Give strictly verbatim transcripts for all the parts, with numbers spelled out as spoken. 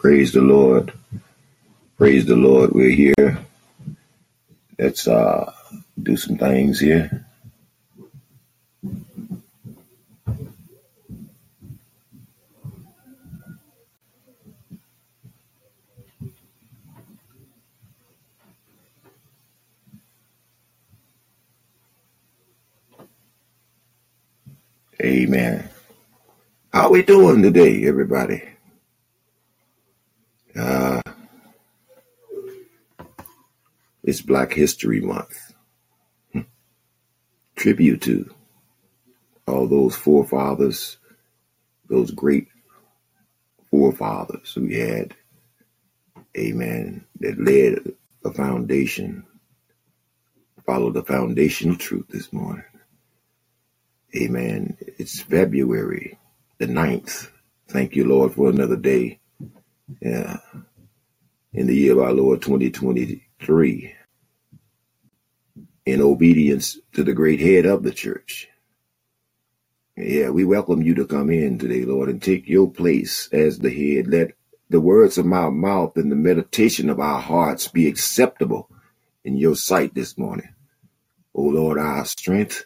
Praise the Lord. Praise the Lord. We're here. Let's uh, do some things here. Amen. How we doing today, everybody? Uh, it's Black History Month. Tribute to all those forefathers, those great forefathers we had, amen, that laid a foundation, followed the foundational truth this morning. Amen. It's February the ninth. Thank you, Lord, for another day. Yeah. In the year of our Lord twenty twenty-three. In obedience to the great head of the church. Yeah, we welcome you to come in today, Lord, and take your place as the head. Let the words of my mouth and the meditation of our hearts be acceptable in your sight this morning. O Lord, our strength.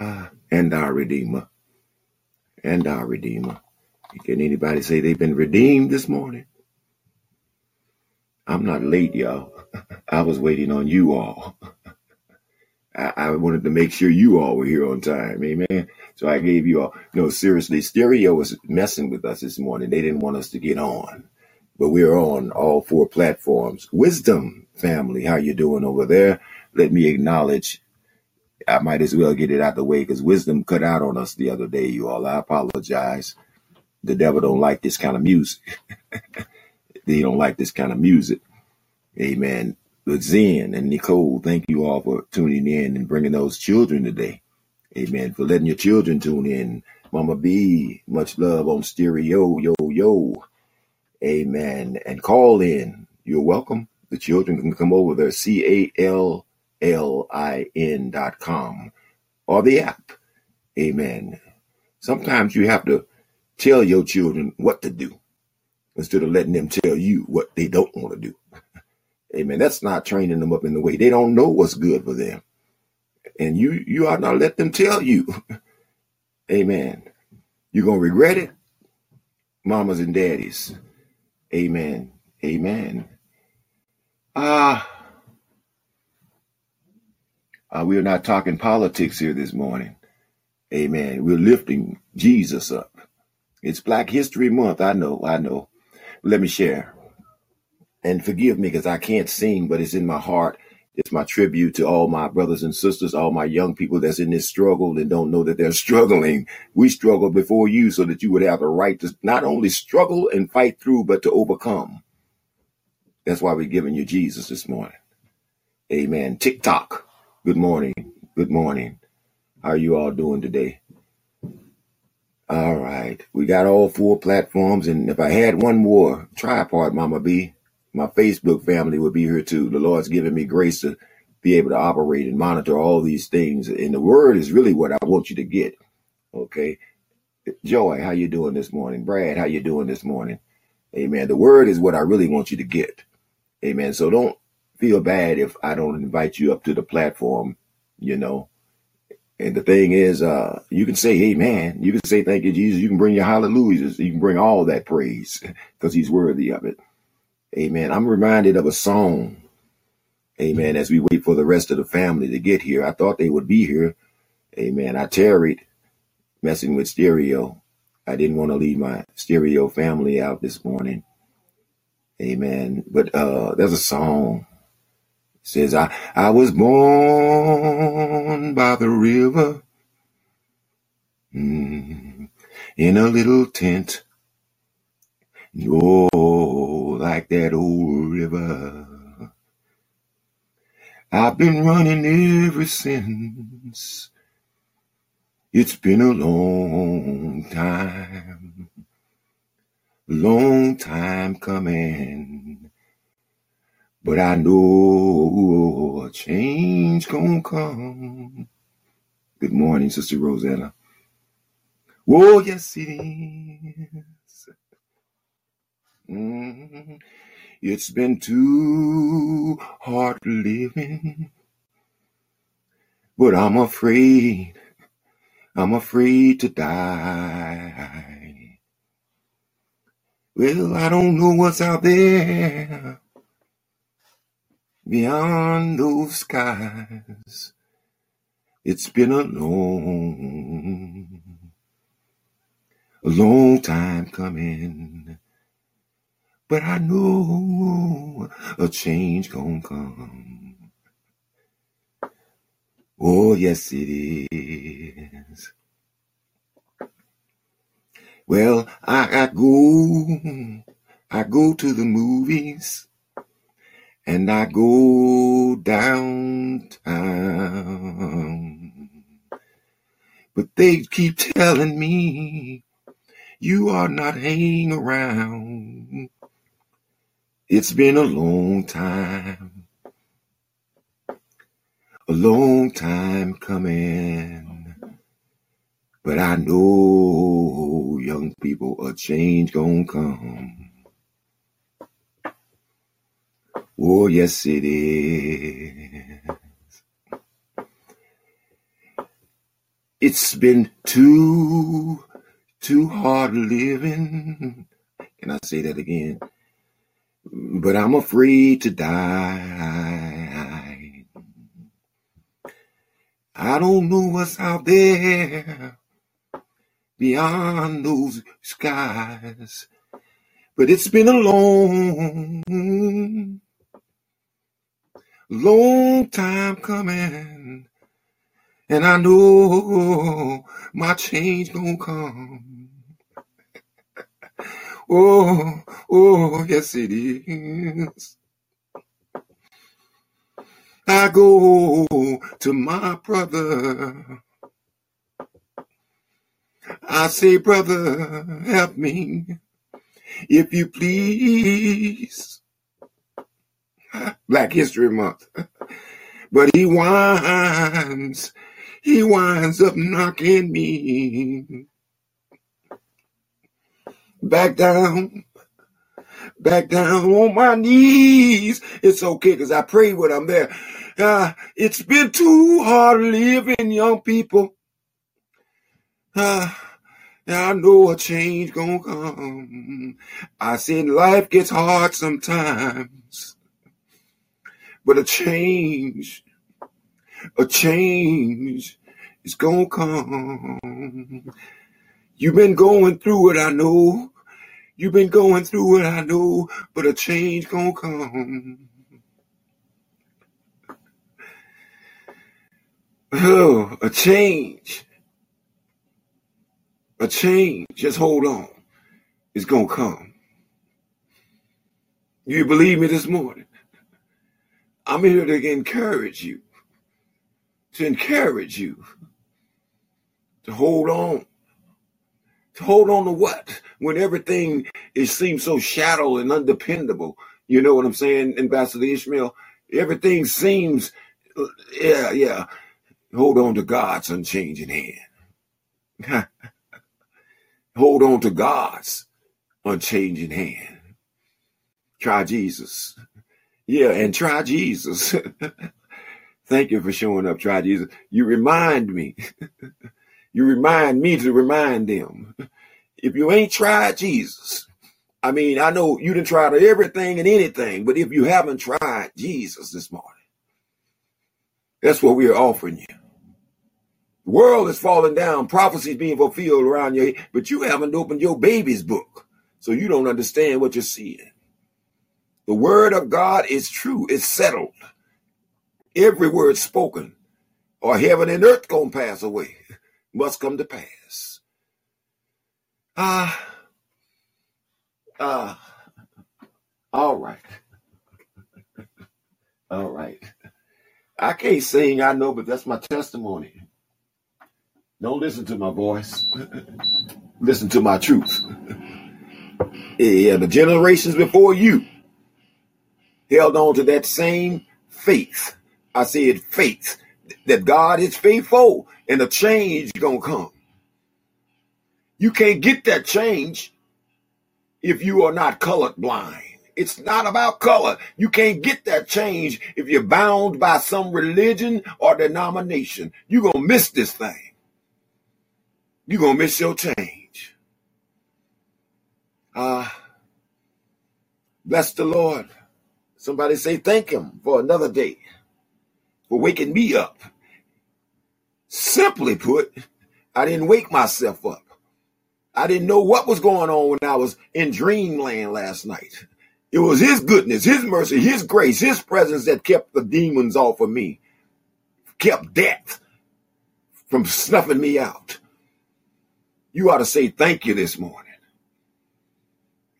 Ah, and our Redeemer, and our Redeemer. Can anybody say they've been redeemed this morning? I'm not late, y'all. I was waiting on you all. I, I wanted to make sure you all were here on time, amen? So I gave you all. No, seriously, Stereo was messing with us this morning. They didn't want us to get on, but we're on all four platforms. Wisdom family, how you doing over there? Let me acknowledge I might as well get it out the way because Wisdom cut out on us the other day, you all. I apologize. The devil don't like this kind of music. They don't like this kind of music. Amen. But Zen and Nicole, thank you all for tuning in and bringing those children today. Amen. For letting your children tune in. Mama B, much love on Stereo. Yo, yo. Amen. And call in. You're welcome. The children can come over there. C A L L I N dot com or the app. Amen. Sometimes you have to tell your children what to do instead of letting them tell you what they don't want to do. Amen. That's not training them up in the way. They don't know what's good for them. And you, you ought not let them tell you. Amen. You're going to regret it. Mamas and daddies. Amen. Amen. Ah. Uh, Uh, we are not talking politics here this morning. Amen. We're lifting Jesus up. It's Black History Month. I know. I know. Let me share. And forgive me because I can't sing, but it's in my heart. It's my tribute to all my brothers and sisters, all my young people that's in this struggle and don't know that they're struggling. We struggled before you so that you would have the right to not only struggle and fight through, but to overcome. That's why we're giving you Jesus this morning. Amen. TikTok. Good morning. Good morning. How are you all doing today? All right. We got all four platforms. And if I had one more tripod, Mama B, my Facebook family would be here too. The Lord's given me grace to be able to operate and monitor all these things. And the word is really what I want you to get. Okay. Joy, how you doing this morning? Brad, how you doing this morning? Amen. The word is what I really want you to get. Amen. So don't feel bad if I don't invite you up to the platform, you know. And the thing is, uh, you can say amen. You can say thank you, Jesus. You can bring your hallelujahs. You can bring all that praise because he's worthy of it. Amen. I'm reminded of a song. Amen. As we wait for the rest of the family to get here. I thought they would be here. Amen. I tarried messing with Stereo. I didn't want to leave my Stereo family out this morning. Amen. But uh, there's a song. Says, I, I was born by the river mm, in a little tent. Oh, like that old river. I've been running ever since. It's been a long time, long time coming. But I know a change gonna come. Good morning, Sister Rosanna. Oh, yes, it is. Mm-hmm. It's been too hard living, but I'm afraid, I'm afraid to die. Well, I don't know what's out there beyond those skies. It's been a long, a long time coming, but I know a change gonna come. Oh, yes, it is. Well, I, I go, I go to the movies, and I go downtown, but they keep telling me, you are not hanging around. It's been a long time, a long time coming, but I know, young people, a change gonna come. Oh, yes, it is. It's been too, too hard living. Can I say that again? But I'm afraid to die. I don't know what's out there beyond those skies, but it's been a long, long time coming, and I know my change gonna come. Oh, oh, yes it is. I go to my brother. I say, brother, help me, if you please. Black History Month. But he winds, he winds up knocking me back down, back down on my knees. It's okay, because I pray when I'm there. Uh, it's been too hard living, young people. Uh, I know a change gonna come. I said life gets hard sometimes, but a change, a change is gonna come. You've been going through it, I know. You've been going through it, I know. But a change gonna come. Oh, a change. A change. Just hold on. It's gonna come. You believe me this morning? I'm here to encourage you. To encourage you. To hold on. Hold on to what? When everything it seems so shallow and undependable. You know what I'm saying, Ambassador Ishmael? Everything seems, yeah, yeah. Hold on to God's unchanging hand. Hold on to God's unchanging hand. Try Jesus. Yeah, and try Jesus. Thank you for showing up, try Jesus. You remind me. You remind me to remind them. If you ain't tried Jesus, I mean, I know you done tried everything and anything, but if you haven't tried Jesus this morning, that's what we are offering you. The world is falling down, prophecies being fulfilled around your head, but you haven't opened your baby's book, so you don't understand what you're seeing. The word of God is true. It's settled. Every word spoken, or heaven and earth gonna pass away, must come to pass. Ah, ah, all right. All right. I can't sing, I know, but that's my testimony. Don't listen to my voice. Listen to my truth. Yeah, the generations before you held on to that same faith. I said faith. That God is faithful and a change gonna come. You can't get that change if you are not colorblind. It's not about color. You can't get that change if you're bound by some religion or denomination. You're going to miss this thing. You're going to miss your change. Uh, bless the Lord. Somebody say thank him for another day, for waking me up. Simply put, I didn't wake myself up. I didn't know what was going on when I was in dreamland last night. It was his goodness, his mercy, his grace, his presence that kept the demons off of me, kept death from snuffing me out. You ought to say thank you this morning.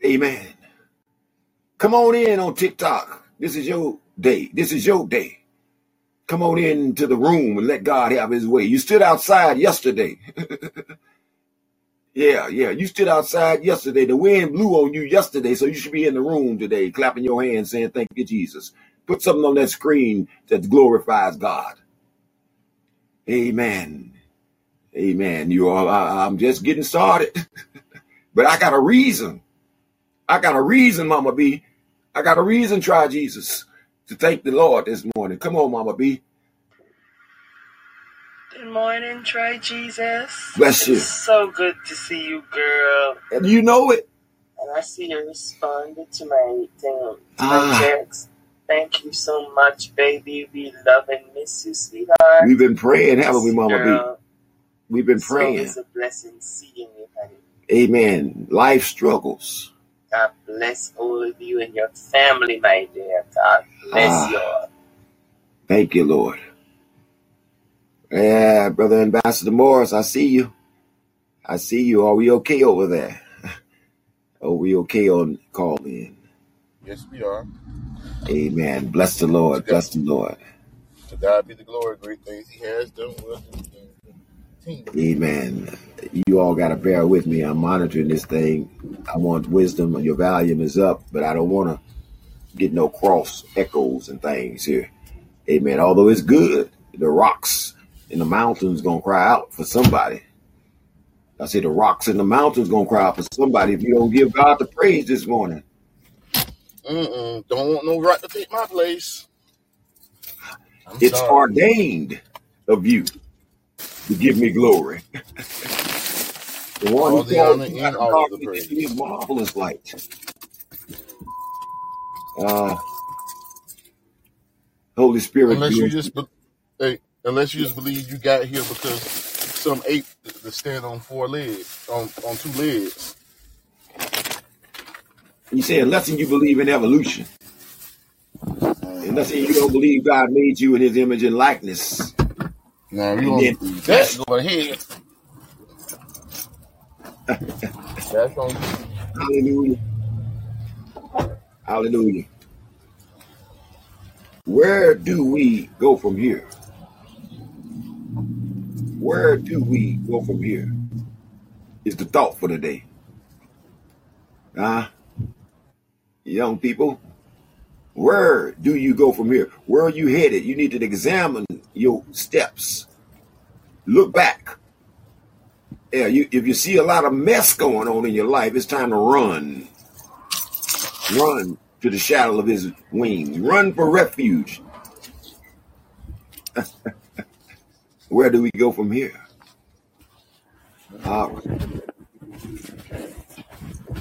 Amen. Come on in on TikTok. This is your day. This is your day. Come on in to the room and let God have his way. You stood outside yesterday. Yeah, yeah. You stood outside yesterday. The wind blew on you yesterday, so you should be in the room today, clapping your hands, saying, thank you, Jesus. Put something on that screen that glorifies God. Amen. Amen. You all, I, I'm just getting started. But I got a reason. I got a reason, Mama B. I got a reason, try Jesus, to thank the Lord this morning. Come on, Mama B. Good morning, Trey Jesus. Bless you. It's so good to see you, girl. And you know it. And I see you responded to my thing. Ah. Text. Thank you so much, baby. We love and miss you, sweetheart. We've been praying, haven't we, Mama girl. B? We've been so praying. It's a blessing seeing you, honey. Amen. Life struggles. God bless all of you and your family, my dear. God bless ah. you all. Thank you, Lord. Yeah, Brother Ambassador Morris, I see you. I see you. Are we okay over there? Are we okay on call in? Yes, we are. Amen. Bless the Lord. God, Bless the Lord. To God be the glory. Great things he has done with him. Amen. You all got to bear with me. I'm monitoring this thing. I want wisdom. Your volume is up, but I don't want to get no cross echoes and things here. Amen. Although it's good, the rocks in the mountains gonna cry out for somebody. I say the rocks in the mountains gonna cry out for somebody if you don't give God the praise this morning. Mm-mm, don't want no rock to take my place. I'm it's sorry. Ordained of you to give me glory. The one all who calls you out of darkness to his marvelous light. Uh, Holy Spirit, unless you just be- hey. Unless you just believe you got here because some ape that stand on four legs, on, on two legs. You say, unless you believe in evolution, unless you don't believe God made you in his image and likeness. Now you don't believe that's going ahead. That's going Hallelujah. Hallelujah. Where do we go from here? Where do we go from here? Is the thought for the day. Ah, uh, young people, where do you go from here? Where are you headed? You need to examine your steps. Look back. Yeah, you, if you see a lot of mess going on in your life, it's time to run. Run to the shadow of his wings. Run for refuge. Where do we go from here? All right.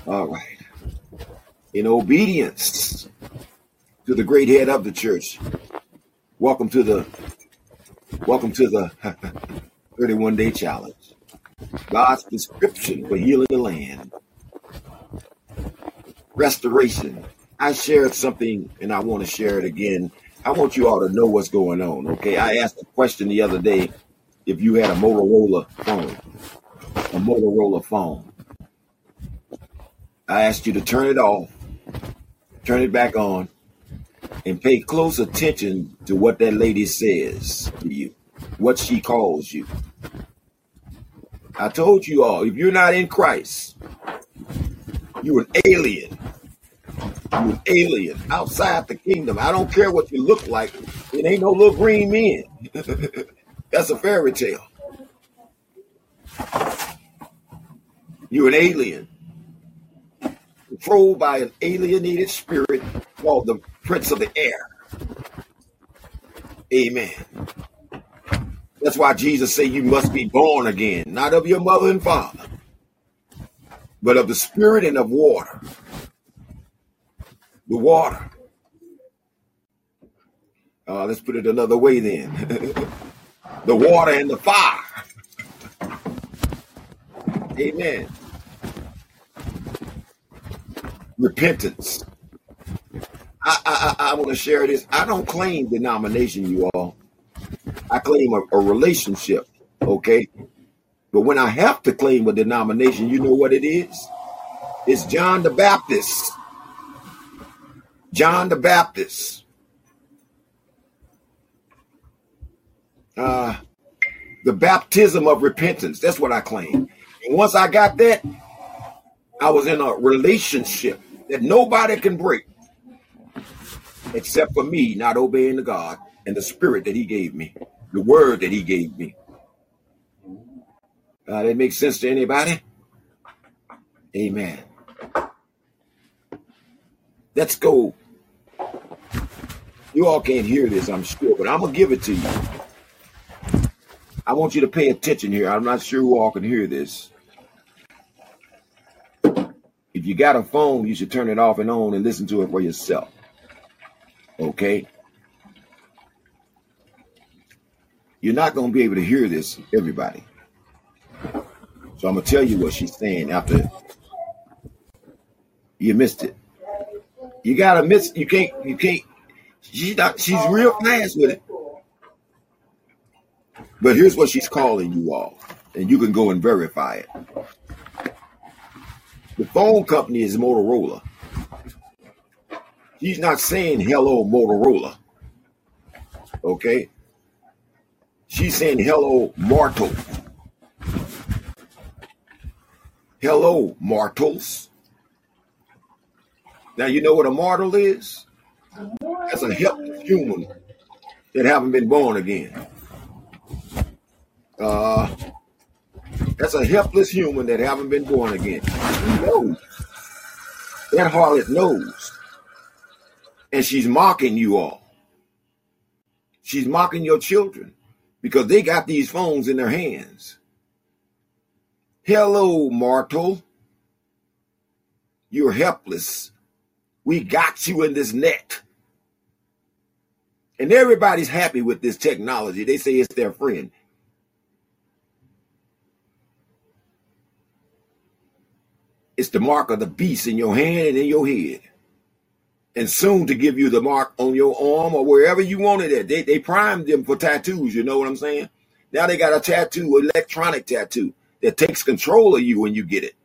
All right. In obedience to the great head of the church. Welcome to the welcome to the thirty-one day challenge. God's prescription for healing the land. Restoration. I shared something and I want to share it again. I want you all to know what's going on, okay? I asked a question the other day if you had a Motorola phone, a Motorola phone. I asked you to turn it off, turn it back on, and pay close attention to what that lady says to you, what she calls you. I told you all, if you're not in Christ, you're an alien. You're an alien outside the kingdom. I don't care what you look like. It ain't no little green men. That's a fairy tale. You're an alien. controlled by an alienated spirit called the prince of the air. Amen. That's why Jesus said you must be born again, not of your mother and father, but of the spirit and of water. The water. Uh, let's put it another way then. The water and the fire. Amen. Repentance. I, I, I want to share this. I don't claim denomination, you all. I claim a, a relationship, okay? But when I have to claim a denomination, you know what it is? It's John the Baptist. John the Baptist. Uh, the baptism of repentance. That's what I claim. And once I got that, I was in a relationship that nobody can break except for me not obeying the God and the spirit that he gave me, the word that he gave me. Uh, that makes sense to anybody? Amen. Let's go. You all can't hear this, I'm sure, but I'm going to give it to you. I want you to pay attention here. I'm not sure who all can hear this. If you got a phone, you should turn it off and on and listen to it for yourself. Okay? You're not going to be able to hear this, everybody. So I'm going to tell you what she's saying after you missed it. You got to miss. You can't. You can't. She's not, she's real fast with it. But here's what she's calling you all, and you can go and verify it. The phone company is Motorola. She's not saying, hello, Motorola. Okay? She's saying, hello, mortal. Hello, mortals. Now, you know what a mortal is? That's a helpless human that haven't been born again. Uh, that's a helpless human that haven't been born again. She knows. That harlot knows. And she's mocking you all. She's mocking your children because they got these phones in their hands. Hello, mortal. You're helpless. We got you in this net. And everybody's happy with this technology. They say it's their friend. It's the mark of the beast in your hand and in your head. And soon to give you the mark on your arm or wherever you want it at. They, they primed them for tattoos, you know what I'm saying? Now they got a tattoo, electronic tattoo, that takes control of you when you get it.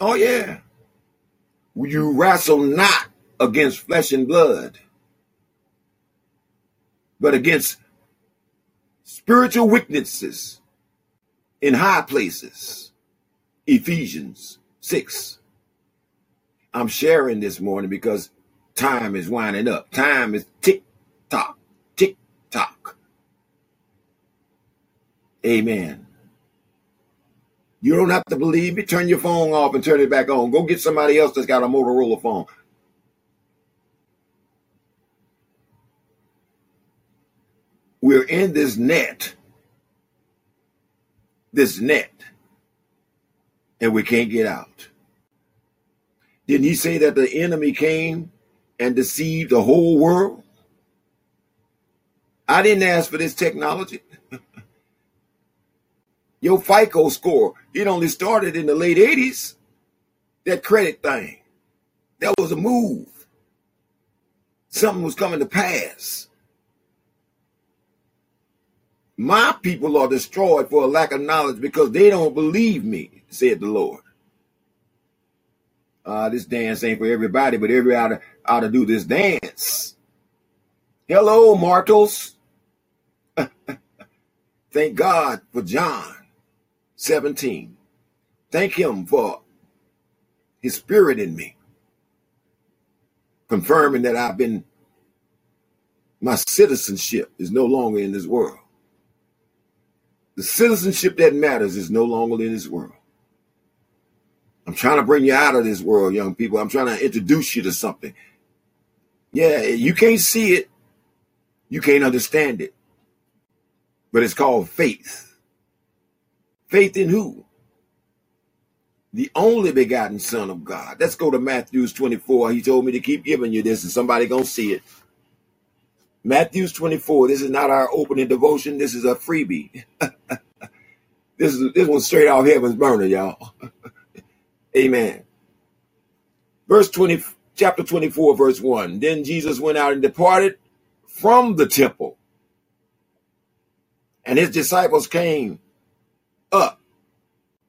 Oh, yeah. You wrestle not against flesh and blood, but against spiritual weaknesses in high places. Ephesians six. I'm sharing this morning because time is winding up. Time is tick-tock, tick-tock. Amen. You don't have to believe me. Turn your phone off and turn it back on. Go get somebody else that's got a Motorola phone. We're in this net. This net. And we can't get out. Didn't he say that the enemy came and deceived the whole world? I didn't ask for this technology. Your FICO score, it only started in the late eighties. That credit thing, that was a move. Something was coming to pass. My people are destroyed for a lack of knowledge because they don't believe me, said the Lord. Uh, this dance ain't for everybody, but everybody ought to do this dance. Hello, mortals. Thank God for John seventeen. Thank him for his spirit in me, confirming that I've been, my citizenship is no longer in this world. The citizenship that matters is no longer in this world. I'm trying to bring you out of this world, young people. I'm trying to introduce you to something. Yeah, you can't see it. You can't understand it. But it's called faith. Faith in who? The only begotten Son of God. Let's go to Matthew twenty-four. He told me to keep giving you this and somebody going to see it. Matthew twenty-four. This is not our opening devotion. This is a freebie. This is this one's straight off heaven's burner, y'all. Amen. Verse twenty, chapter twenty-four, verse one. Then Jesus went out and departed from the temple, and his disciples came up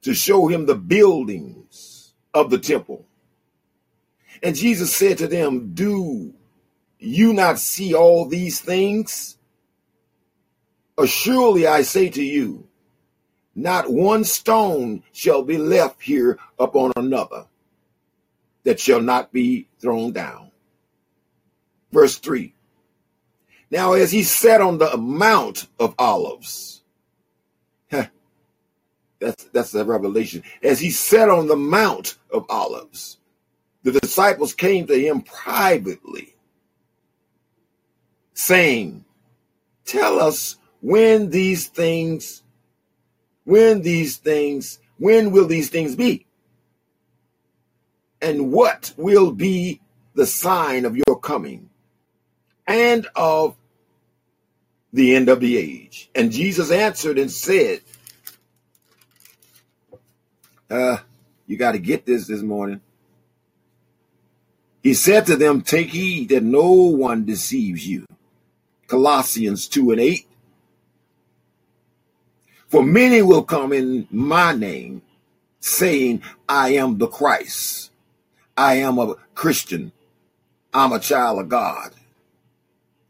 to show him the buildings of the temple. And Jesus said to them, do you not see all these things? Assuredly, I say to you, not one stone shall be left here upon another that shall not be thrown down. Verse three. Now, as he sat on the Mount of Olives, huh, that's, that's the revelation. As he sat on the Mount of Olives, the disciples came to him privately, saying, tell us when these things, when these things, when will these things be? And what will be the sign of your coming and of the end of the age? And Jesus answered and said, uh, you got to get this this morning. He said to them, take heed that no one deceives you. Colossians two and eight. For many will come in my name, saying, I am the Christ. I am a Christian. I'm a child of God.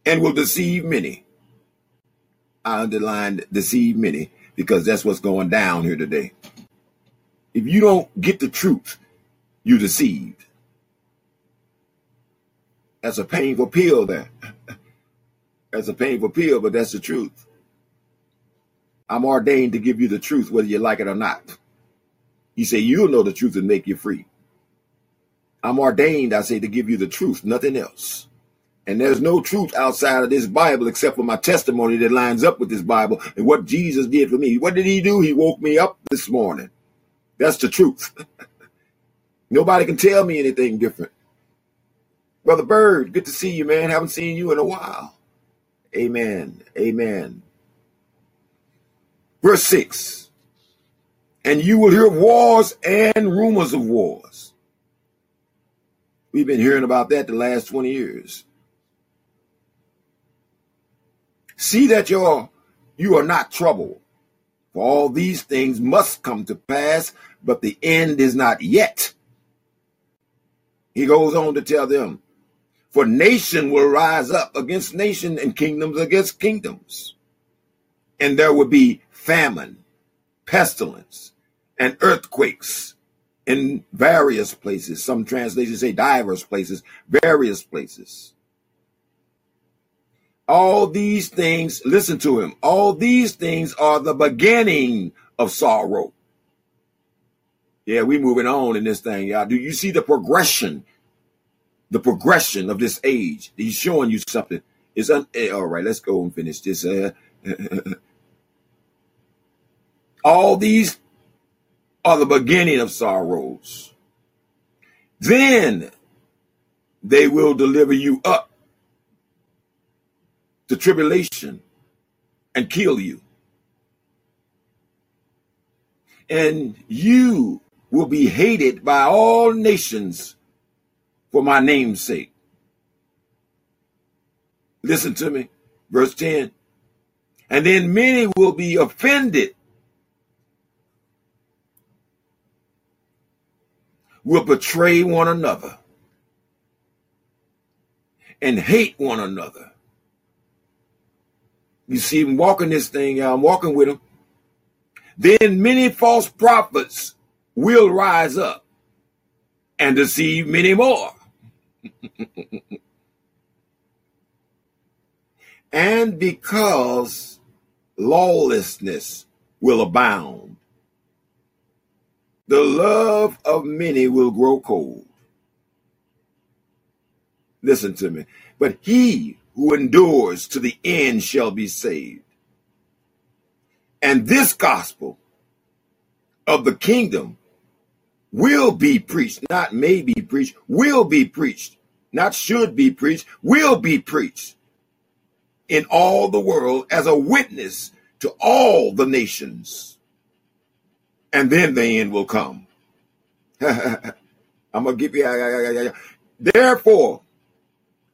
And will deceive many. I underlined deceive many because that's what's going down here today. If you don't get the truth, you're deceived. That's a painful pill there. That's a painful pill, but that's the truth. I'm ordained to give you the truth, whether you like it or not. He said, you'll know the truth and make you free. I'm ordained, I say, to give you the truth, nothing else. And there's no truth outside of this Bible except for my testimony that lines up with this Bible and what Jesus did for me. What did he do? He woke me up this morning. That's the truth. Nobody can tell me anything different. Brother Bird, good to see you, man. Haven't seen you in a while. Amen. Amen. Verse six. And you will hear wars and rumors of wars. We've been hearing about that the last twenty years. See that you're, you are not troubled, for all these things must come to pass, but the end is not yet. He goes on to tell them, for nation will rise up against nation and kingdoms against kingdoms. And there will be famine, pestilence, and earthquakes in various places. Some translations say diverse places, various places. All these things, listen to him, all these things are the beginning of sorrow. Yeah, we moving on in this thing, y'all. Do you see the progression? The progression of this age. He's showing you something. It's un- all right, let's go and finish this. Uh, all these are the beginning of sorrows. Then they will deliver you up to tribulation and kill you, and you will be hated by all nations for my name's sake. Listen to me, verse ten. And then many will be offended, will betray one another and hate one another. You see him walking this thing, y'all. I'm walking with him. Then many false prophets will rise up and deceive many more. And because lawlessness will abound, The love of many will grow cold. Listen to me. But he who endures to the end shall be saved. And this gospel of the kingdom will be preached, not may be preached, will be preached, not should be preached, will be preached in all the world as a witness to all the nations. And then the end will come. I'm going to give you. Therefore,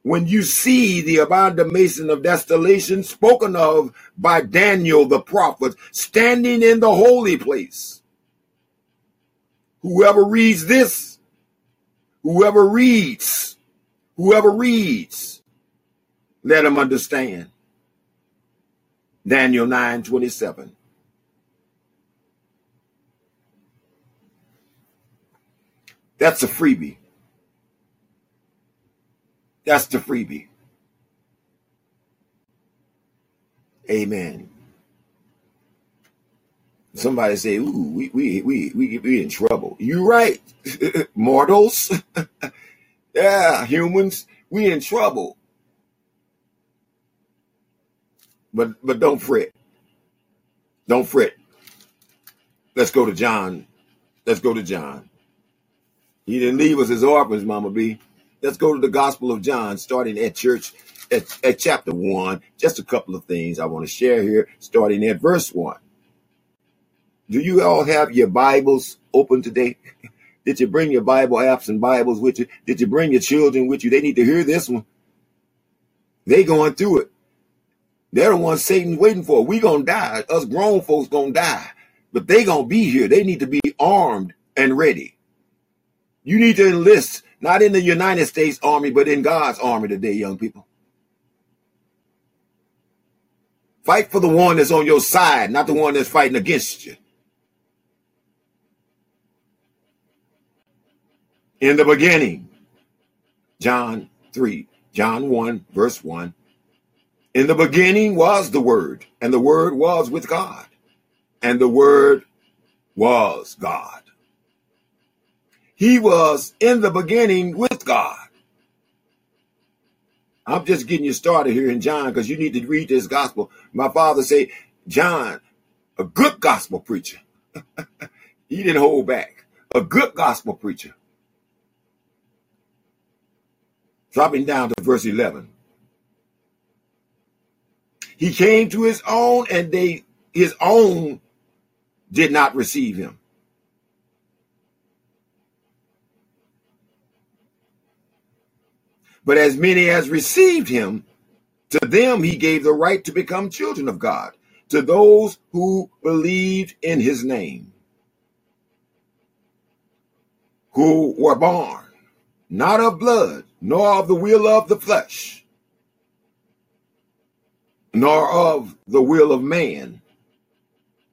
when you see the abomination of desolation spoken of by Daniel the prophet standing in the holy place, whoever reads this, whoever reads, whoever reads, let him understand. Daniel nine twenty-seven. That's a freebie. That's the freebie. Amen. Somebody say, ooh, we we we we we in trouble. You're right. Mortals. Yeah, humans, we in trouble. But but don't fret. Don't fret. Let's go to John. Let's go to John. He didn't leave us as orphans, Mama B. Let's go to the Gospel of John, starting at church, at, at chapter one. Just a couple of things I want to share here, starting at verse one. Do you all have your Bibles open today? Did you bring your Bible apps and Bibles with you? Did you bring your children with you? They need to hear this one. They going through it. They're the ones Satan's waiting for. We going to die. Us grown folks going to die. But they going to be here. They need to be armed and ready. You need to enlist, not in the United States Army, but in God's army today, young people. Fight for the one that's on your side, not the one that's fighting against you. In the beginning, John three, John one, verse one. In the beginning was the Word, and the Word was with God, and the Word was God. He was in the beginning with God. I'm just getting you started here in John because you need to read this gospel. My father said, John, a good gospel preacher. He didn't hold back. A good gospel preacher. Dropping down to verse eleven. He came to his own and they, his own did not receive him. But as many as received him, to them he gave the right to become children of God, to those who believed in his name, who were born, not of blood, nor of the will of the flesh, nor of the will of man,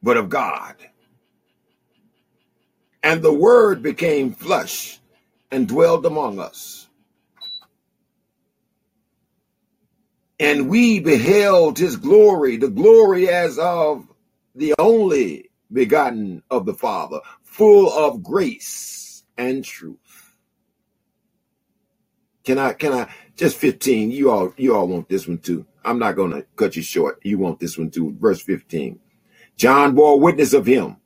but of God. And the Word became flesh and dwelled among us. And we beheld his glory, the glory as of the only begotten of the Father, full of grace and truth. Can I, can I, just fifteen, you all, you all want this one too. I'm not going to cut you short. You want this one too. Verse fifteen, John bore witness of him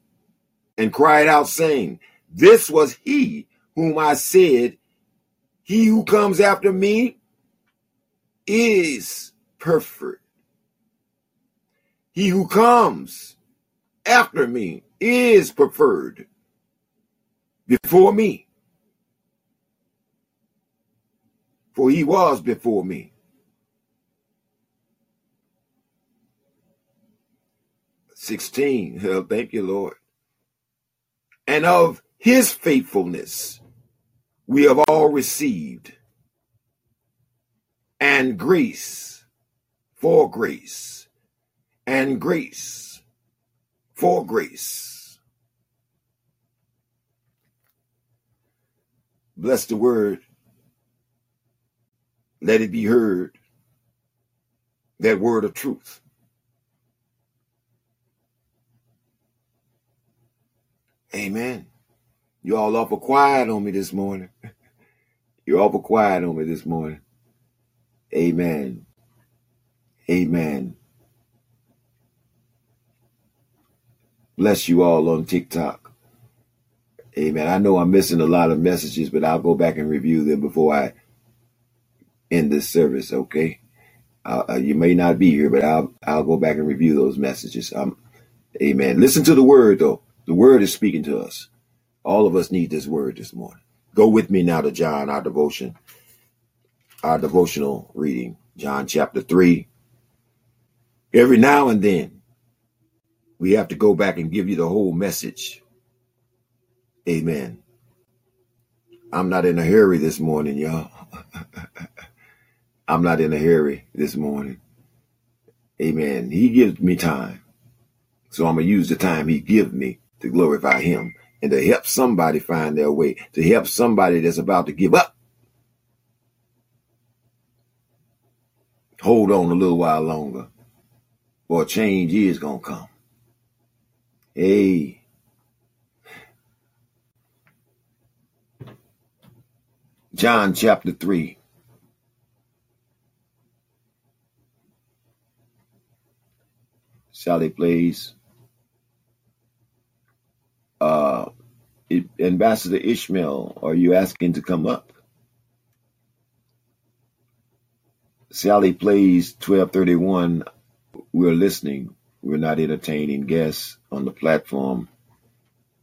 and cried out saying, this was he whom I said, he who comes after me is perfect. He who comes after me is preferred before me, for he was before me. sixteen. Oh, thank you, Lord. And of his faithfulness we have all received. And grace for grace, and grace for grace. Bless the word. Let it be heard. That word of truth. Amen. You all awful quiet on me this morning. You're awful quiet on me this morning. Amen. Amen. Bless you all on TikTok. Amen. I know I'm missing a lot of messages, but I'll go back and review them before I end this service. Okay. Uh, you may not be here, but I'll, I'll go back and review those messages. Um, amen. Listen to the word though. The word is speaking to us. All of us need this word this morning. Go with me now to John, our devotion, our devotional reading, John chapter three. Every now and then we have to go back and give you the whole message. Amen. I'm not in a hurry this morning, y'all. I'm not in a hurry this morning. Amen. He gives me time. So I'm going to use the time he gives me to glorify him and to help somebody find their way, to help somebody that's about to give up. Hold on a little while longer, or change is going to come. Hey. John chapter three. Sally, please. Uh, it, Ambassador Ishmael, are you asking to come up? Sally plays twelve thirty-one. We're listening. We're not entertaining guests on the platform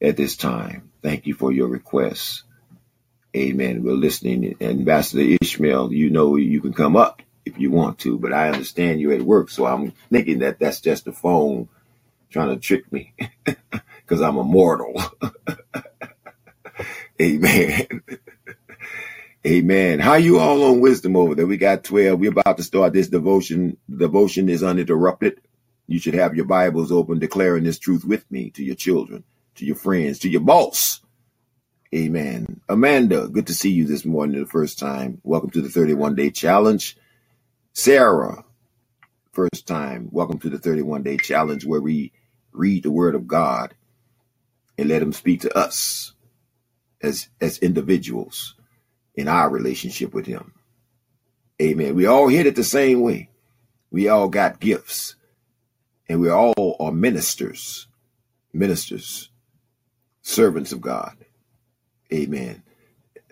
at this time. Thank you for your requests. Amen. We're listening. Ambassador Ishmael, you know you can come up if you want to, but I understand you're at work, so I'm thinking that that's just the phone trying to trick me. Because I'm immortal. Amen. Amen. How you all on wisdom over there? We got twelve. We're about to start this devotion. Devotion is uninterrupted. You should have your Bibles open, declaring this truth with me to your children, to your friends, to your boss. Amen. Amanda, good to see you this morning the first time. Welcome to the thirty-one day challenge. Sarah, first time. Welcome to the thirty-one day challenge, where we read the word of God and let him speak to us as, as individuals in our relationship with him. Amen. We all hit it the same way. We all got gifts, and we all are ministers, ministers, servants of God. Amen.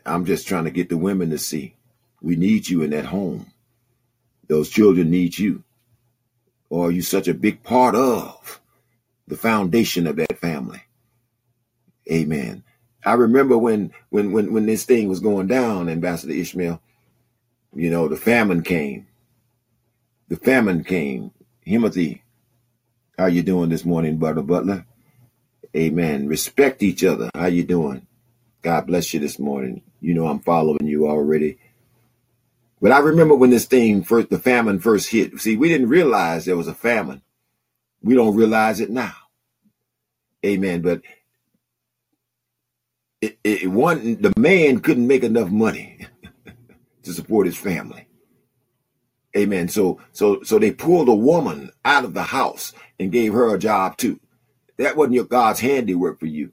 I'm just trying to get the women to see we need you in that home. Those children need you, or you're such a big part of the foundation of that family. Amen. I remember when, when, when, when this thing was going down, Ambassador Ishmael, you know, the famine came. The famine came. Himothy, how you doing this morning, Brother Butler? Amen. Respect each other. How you doing? God bless you this morning. You know, I'm following you already. But I remember when this thing first, the famine first hit. See, we didn't realize there was a famine. We don't realize it now. Amen. But it, it one the man couldn't make enough money to support his family. Amen. So so so they pulled a woman out of the house and gave her a job too. That wasn't your God's handiwork for you.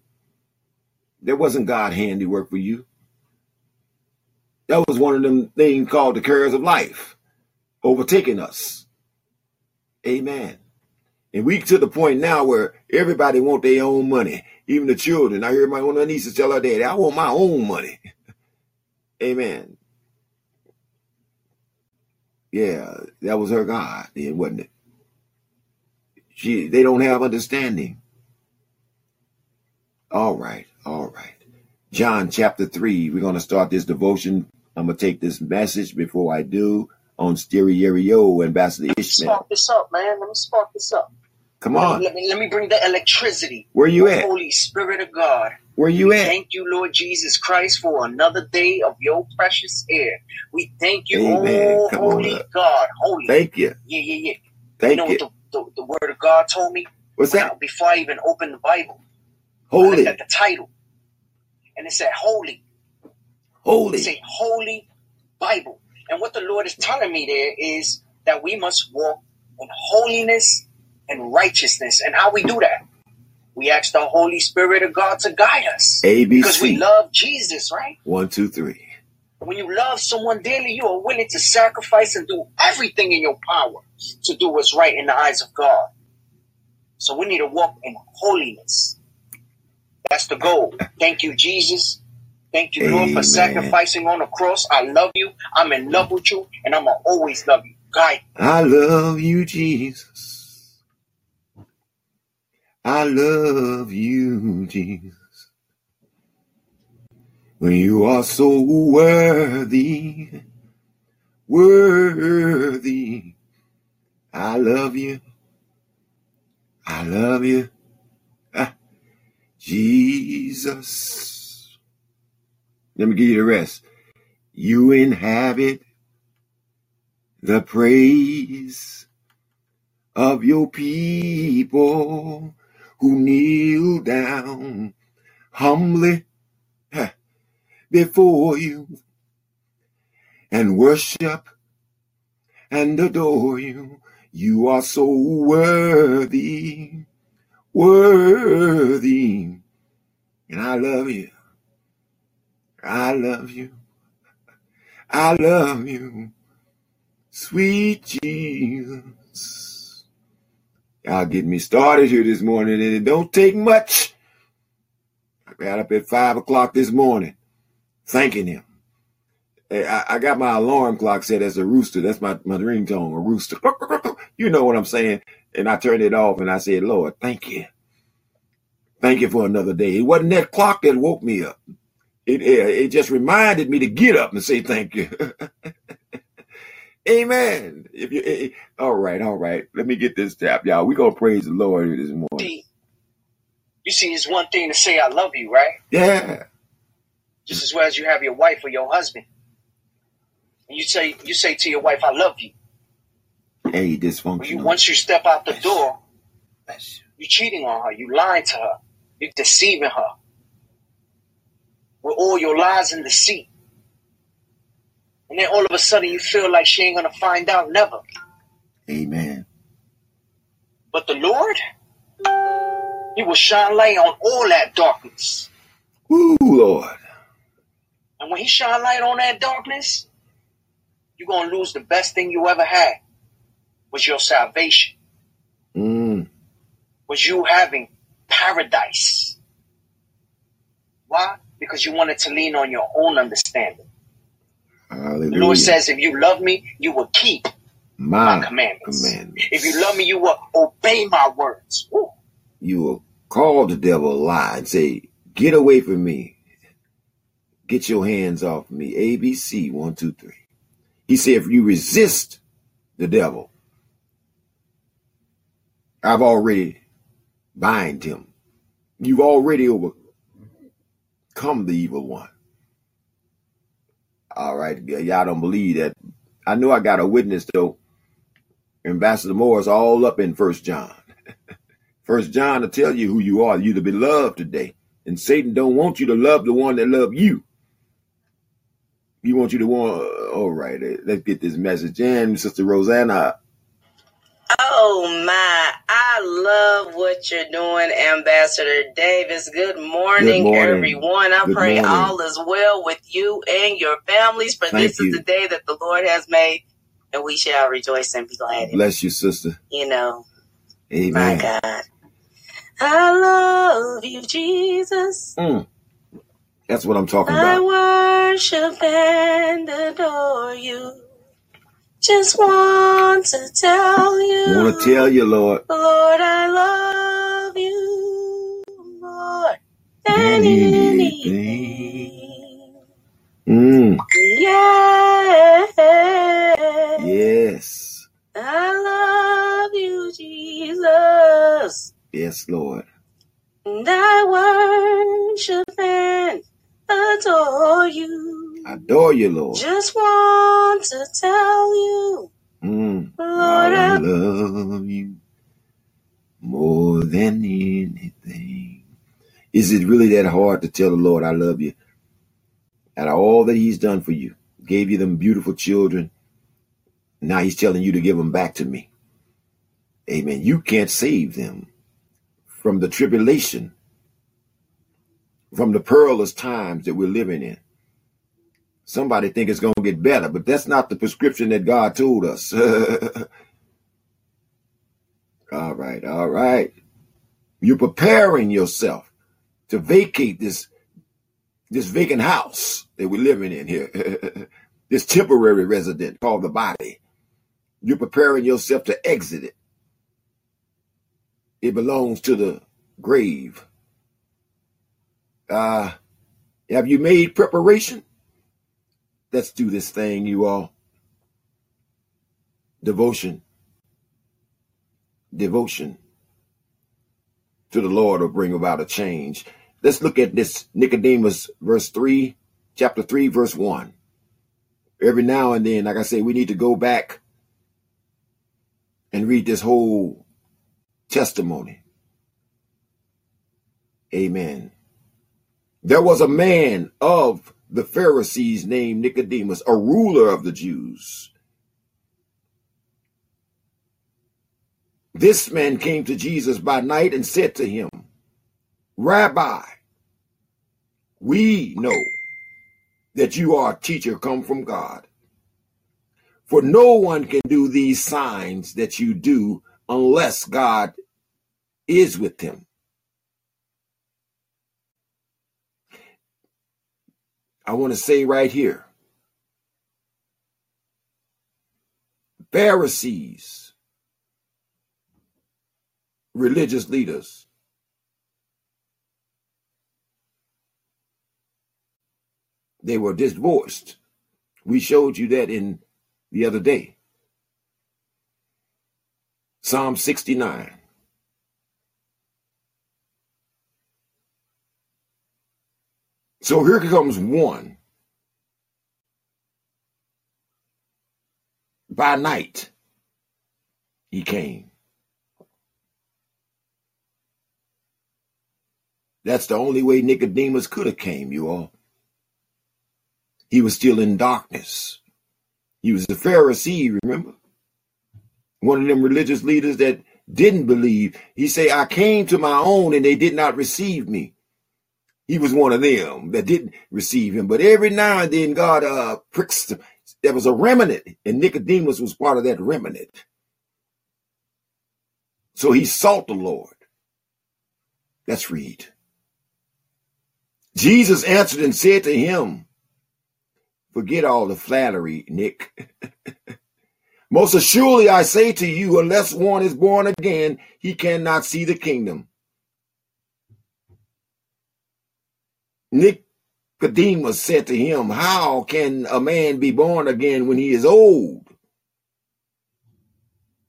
That wasn't God's handiwork for you. That was one of them things called the cares of life overtaking us. Amen. And we to the point now where everybody want their own money, even the children. I hear my own niece tell her daddy, I want my own money. Amen. Yeah, that was her God then, wasn't it? She, they don't have understanding. All right, all right. John chapter three, we're going to start this devotion. I'm going to take this message before I do on Stereo, Ambassador Ishmael. Let me spark this up, man. Let me spark this up. Come on. Let me, let me bring the electricity. Where you at? Holy Spirit of God. Where you we at? Thank you, Lord Jesus Christ, for another day of your precious air. We thank you, oh, Holy God. Holy. Thank you. Yeah, yeah, yeah. Thank you. Know you. What the, the, the word of God told me? What's that? Now, before I even opened the Bible. Holy. I looked at the title. And it said, Holy. Holy. It said, Holy Bible. And what the Lord is telling me there is that we must walk in holiness and righteousness. And how we do that We ask the Holy Spirit of God to guide us. A B C. Because we love Jesus, right? One, two, three. When you love someone dearly, you are willing to sacrifice and do everything in your power to do what's right in the eyes of God. So we need to walk in holiness. That's the goal. Thank you, Jesus. Thank you, Lord, Amen. For sacrificing on the cross. I love you. I'm in love with you, and I'm going to always love you. Guide. I love you, Jesus. I love you, Jesus. When you are so worthy, worthy, I love you. I love you. Ah, Jesus. Let me give you the rest. You inhabit the praise of your people who kneel down humbly before you and worship and adore you. You are so worthy, worthy, and I love you. I love you. I love you, sweet Jesus. Y'all get me started here this morning, and it don't take much. I got up at five o'clock this morning, thanking him. I, I got my alarm clock set as a rooster. That's my, my ringtone, a rooster. You know what I'm saying? And I turned it off and I said, Lord, thank you. Thank you for another day. It wasn't that clock that woke me up. It, it, it just reminded me to get up and say thank you. Amen. If you, it, all right, all right. Let me get this tap, y'all. We're going to praise the Lord this morning. You see, it's one thing to say I love you, right? Yeah. Just as well as you have your wife or your husband. You say you say to your wife, I love you. Hey, dysfunctional. You, once you step out the door, you're cheating on her. You're lying to her. You're deceiving her. With all your lies and deceit. And then all of a sudden you feel like she ain't going to find out never. Amen. But the Lord, he will shine light on all that darkness. Ooh, Lord. And when he shine light on that darkness, you're going to lose the best thing you ever had, was your salvation, mm. was you having paradise. Why? Because you wanted to lean on your own understanding. Hallelujah. The Lord says, if you love me, you will keep my, my commandments. commandments. If you love me, you will obey my words. Woo. You will call the devil a lie and say, get away from me. Get your hands off me. A B C, one, two, three. He said, if you resist the devil, I've already bind him. You've already overcome the evil one. All right. Y'all don't believe that. I know I got a witness, though. Ambassador Moore's all up in First John. First John to tell you who you are. You're the beloved today. And Satan don't want you to love the one that loved you. You want you to want, uh, all right, let's get this message in. Sister Rosanna. Oh, my. I love what you're doing, Ambassador Davis. Good morning, Good morning. everyone. I Good pray morning. all is well with you and your families. For Thank this you. is the day that the Lord has made, and we shall rejoice and be glad. Bless you, sister. You know. Amen. My God. I love you, Jesus. Mm. That's what I'm talking about. I worship and adore you. Just want to tell you. I want to tell you, Lord. Lord, I love you more than anything. Mm. Yes. Yes. I love you, Jesus. Yes, Lord. And I worship and adore you. Adore you, Lord. Just want to tell you, mm, Lord, I, I love you more than anything. Is it really that hard to tell the Lord, I love you? Out of all that he's done for you, gave you them beautiful children. Now he's telling you to give them back to me. Amen. You can't save them. from the tribulation, from the perilous times that we're living in. Somebody think it's going to get better, but that's not the prescription that God told us. All right, all right. You're preparing yourself to vacate this, this vacant house that we're living in here, this temporary residence called the body. You're preparing yourself to exit it. It belongs to the grave. Uh, have you made preparation? Let's do this thing, you all. Devotion. Devotion to the Lord will bring about a change. Let's look at this Nicodemus, verse three, chapter three, verse one. Every now and then, like I say, we need to go back and read this whole testimony. Amen. There was a man of the Pharisees named Nicodemus, a ruler of the Jews. This man came to Jesus by night and said to him, Rabbi, we know that you are a teacher come from God, for no one can do these signs that you do unless God is with him. I want to say right here, Pharisees, religious leaders, they were divorced. We showed you that in the other day. Psalm sixty-nine. So here comes one by night. He came. That's the only way Nicodemus could have came, you all. He was still in darkness. He was a Pharisee, remember? One of them religious leaders that didn't believe. He say, I came to my own and they did not receive me. He was one of them that didn't receive him. But every now and then God uh, pricks them. There was a remnant, and Nicodemus was part of that remnant. So he sought the Lord. Let's read. Jesus answered and said to him, forget all the flattery, Nick. Most assuredly, I say to you, unless one is born again, he cannot see the kingdom. Nicodemus said to him, how can a man be born again when he is old?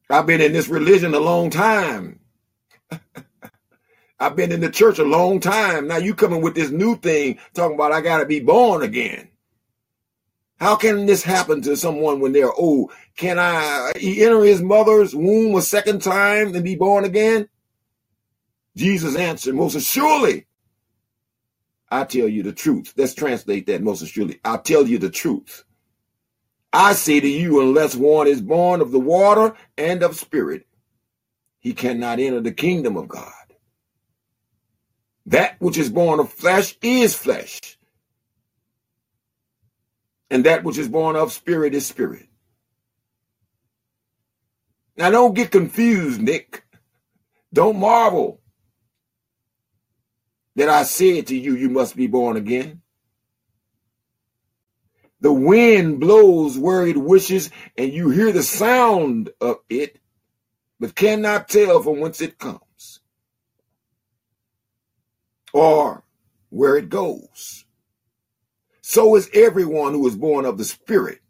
I've been in this religion a long time. I've been in the church a long time. Now you coming with this new thing talking about I got to be born again. How can this happen to someone when they're old? Can I enter his mother's womb a second time and be born again? Jesus answered, most assuredly, I tell you the truth. Let's translate that most assuredly. I tell you the truth. I say to you, unless one is born of the water and of spirit, he cannot enter the kingdom of God. That which is born of flesh is flesh. And that which is born of spirit is spirit. Now don't get confused, Nick. Don't marvel that I said to you, you must be born again. The wind blows where it wishes, and you hear the sound of it, but cannot tell from whence it comes or where it goes. So is everyone who is born of the Spirit.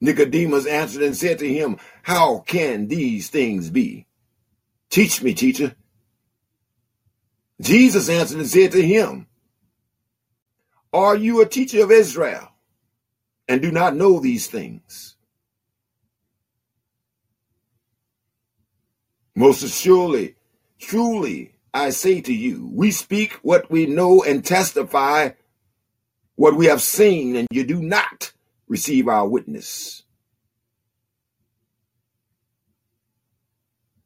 Nicodemus answered and said to him, how can these things be? Teach me, teacher. Jesus answered and said to him, are you a teacher of Israel and do not know these things? Most assuredly, truly, I say to you, we speak what we know and testify what we have seen, and you do not receive our witness.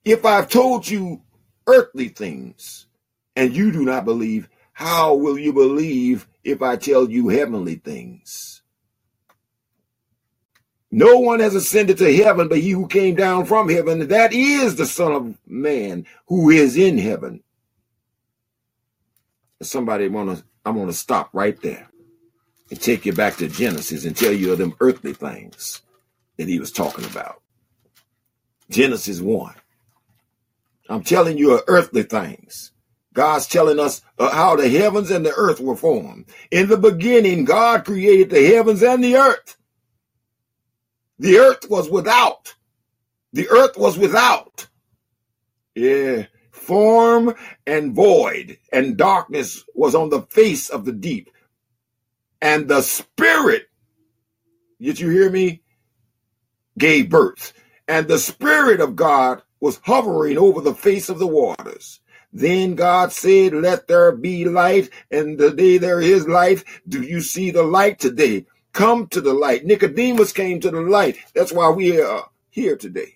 If I've told you earthly things and you do not believe, how will you believe if I tell you heavenly things? No one has ascended to heaven but he who came down from heaven. That is the Son of Man who is in heaven. Somebody wanna, I'm going to stop right there and take you back to Genesis and tell you of them earthly things that he was talking about. Genesis one. I'm telling you of earthly things. God's telling us how the heavens and the earth were formed. In the beginning, God created the heavens and the earth. The earth was without. The earth was without. Yeah. Form and void, and darkness was on the face of the deep. And the Spirit, did you hear me? Gave birth. And the Spirit of God was hovering over the face of the waters. Then God said, let there be light, and today there is light. Do you see the light today? Come to the light. Nicodemus came to the light. That's why we are here today.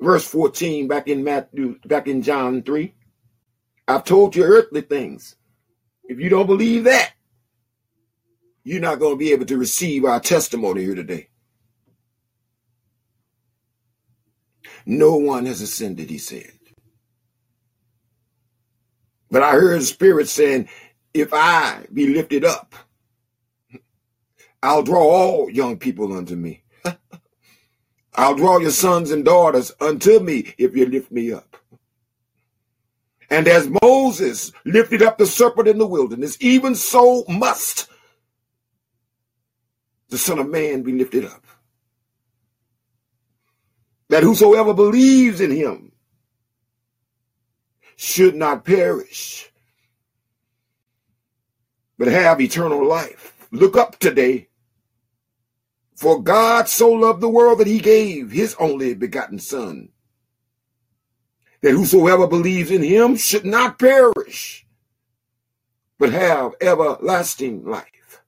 Verse fourteen, back in Matthew, back in John three. I've told you earthly things. If you don't believe that, you're not going to be able to receive our testimony here today. No one has ascended, he said. But I heard the Spirit saying, if I be lifted up, I'll draw all young people unto me. I'll draw your sons and daughters unto me if you lift me up. And as Moses lifted up the serpent in the wilderness, even so must the Son of Man be lifted up, that whosoever believes in him should not perish, but have eternal life. Look up today. For God so loved the world that he gave his only begotten Son, that whosoever believes in him should not perish, but have everlasting life.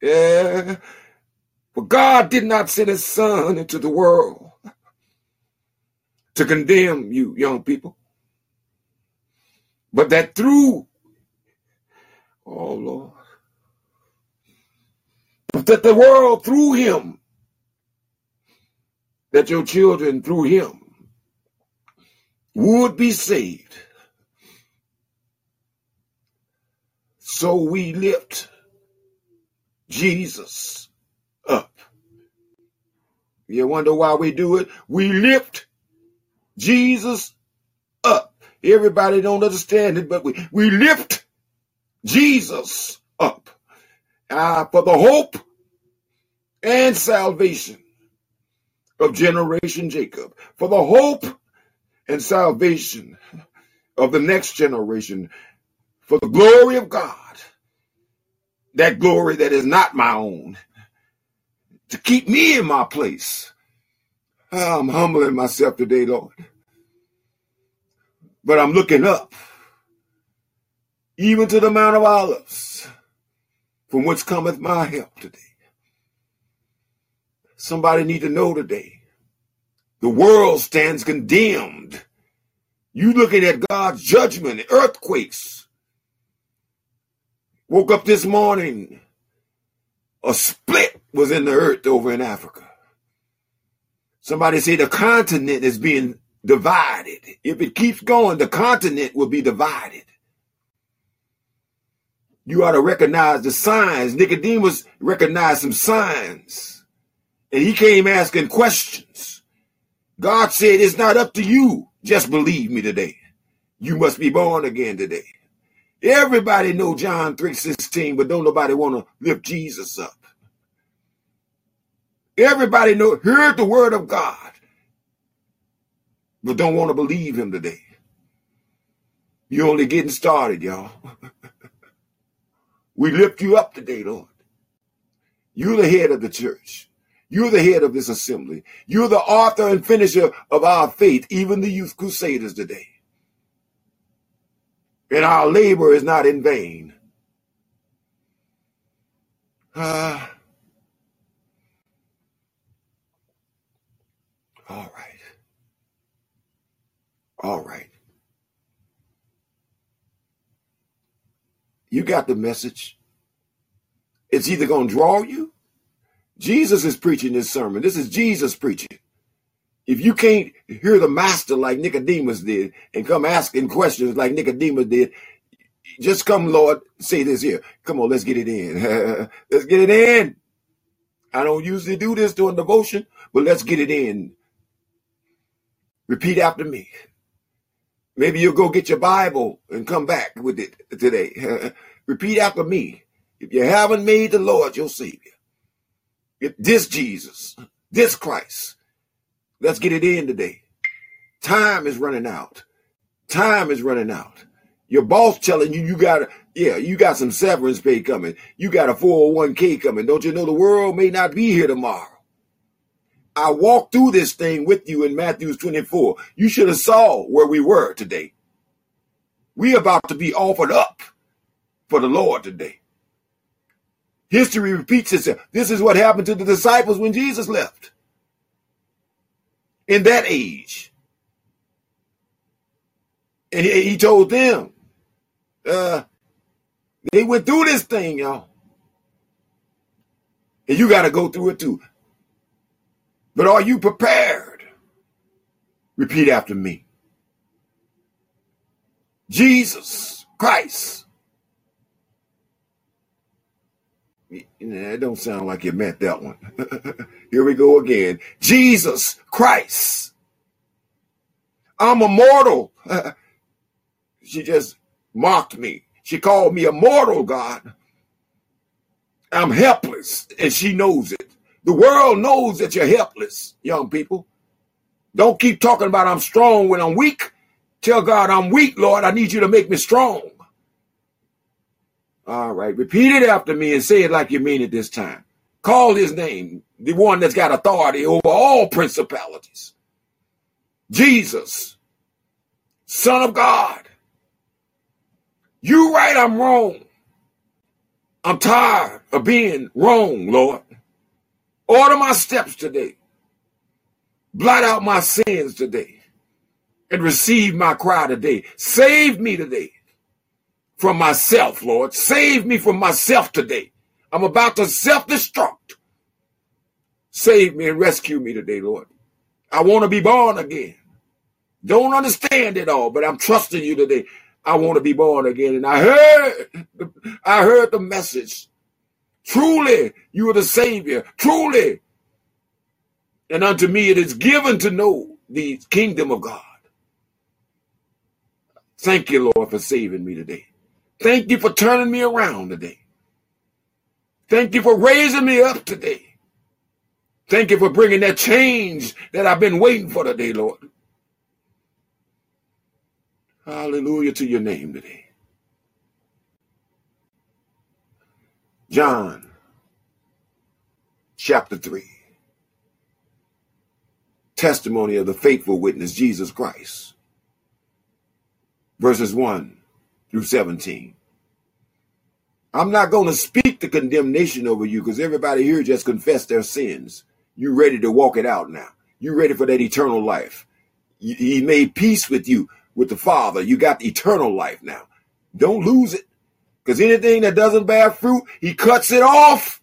Yeah. For God did not send his Son into the world to condemn you, young people, but that through, oh Lord, that the world through him, that your children through him would be saved. So we lift Jesus up. You wonder why we do it? We lift Jesus up. Everybody don't understand it, but we, we lift Jesus up. Ah, for the hope and salvation of generation Jacob, for the hope and salvation of the next generation, for the glory of God, that glory that is not my own, to keep me in my place. I'm humbling myself today, Lord, but I'm looking up, even to the Mount of Olives, from whence cometh my help today. Somebody need to know today, the world stands condemned. You looking at God's judgment, earthquakes. Woke up this morning, a split was in the earth over in Africa. Somebody say the continent is being divided. If it keeps going, the continent will be divided. You ought to recognize the signs. Nicodemus recognized some signs, and he came asking questions. God said, it's not up to you. Just believe me today. You must be born again today. Everybody know John three sixteen, but don't nobody want to lift Jesus up. Everybody know, heard the word of God, but don't want to believe him today. You're only getting started, y'all. We lift you up today, Lord. You're the head of the church. You're the head of this assembly. You're the author and finisher of our faith, even the youth crusaders today. And our labor is not in vain. Uh, All right. All right. You got the message. It's either going to draw you. Jesus is preaching this sermon. This is Jesus preaching. If you can't hear the master like Nicodemus did and come asking questions like Nicodemus did, just come, Lord, say this here. Come on, let's get it in. Let's get it in. I don't usually do this during devotion, but let's get it in. Repeat after me. Maybe you'll go get your Bible and come back with it today. Repeat after me. If you haven't made the Lord your Savior, this Jesus, this Christ, let's get it in today. Time is running out. Time is running out. Your boss telling you you got yeah, you got some severance pay coming. You got a four oh one k coming. Don't you know the world may not be here tomorrow? I walked through this thing with you in Matthew twenty-four. You should have saw where we were today. We about to be offered up for the Lord today. History repeats itself. This is what happened to the disciples when Jesus left. In that age. And he told them, uh, they went through this thing, y'all. And you got to go through it too. But are you prepared? Repeat after me. Jesus Christ. That don't sound like you meant that one. Here we go again. Jesus Christ. I'm a mortal. She just mocked me. She called me a mortal, God. I'm helpless, and she knows it. The world knows that you're helpless, young people. Don't keep talking about I'm strong when I'm weak. Tell God I'm weak, Lord. I need you to make me strong. All right, repeat it after me and say it like you mean it this time. Call his name, the one that's got authority over all principalities. Jesus, Son of God. You right, I'm wrong. I'm tired of being wrong, Lord. Order my steps today. Blot out my sins today. And receive my cry today. Save me today. From myself, Lord. Save me from myself today. I'm about to self-destruct. Save me and rescue me today, Lord. I want to be born again. Don't understand it all, but I'm trusting you today. I want to be born again. And I heard, I heard the message. Truly, you are the Savior. Truly. And unto me it is given to know the kingdom of God. Thank you, Lord, for saving me today. Thank you for turning me around today. Thank you for raising me up today. Thank you for bringing that change that I've been waiting for today, Lord. Hallelujah to your name today. John chapter three. Testimony of the faithful witness, Jesus Christ. Verses one through seventeen. I'm not going to speak the condemnation over you because everybody here just confessed their sins. You ready to walk it out now. You ready for that eternal life. He made peace with you, with the Father. You got the eternal life now. Don't lose it because anything that doesn't bear fruit, he cuts it off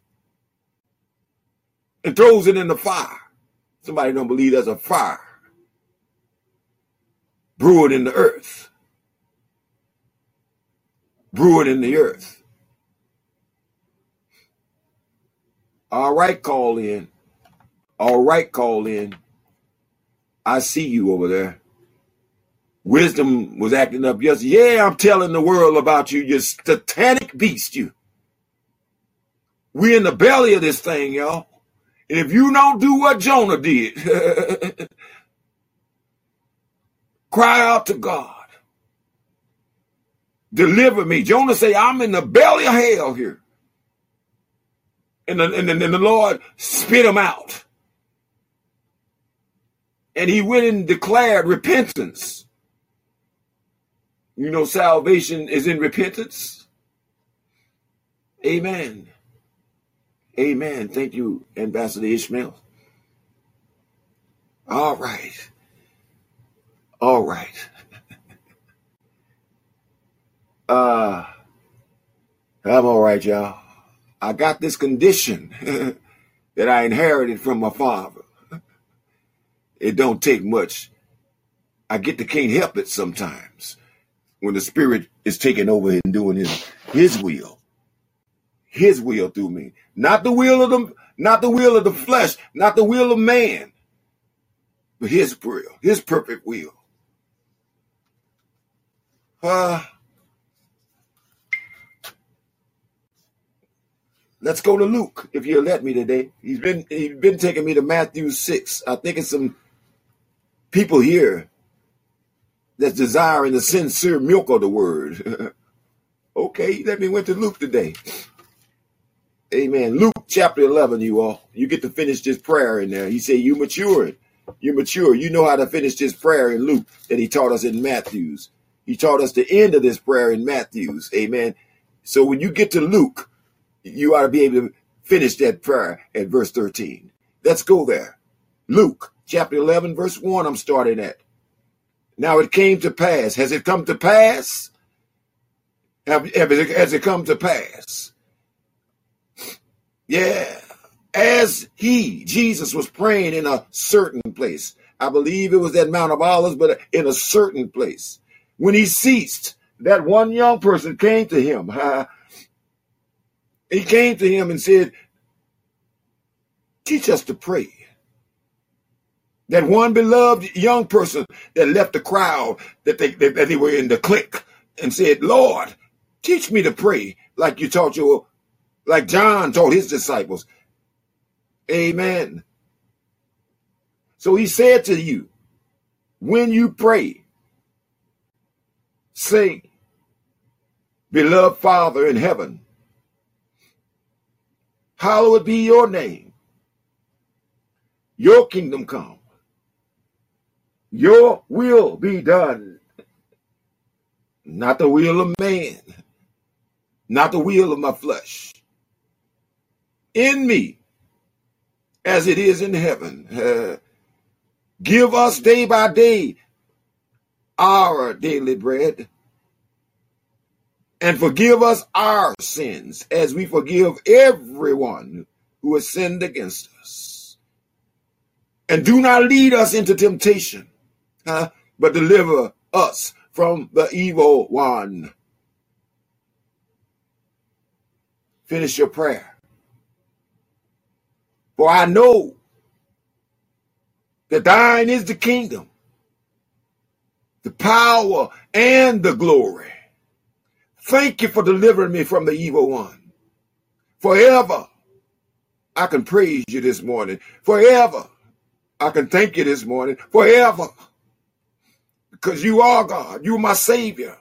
and throws it in the fire. Somebody don't believe there's a fire brewing in the earth. Brewing in the earth. All right, call in. All right, call in. I see you over there. Wisdom was acting up yesterday. Yeah, I'm telling the world about you, you satanic beast, you. We're in the belly of this thing, y'all. And if you don't do what Jonah did, cry out to God. Deliver me. Jonah say, I'm in the belly of hell here. And the, and, the, and the Lord spit him out. And he went and declared repentance. You know, salvation is in repentance. Amen. Amen. Thank you, Ambassador Ishmael. All right. All right. uh, I'm all right, y'all. I got this condition that I inherited from my father. It don't take much. I get to can't help it sometimes when the Spirit is taking over and doing his, his will. His will through me. Not the will of the, not the will of the flesh, not the will of man, but his will, his perfect will. Uh, let's go to Luke, if you'll let me today. He's been he's been taking me to Matthew six. I think it's some people here that's desiring the sincere milk of the word. Okay, let me went to Luke today. Amen. Luke chapter eleven, you all. You get to finish this prayer in there. He said, you matured. You mature. You know how to finish this prayer in Luke that he taught us in Matthew's. He taught us the end of this prayer in Matthew's. Amen. So when you get to Luke, you ought to be able to finish that prayer at verse thirteen. Let's go there. Luke chapter eleven, verse one, I'm starting at. Now it came to pass. Has it come to pass? Have, have it, has it come to pass? Yeah, as he, Jesus, was praying in a certain place. I believe it was that Mount of Olives, but in a certain place. When he ceased, that one young person came to him. Uh, he came to him and said, teach us to pray. That one beloved young person that left the crowd, that they, that they were in the clique, and said, Lord, teach me to pray like you taught your Like John told his disciples. Amen. So he said to you, when you pray, say, beloved Father in heaven, hallowed be your name. Your kingdom come. Your will be done. Not the will of man. Not the will of my flesh. In me, as it is in heaven. Uh, give us day by day our daily bread, and forgive us our sins, as we forgive everyone who has sinned against us. And do not lead us into temptation, huh? But deliver us from the evil one. Finish your prayer. For I know that thine is the kingdom, the power, and the glory. Thank you for delivering me from the evil one. Forever, I can praise you this morning. Forever, I can thank you this morning. Forever, because you are God. You are my Savior.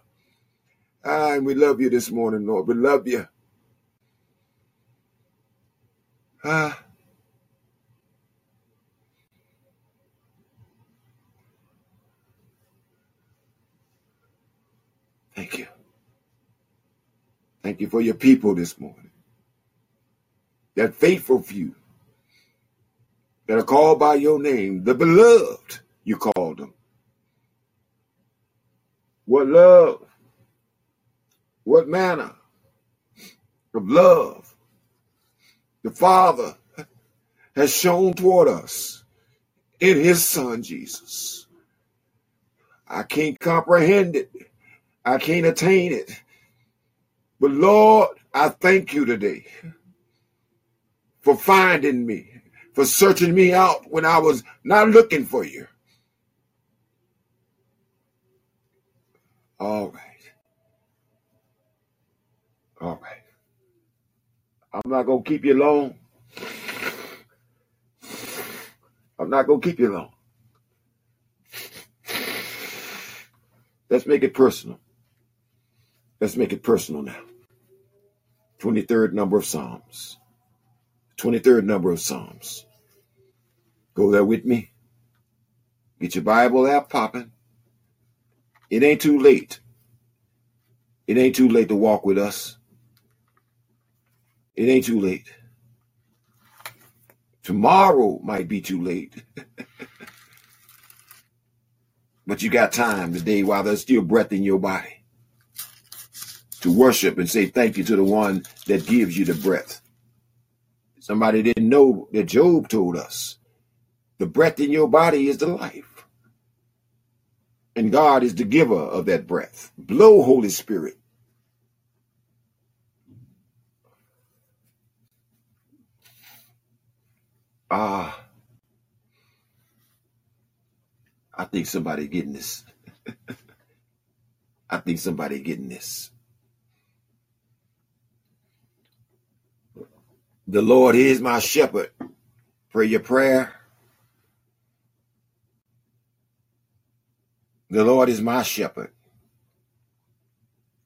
Ah, and we love you this morning, Lord. We love you. Ah. Thank you. Thank you for your people this morning. That faithful few that are called by your name, the beloved you called them. What love, what manner of love the Father has shown toward us in his Son, Jesus. I can't comprehend it. I can't attain it. But Lord, I thank you today for finding me, for searching me out when I was not looking for you. All right. All right. I'm not going to keep you long. I'm not going to keep you long. Let's make it personal. Let's make it personal now. twenty-third number of Psalms. twenty-third number of Psalms. Go there with me. Get your Bible app popping. It ain't too late. It ain't too late to walk with us. It ain't too late. Tomorrow might be too late. But you got time today while there's still breath in your body to worship and say thank you to the one that gives you the breath. Somebody didn't know that Job told us the breath in your body is the life. And God is the giver of that breath. Blow, Holy Spirit. Ah. Uh, I think somebody getting this. I think somebody getting this. The Lord is my shepherd. Pray your prayer. The Lord is my shepherd.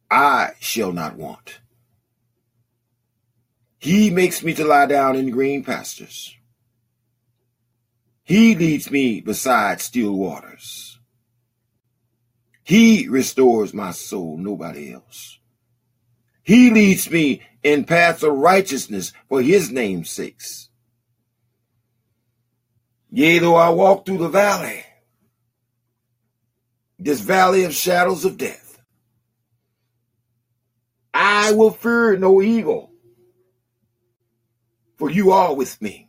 I shall not want. He makes me to lie down in green pastures. He leads me beside still waters. He restores my soul, nobody else. He leads me in paths of righteousness for his name's sake. Yea, though I walk through the valley, this valley of shadows of death, I will fear no evil, for you are with me.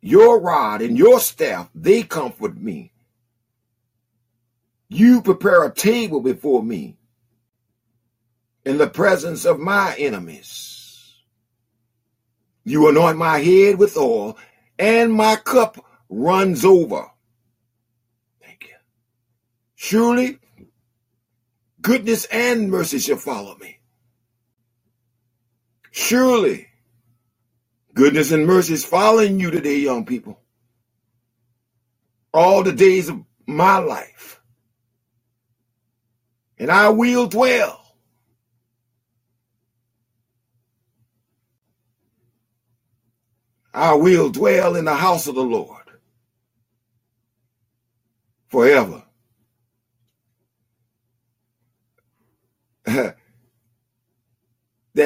Your rod and your staff, they comfort me. You prepare a table before me in the presence of my enemies. You anoint my head with oil, and my cup runs over. Thank you. Surely, goodness and mercy shall follow me. Surely, goodness and mercy is following you today, young people. All the days of my life. And I will dwell. I will dwell in the house of the Lord forever. That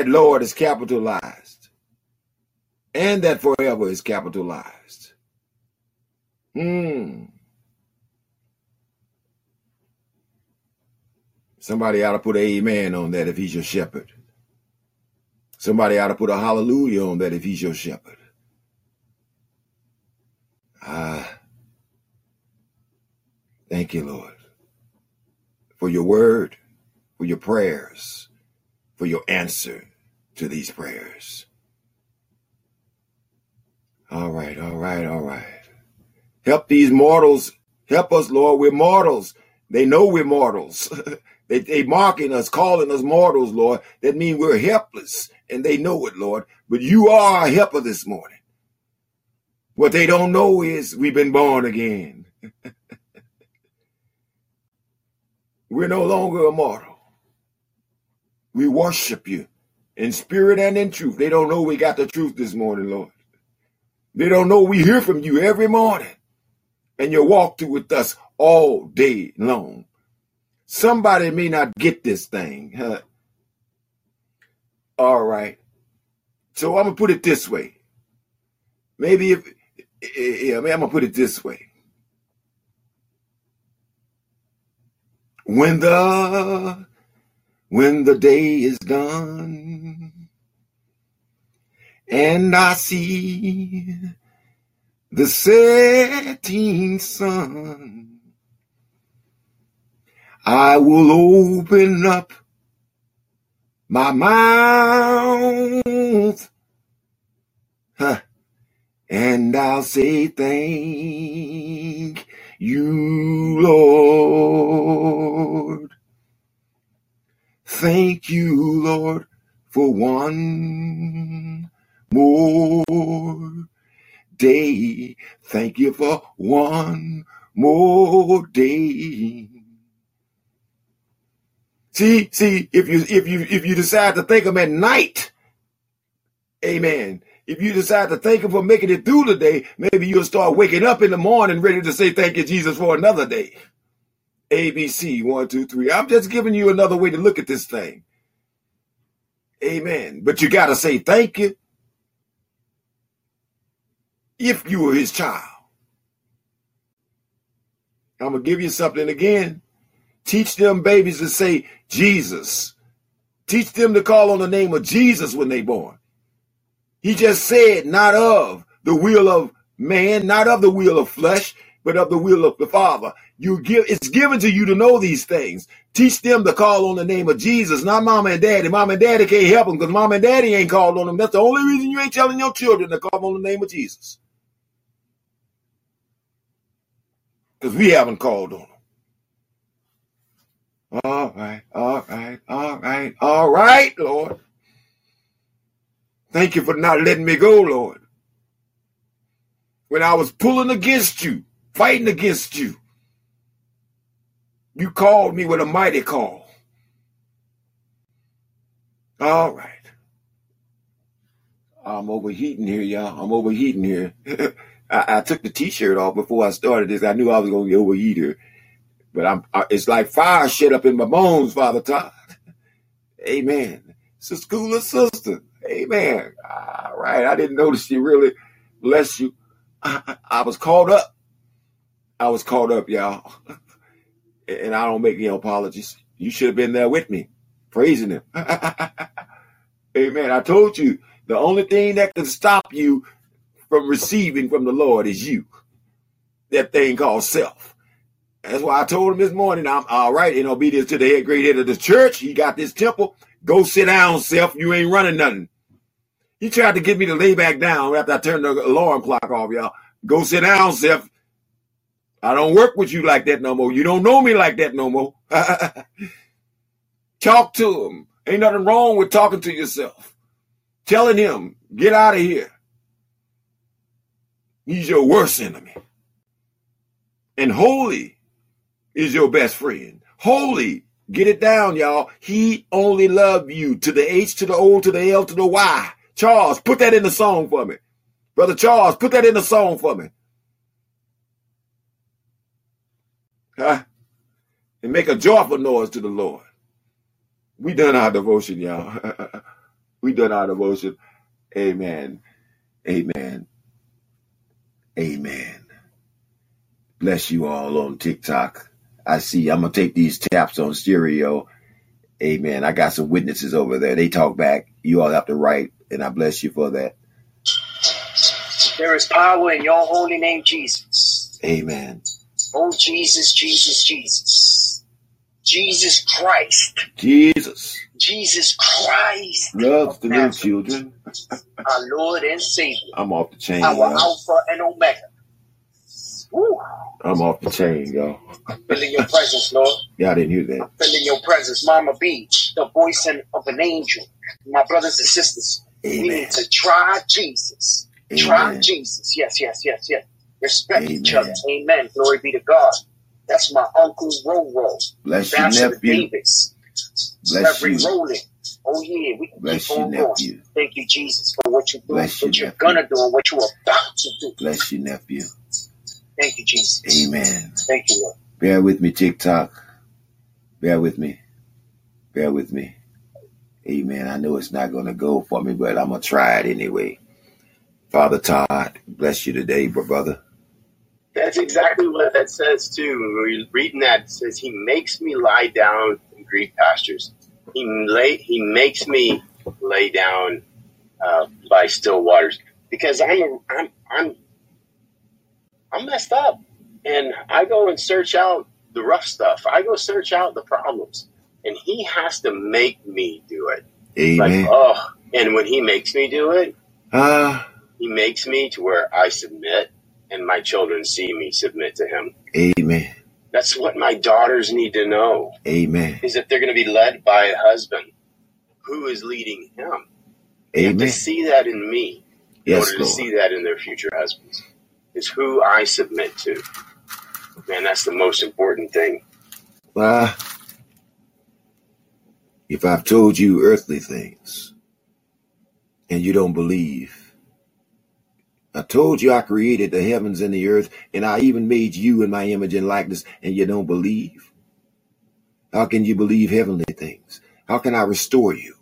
Lord is capitalized. And that forever is capitalized. Hmm. Somebody ought to put an amen on that if he's your shepherd. Somebody ought to put a hallelujah on that if he's your shepherd. Ah. Thank you, Lord, for your word, for your prayers, for your answer to these prayers. All right, all right, all right. Help these mortals. Help us, Lord. We're mortals. They know we're mortals. they they mocking us, calling us mortals, Lord. That means we're helpless, and they know it, Lord. But you are our helper this morning. What they don't know is we've been born again. We're no longer immortal. We worship you in spirit and in truth. They don't know we got the truth this morning, Lord. They don't know we hear from you every morning and you walk through with us all day long. Somebody may not get this thing. Huh? All right. So I'm going to put it this way. Maybe if, yeah, I'm going to put it this way. When the, when the day is done, and I see the setting sun, I will open up my mouth, huh, and I'll say thank you, Lord. Thank you, Lord, for one more day. Thank you for one more day. See, see, if you if you if you decide to thank him at night, amen. If you decide to thank him for making it through the day, maybe you'll start waking up in the morning ready to say thank you, Jesus, for another day. A B C, one, two, three. I'm just giving you another way to look at this thing. Amen. But you gotta say thank you. If you were his child, I'm going to give you something again. Teach them babies to say Jesus. Teach them to call on the name of Jesus when they're born. He just said, not of the will of man, not of the will of flesh, but of the will of the Father. You give, it's given to you to know these things. Teach them to call on the name of Jesus, not mama and daddy. Mama and daddy can't help them because mama and daddy ain't called on them. That's the only reason you ain't telling your children to call on the name of Jesus. Because we haven't called on them. All right, all right, all right, all right, Lord. Thank you for not letting me go, Lord. When I was pulling against you, fighting against you, you called me with a mighty call. All right. I'm overheating here, y'all. I'm overheating here. I, I took the T-shirt off before I started this. I knew I was going to get overheat here. But I'm, I, it's like fire shut up in my bones, Father Todd. Amen. Sister Cooler Sister. Amen. All right. I didn't notice she really blessed you. I, I was caught up. I was caught up, y'all. And I don't make any apologies. You should have been there with me, praising him. Amen. I told you, the only thing that can stop you from receiving from the Lord is you. That thing called self. That's why I told him this morning, I'm all right in obedience to the head, great head of the church. He got this temple. Go sit down, self. You ain't running nothing. He tried to get me to lay back down after I turned the alarm clock off, y'all. Go sit down, self. I don't work with you like that no more. You don't know me like that no more. Talk to him. Ain't nothing wrong with talking to yourself. Telling him, get out of here. He's your worst enemy. And holy is your best friend. Holy, get it down, y'all. He only loved you, to the H, to the O, to the L, to the Y. Charles, put that in the song for me. Brother Charles, put that in the song for me. Huh? And make a joyful noise to the Lord. We done our devotion, y'all. We done our devotion. Amen. Amen. Amen. Bless you all on TikTok. I see. I'm going to take these taps on Stereo. Amen. I got some witnesses over there. They talk back. You all have to write, and I bless you for that. There is power in your holy name, Jesus. Amen. Oh, Jesus, Jesus, Jesus. Jesus Christ. Jesus. Jesus Christ. Loves the little children. Our Lord and Savior. I'm off the chain. Our y'all. Alpha and Omega. Woo. I'm off the chain, y'all. I'm feeling your presence, Lord. Yeah, I didn't hear that. I'm feeling your presence, Mama B, the voice of an angel. My brothers and sisters, amen. We need to try Jesus. Amen. Try Jesus. Yes, yes, yes, yes. Respect amen. Each other. Amen. Glory be to God. That's my Uncle Roro. Bless you, nephew. Davis. Bless Reverend you. Rowland. Oh, yeah. We can bless keep you, on nephew. Going. Thank you, Jesus, for what you're doing, bless what you, you're going to do, and what you're about to do. Bless you, nephew. Thank you, Jesus. Amen. Thank you, Lord. Bear with me, TikTok. Bear with me. Bear with me. Amen. I know it's not going to go for me, but I'm going to try it anyway. Father Todd, bless you today, brother. That's exactly what that says, too. When we're reading that, it says, he makes me lie down in green pastures. He lay, He makes me lay down uh, by still waters. Because I'm a, I'm I'm... I'm messed up, and I go and search out the rough stuff. I go search out the problems, and he has to make me do it. Amen. Like, oh, and when he makes me do it, uh, he makes me to where I submit, and my children see me submit to him. Amen. That's what my daughters need to know. Amen. Is that they're going to be led by a husband who is leading him. Amen. They have to see that in me in yes, order to Lord. See that in their future husbands. Is who I submit to. Man, that's the most important thing. Uh, if I've told you earthly things and you don't believe, I told you I created the heavens and the earth, and I even made you in my image and likeness, and you don't believe. How can you believe heavenly things? How can I restore you?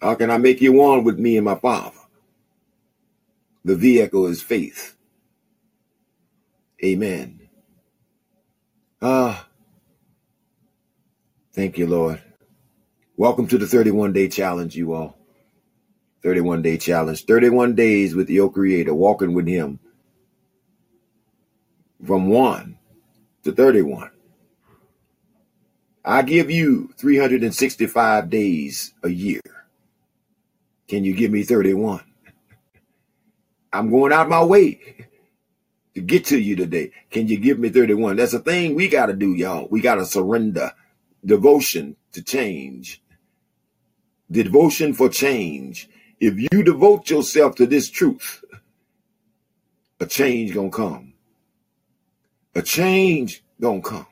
How can I make you one with me and my Father? The vehicle is faith. Amen. Ah, thank you, Lord. Welcome to the thirty-one day challenge, you all. thirty-one day challenge. thirty-one days with your Creator, walking with Him from one to thirty-one. I give you three hundred sixty-five days a year. Can you give me thirty-one? I'm going out my way to get to you today. Can you give me thirty-one? That's the thing we got to do, y'all. We got to surrender devotion to change. Devotion for change. If you devote yourself to this truth, a change gonna come. A change gonna come.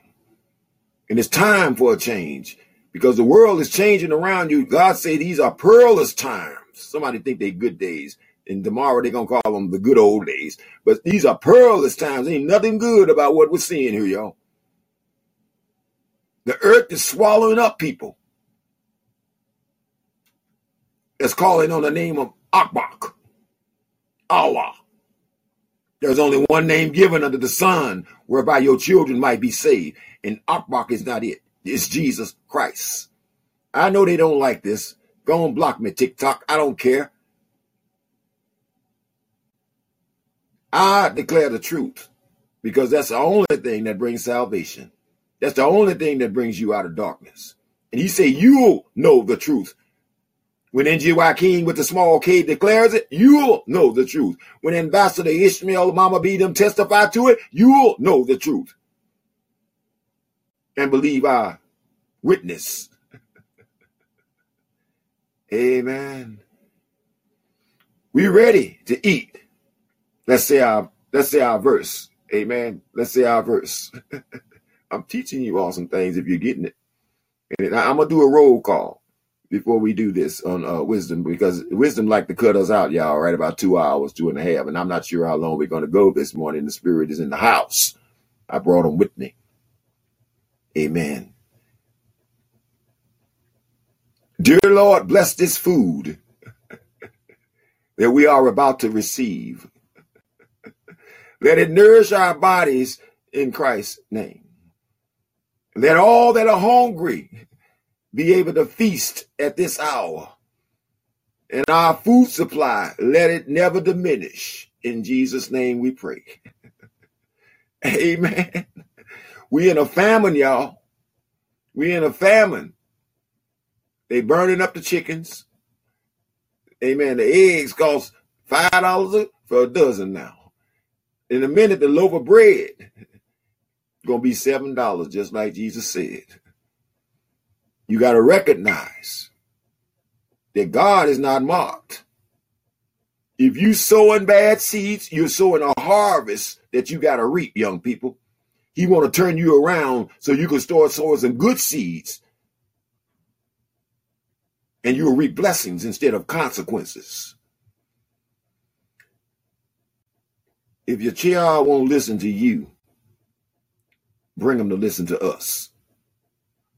And it's time for a change because the world is changing around you. God say these are perilous times. Somebody think they good days, and tomorrow they're going to call them the good old days. But these are perilous times. Ain't nothing good about what we're seeing here, y'all. The earth is swallowing up people that's calling on the name of Akbak, Allah. There's only one name given under the sun whereby your children might be saved. And Akbak is not it. It's Jesus Christ. I know they don't like this. Go and block me, TikTok. I don't care. I declare the truth because that's the only thing that brings salvation. That's the only thing that brings you out of darkness. And he say, you'll know the truth. When N G Y King with the small K declares it, you'll know the truth. When Ambassador Ishmael Mama B them testify to it, you'll know the truth. And believe our witness. Amen. We ready to eat. Let's say our let's say our verse. Amen. Let's say our verse. I'm teaching you all some things if you're getting it. And I'm gonna do a roll call before we do this on uh, wisdom, because wisdom like to cut us out, y'all, right about two hours, two and a half. And I'm not sure how long we're gonna go this morning. The Spirit is in the house. I brought him with me. Amen. Dear Lord, bless this food that we are about to receive. Let it nourish our bodies in Christ's name. Let all that are hungry be able to feast at this hour. And our food supply, let it never diminish. In Jesus' name we pray. Amen. We in a famine, y'all. We in a famine. They burning up the chickens. Amen. The eggs cost five dollars for a dozen now. In a minute, the loaf of bread is going to be seven dollars, just like Jesus said. You got to recognize that God is not mocked. If you sowing bad seeds, you're sowing a harvest that you got to reap, young people. He want to turn you around so you can start sowing some good seeds. And you'll reap blessings instead of consequences. If your child won't listen to you, bring them to listen to us.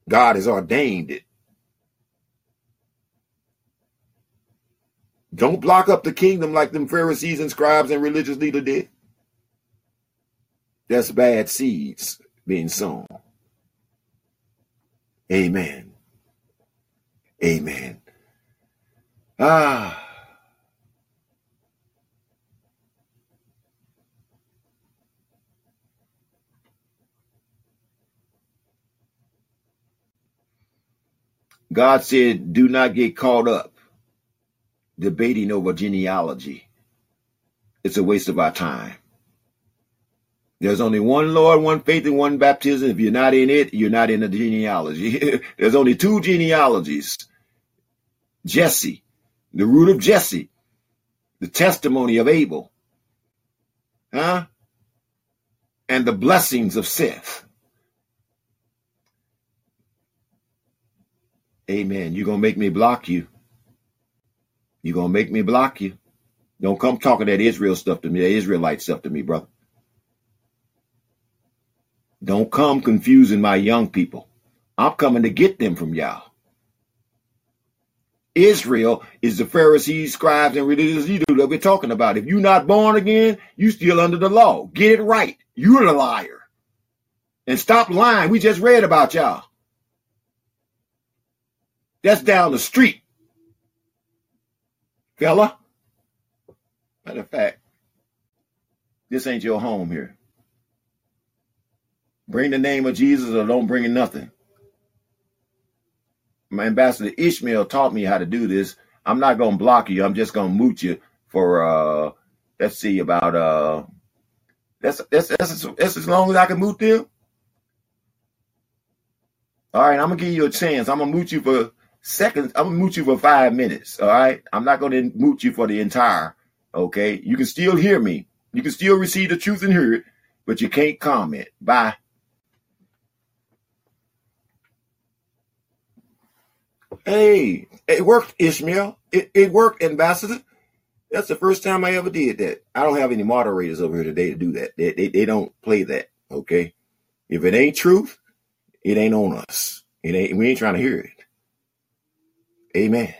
God has ordained it. Don't block up the kingdom like them Pharisees and scribes and religious leaders did. That's bad seeds being sown. Amen. Amen. Ah. God said, do not get caught up debating over genealogy. It's a waste of our time. There's only one Lord, one faith, and one baptism. If you're not in it, you're not in the genealogy. There's only two genealogies. Jesse, the root of Jesse, the testimony of Abel, huh? And the blessings of Seth. Amen. You're going to make me block you. You're going to make me block you. Don't come talking that Israel stuff to me, that Israelite stuff to me, brother. Don't come confusing my young people. I'm coming to get them from y'all. Israel is the Pharisees, scribes, and religious leaders that we're talking about. If you're not born again, you're still under the law. Get it right. You're the liar. And stop lying. We just read about y'all. That's down the street, fella. Matter of fact, this ain't your home here. Bring the name of Jesus or don't bring nothing. My ambassador Ishmael taught me how to do this. I'm not going to block you. I'm just going to moot you for, uh, let's see, about, uh, that's, that's, that's, that's as long as I can moot them. All right, I'm going to give you a chance. I'm going to moot you for seconds. I'm going to moot you for five minutes, all right? I'm not going to moot you for the entire, okay? You can still hear me. You can still receive the truth and hear it, but you can't comment. Bye. Hey, it worked, Ishmael. It, it worked, Ambassador. That's the first time I ever did that. I don't have any moderators over here today to do that. They, they, they don't play that, okay? If it ain't truth, it ain't on us. It ain't. We ain't trying to hear it. Amen.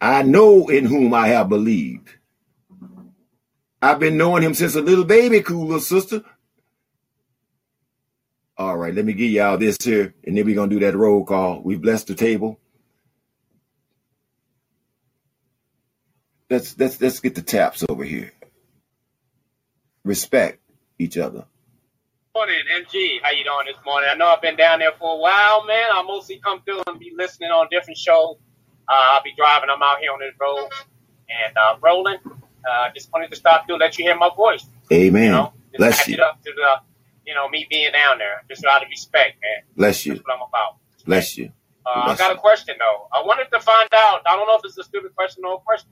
I know in whom I have believed. I've been knowing him since a little baby, cool little sister. All right, let me give y'all this here, and then we're going to do that roll call. We bless the table. Let's, let's, let's get the taps over here. Respect each other. Morning, M G. How you doing this morning? I know I've been down there for a while, man. I mostly come through and be listening on different shows. Uh, I'll be driving. I'm out here on this road and uh, rolling. Uh, just wanted to stop through, let you hear my voice. Amen. You know, just bless you. It up to the, you know, me being down there. Just out of respect, man. Bless you. That's what I'm about. Bless you. Uh, bless I got a question though. I wanted to find out. I don't know if it's a stupid question or a question.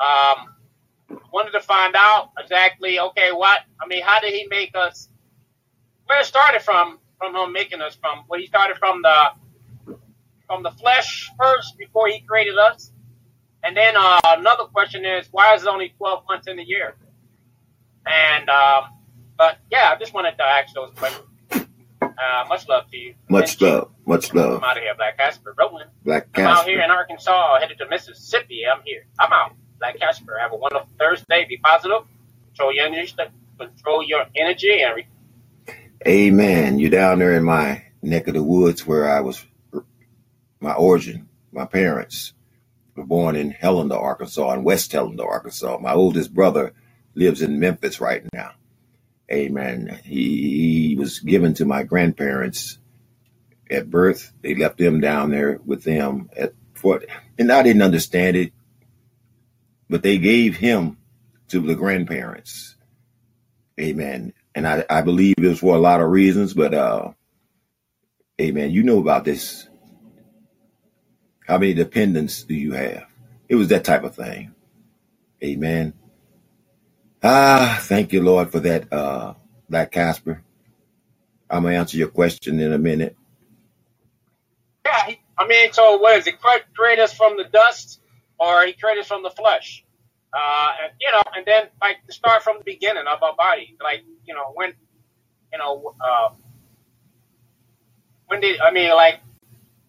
Um, wanted to find out exactly. Okay, what? I mean, how did he make us? Where it started from, from him making us from, where he started from the from the flesh first before he created us. And then uh, another question is, why is it only twelve months in the year? And, um, but yeah, I just wanted to ask those questions. Uh, much love to you. Much and love. You. Much love. I'm out of here, Black Casper, rolling. Black Casper. I'm out here in Arkansas, headed to Mississippi. I'm here. I'm out. Black Casper, have a wonderful Thursday. Be positive. Control your energy. Control your energy and re- Amen. You're down there in my neck of the woods where I was, my origin, my parents were born in Helena, Arkansas, in West Helena, Arkansas. My oldest brother lives in Memphis right now. Amen. He, he was given to my grandparents at birth. They left them down there with them at Fort, and I didn't understand it, but they gave him to the grandparents. Amen. And I, I believe it was for a lot of reasons, but, uh, amen, you know about this. How many dependents do you have? It was that type of thing. Amen. Ah, thank you, Lord, for that, uh, Black Casper. I'm going to answer your question in a minute. Yeah, I mean, so what is it? Create us from the dust, or he created us from the flesh? Uh, and, you know, and then like to start from the beginning of our body, like, you know, when, you know, uh, when did, I mean, like,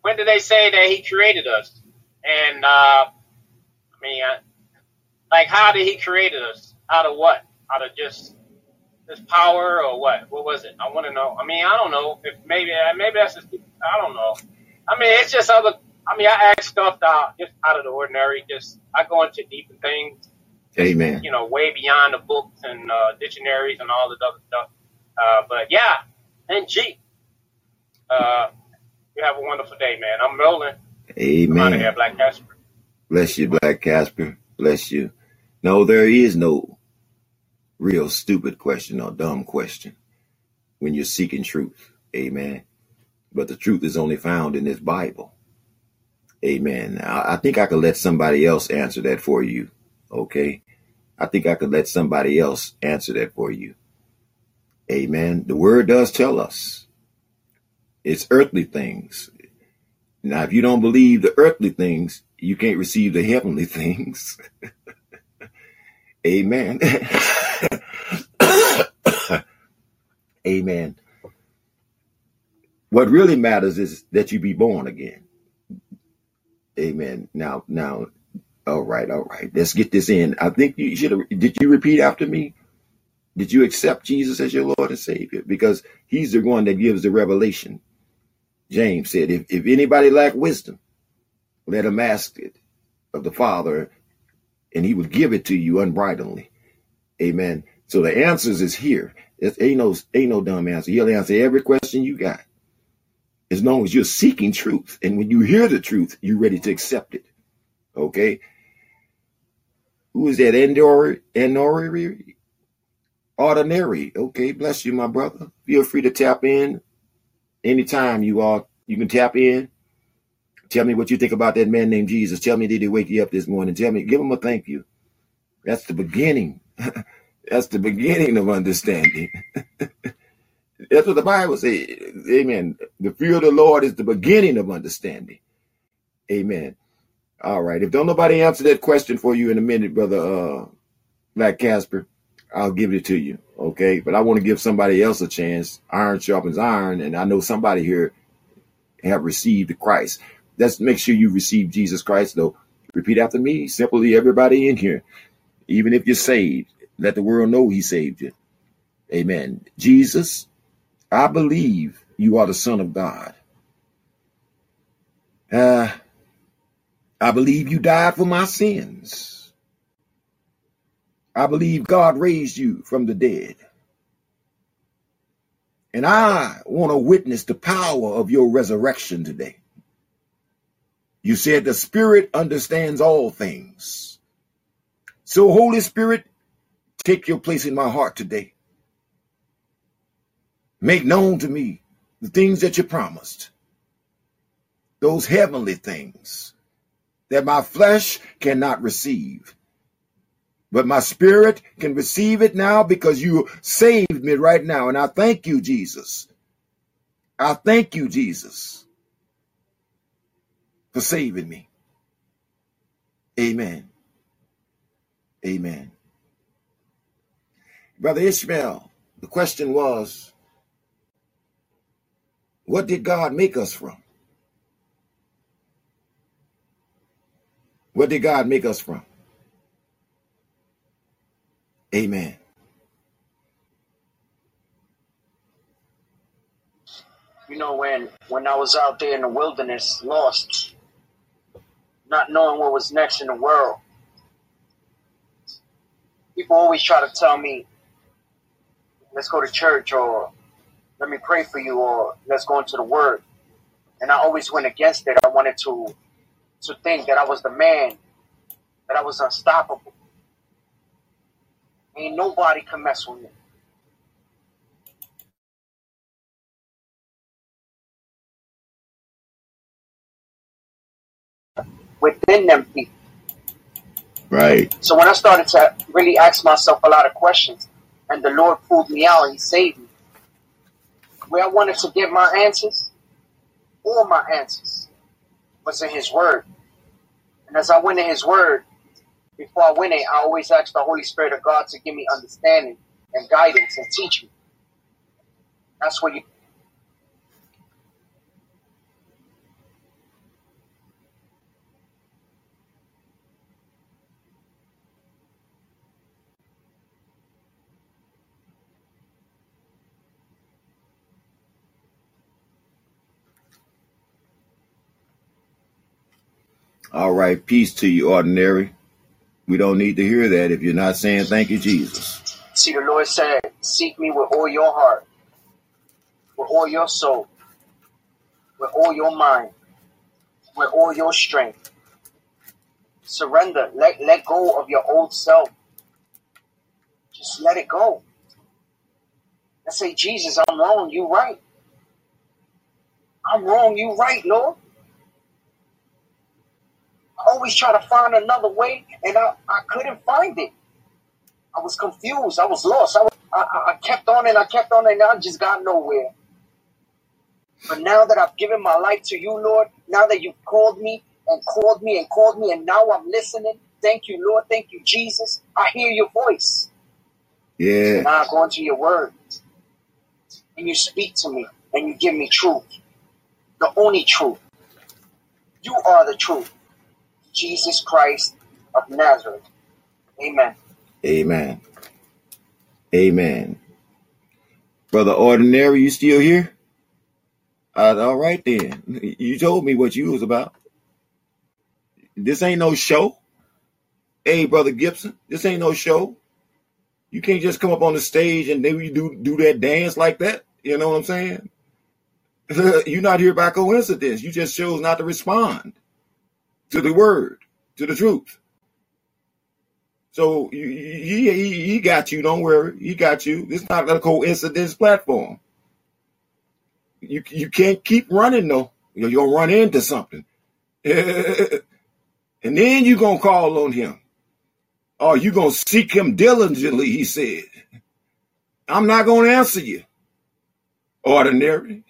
when did they say that he created us? And, uh, I mean, uh, like, how did he create us? Out of what? Out of just this power or what? What was it? I want to know. I mean, I don't know if maybe, maybe that's just, I don't know. I mean, it's just other, I mean, I ask stuff that just out of the ordinary, just, I go into deeper things. Amen. You know, way beyond the books and uh, dictionaries and all this other stuff. Uh, but yeah, and gee, uh, you have a wonderful day, man. I'm rolling. Amen. I'm out of here, Black Casper. Bless you, Black Casper. Bless you. No, there is no real stupid question or dumb question when you're seeking truth. Amen. But the truth is only found in this Bible. Amen. I, I think I could let somebody else answer that for you. Okay, I think I could let somebody else answer that for you. Amen. The word does tell us it's earthly things. Now, if you don't believe the earthly things, you can't receive the heavenly things. Amen. Amen. What really matters is that you be born again. Amen. Now, now, all right, all right. Let's get this in. I think you should have. Did you repeat after me? Did you accept Jesus as your Lord and Savior? Because he's the one that gives the revelation. James said, if, if anybody lack wisdom, let him ask it of the Father, and he would give it to you unbridledly. Amen. So the answers is here. It ain't no, ain't no dumb answer. He'll answer every question you got, as long as you're seeking truth. And when you hear the truth, you're ready to accept it. Okay. Who is that? Endor, Endor, Ordinary. Okay. Bless you, my brother. Feel free to tap in anytime you are. You can tap in. Tell me what you think about that man named Jesus. Tell me, did he wake you up this morning? Tell me, give him a thank you. That's the beginning. That's the beginning of understanding. That's what the Bible says. Amen. The fear of the Lord is the beginning of understanding. Amen. All right. If don't nobody answer that question for you in a minute, brother uh, Black Casper, I'll give it to you. Okay. But I want to give somebody else a chance. Iron sharpens iron. And I know somebody here have received Christ. Let's make sure you receive Jesus Christ, though. Repeat after me. Simply, everybody in here, even if you're saved, let the world know he saved you. Amen. Jesus, I believe you are the Son of God. Uh, I believe you died for my sins. I believe God raised you from the dead. And I want to witness the power of your resurrection today. You said the Spirit understands all things. So, Holy Spirit, take your place in my heart today. Make known to me the things that you promised, those heavenly things that my flesh cannot receive. But my spirit can receive it now because you saved me right now. And I thank you, Jesus. I thank you, Jesus, for saving me. Amen. Amen. Brother Ishmael, the question was, what did God make us from? What did God make us from? Amen. You know, when, when I was out there in the wilderness, lost, not knowing what was next in the world, people always try to tell me, let's go to church, or let me pray for you, or let's go into the word. And I always went against it. I wanted to to think that I was the man, that I was unstoppable. Ain't nobody can mess with me. Within them people. Right. So when I started to really ask myself a lot of questions, and the Lord pulled me out and he saved me, where I wanted to get my answers, all my answers, was in his word. And as I went in his word, before I went in, I always asked the Holy Spirit of God to give me understanding and guidance and teach me. That's what you... All right, peace to you, Ordinary. We don't need to hear that if you're not saying thank you, Jesus. See, the Lord said, seek me with all your heart, with all your soul, with all your mind, with all your strength. Surrender. Let, let go of your old self. Just let it go. I say, Jesus, I'm wrong, you right. I'm wrong, you right, Lord. I always try to find another way, and I, I couldn't find it. I was confused. I was lost. I, was, I I kept on and I kept on, and I just got nowhere. But now that I've given my life to you, Lord, now that you've called me and called me and called me, and now I'm listening. Thank you, Lord. Thank you, Jesus. I hear your voice. Yeah. So now I go into your word, and you speak to me. and you give me truth, the only truth. You are the truth. Jesus Christ of Nazareth. Amen. Amen. Amen. Brother Ordinary, you still here? Uh, all right then. You told me what you was about. This ain't no show. Hey, Brother Gibson, this ain't no show. You can't just come up on the stage and then you do, do that dance like that. You know what I'm saying? You're not here by coincidence. You just chose not to respond to the word, to the truth. So he, he, he got you. Don't worry. He got you. This is not a coincidence platform. You you can't keep running, though. You're going to run into something. And then you're going to call on him. Or you're going to seek him diligently, he said. I'm not going to answer you, Ordinary.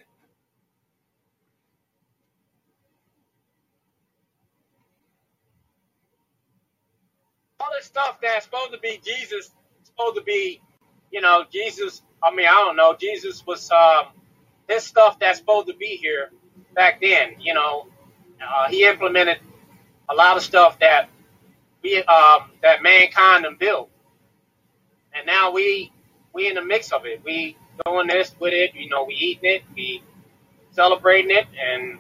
All this stuff that's supposed to be Jesus, supposed to be, you know, Jesus, I mean, I don't know, Jesus was, um, this stuff that's supposed to be here back then, you know, uh, he implemented a lot of stuff that we, um, that mankind done built. And now we, we in the mix of it. We doing this with it, you know, we eating it, we celebrating it and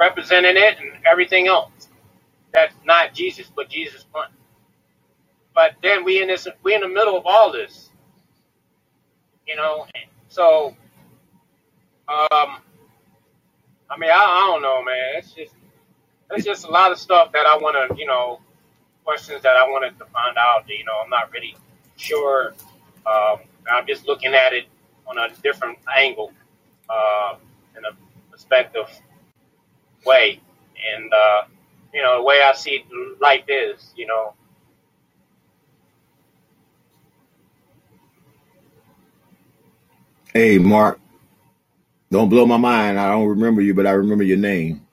representing it and everything else. That's not Jesus, but Jesus one. But then we in this, we in the middle of all this, you know. So, um, I mean, I, I don't know, man. It's just, it's just a lot of stuff that I want to, you know, questions that I wanted to find out. You know, I'm not really sure. Um, I'm just looking at it on a different angle, uh, in a perspective way, and uh, you know, the way I see life is, you know. Hey, Mark, don't blow my mind. I don't remember you, but I remember your name.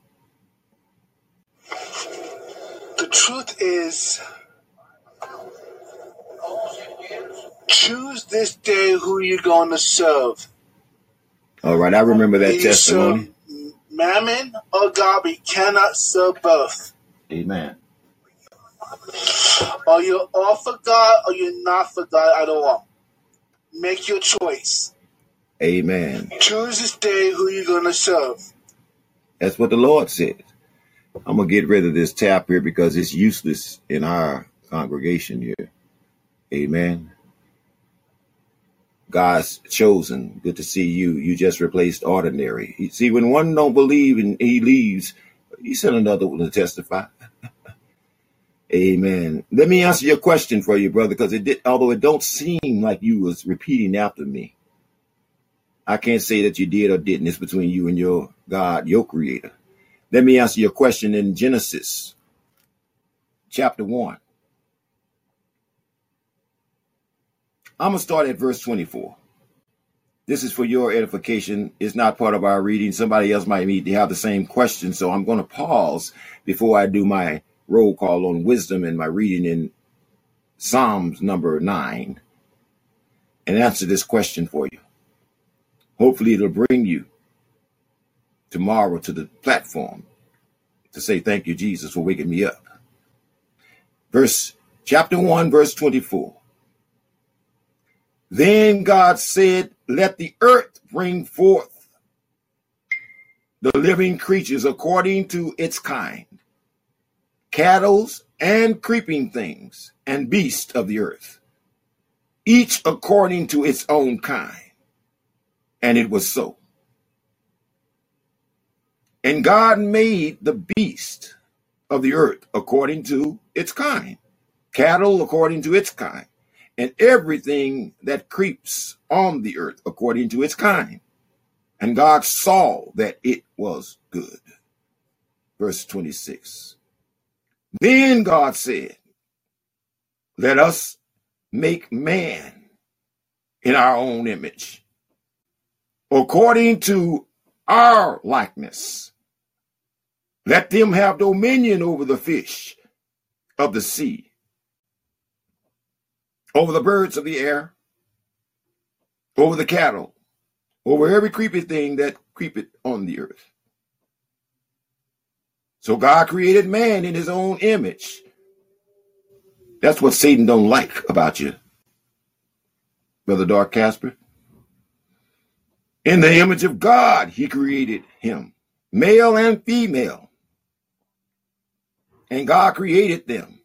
The truth is, choose this day who you're going to serve. All right, I remember that testimony. Mammon or God, we cannot serve both. Amen. Or you're all for God or you're not for God at all. Make your choice. Amen. Choose this day who you're going to serve. That's what the Lord said. I'm going to get rid of this tap here because it's useless in our congregation here. Amen. God's chosen. Good to see you. You just replaced Ordinary. You see, when one don't believe and he leaves, he sent another one to testify. Amen. Let me answer your question for you, brother, because it did, although it don't seem like you was repeating after me. I can't say that you did or didn't. It's between you and your God, your creator. Let me answer your question in Genesis chapter one. I'm going to start at verse twenty-four. This is for your edification. It's not part of our reading. Somebody else might need to have the same question. So I'm going to pause before I do my roll call on wisdom and my reading in Psalms number nine and answer this question for you. Hopefully it'll bring you tomorrow to the platform to say, thank you, Jesus, for waking me up. Verse chapter one, verse twenty-four. Then God said, let the earth bring forth the living creatures according to its kind, cattle and creeping things and beasts of the earth, each according to its own kind. And it was so. And God made the beast of the earth according to its kind, cattle according to its kind, and everything that creeps on the earth according to its kind. And God saw that it was good. Verse twenty-six. Then God said, let us make man in our own image, according to our likeness. Let them have dominion over the fish of the sea, over the birds of the air, over the cattle, over every creeping thing that creepeth on the earth. So God created man in his own image. That's what Satan don't like about you, Brother Dark Casper. In the image of God, he created him, male and female. And God created them.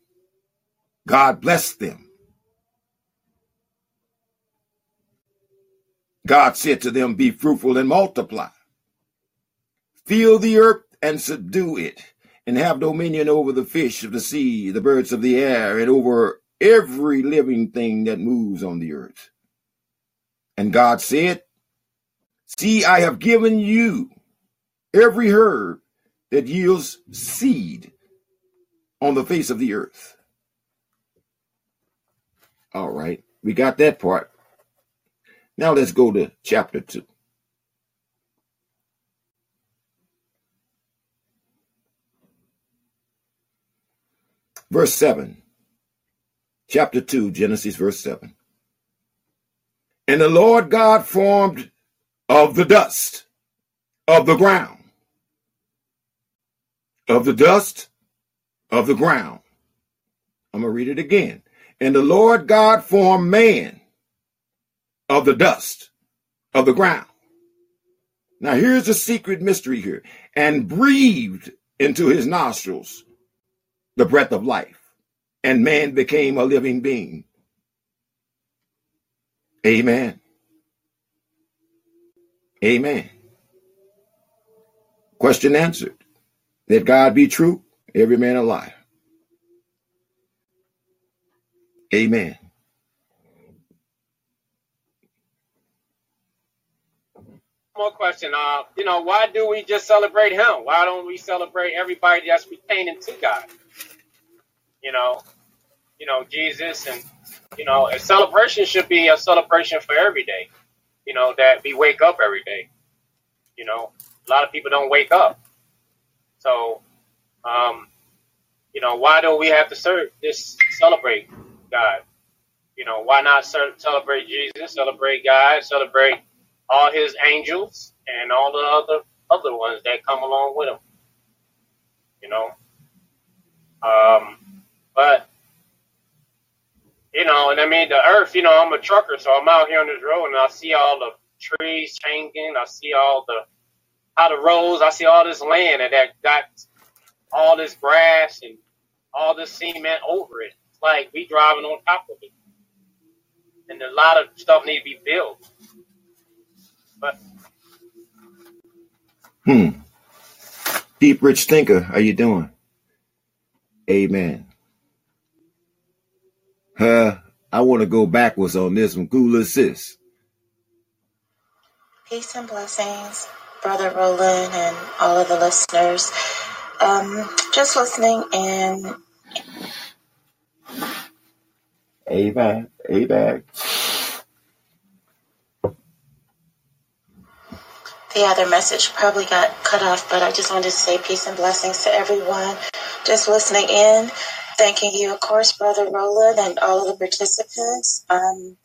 God blessed them. God said to them, be fruitful and multiply. Fill the earth and subdue it, and have dominion over the fish of the sea, the birds of the air, and over every living thing that moves on the earth. And God said, see, I have given you every herb that yields seed on the face of the earth. All right, we got that part. Now let's go to chapter two. Verse seven, chapter two, Genesis, verse seven. And the Lord God formed of the dust of the ground, of the dust of the ground. I'm going to read it again. And the Lord God formed man of the dust of the ground. Now, here's the secret mystery here. And breathed into his nostrils the breath of life, and man became a living being. Amen. Amen. Question answered. Let God be true, every man a liar. Amen. More question. Uh, you know, why do we just celebrate him? Why don't we celebrate everybody that's pertaining to God? You know, you know, Jesus, and, you know, a celebration should be a celebration for every day, you know, that we wake up every day. You know, a lot of people don't wake up. So, um, you know, why do we have to serve this, celebrate God? You know, why not serve, celebrate Jesus, celebrate God, celebrate all his angels and all the other, other ones that come along with him? You know, um, But, you know, and I mean, the earth, you know, I'm a trucker, so I'm out here on this road and I see all the trees changing. I see all the, how the roads, I see all this land and that got all this grass and all this cement over it. It's like we driving on top of it. And a lot of stuff need to be built. But. Hmm. Deep Rich Thinker, how you doing? Amen. Huh, I want to go backwards on this one. Cool assist. Peace and blessings, Brother Roland and all of the listeners. Um, just listening in. Amen. Amen. The other message probably got cut off, but I just wanted to say peace and blessings to everyone. Just listening in. Thanking you, of course, Brother Roland, and all of the participants. Um,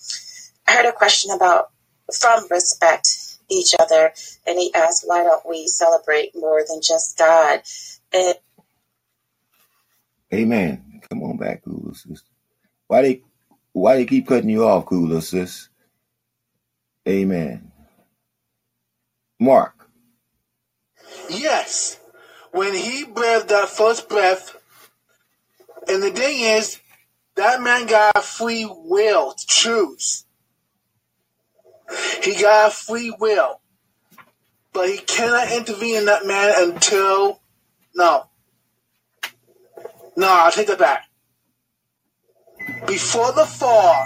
I heard a question about from respect each other, and he asked, why don't we celebrate more than just God? And amen. Come on back, Cooler Sis. Why they, why they keep cutting you off, Cooler Sis? Amen. Mark. Yes. When he breathed that first breath, and the thing is, that man got free will to choose. He got free will. But he cannot intervene in that man until... No. No, I'll take that back. Before the fall,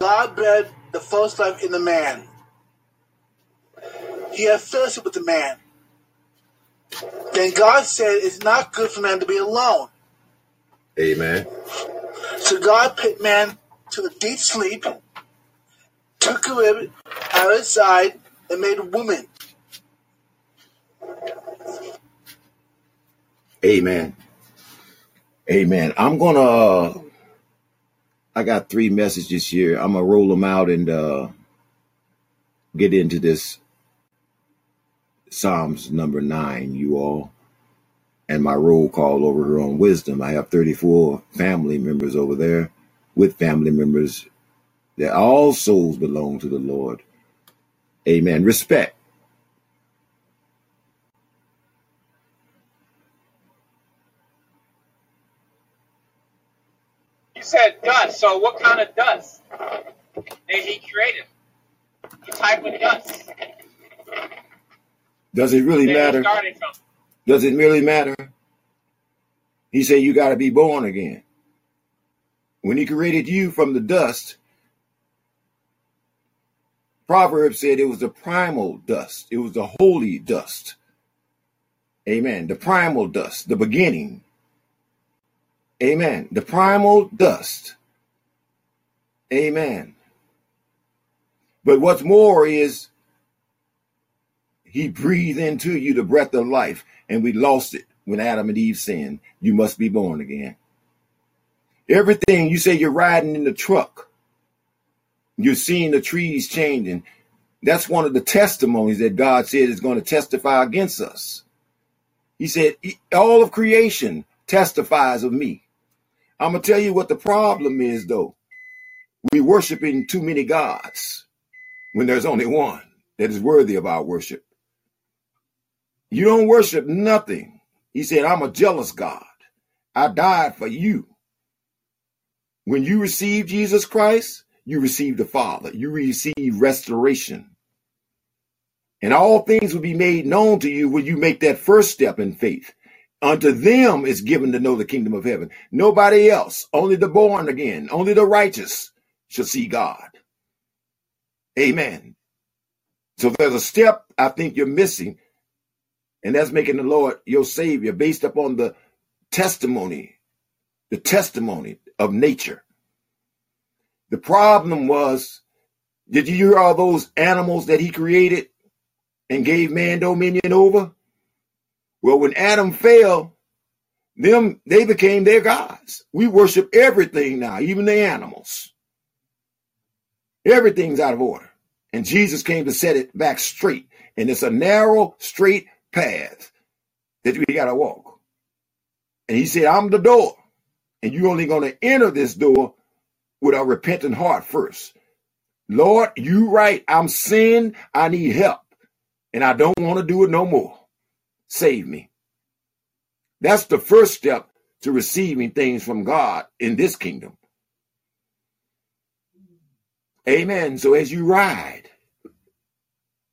God bred the first life in the man. He had fellowship with the man. Then God said, it's not good for man to be alone. Amen. So God put man to a deep sleep, took a rib out of his side, and made a woman. Amen. Amen. I'm going to, uh, I got three messages here. I'm going to roll them out and uh, get into this Psalms number nine, you all, and my roll call over here on Wisdom. I have thirty-four family members over there with family members that all souls belong to the Lord. Amen. Respect. You said dust, so what kind of dust did he create? What type of dust? Does it really matter? Does it really matter? He said you got to be born again. When he created you from the dust, Proverbs said it was the primal dust. It was the holy dust. Amen. The primal dust, the beginning. Amen. The primal dust. Amen. But what's more is he breathed into you the breath of life, and we lost it when Adam and Eve sinned. You must be born again. Everything you say, you're riding in the truck. You're seeing the trees changing. That's one of the testimonies that God said is going to testify against us. He said, all of creation testifies of me. I'm going to tell you what the problem is, though. We're worshiping too many gods when there's only one that is worthy of our worship. You don't worship nothing. He said, I'm a jealous God. I died for you. When you receive Jesus Christ, you receive the Father. You receive restoration. And all things will be made known to you when you make that first step in faith. Unto them is given to know the kingdom of heaven. Nobody else, only the born again, only the righteous shall see God. Amen. So there's a step I think you're missing, and that's making the Lord your Savior based upon the testimony, the testimony of nature. The problem was, did you hear all those animals that he created and gave man dominion over? Well, when Adam fell, them they became their gods. We worship everything now, even the animals. Everything's out of order. And Jesus came to set it back straight. And it's a narrow, straight path that we got to walk. And he said, I'm the door. And you're only going to enter this door with a repentant heart first. Lord, you right. I'm sin. I need help. And I don't want to do it no more. Save me. That's the first step to receiving things from God in this kingdom. Amen. So as you ride,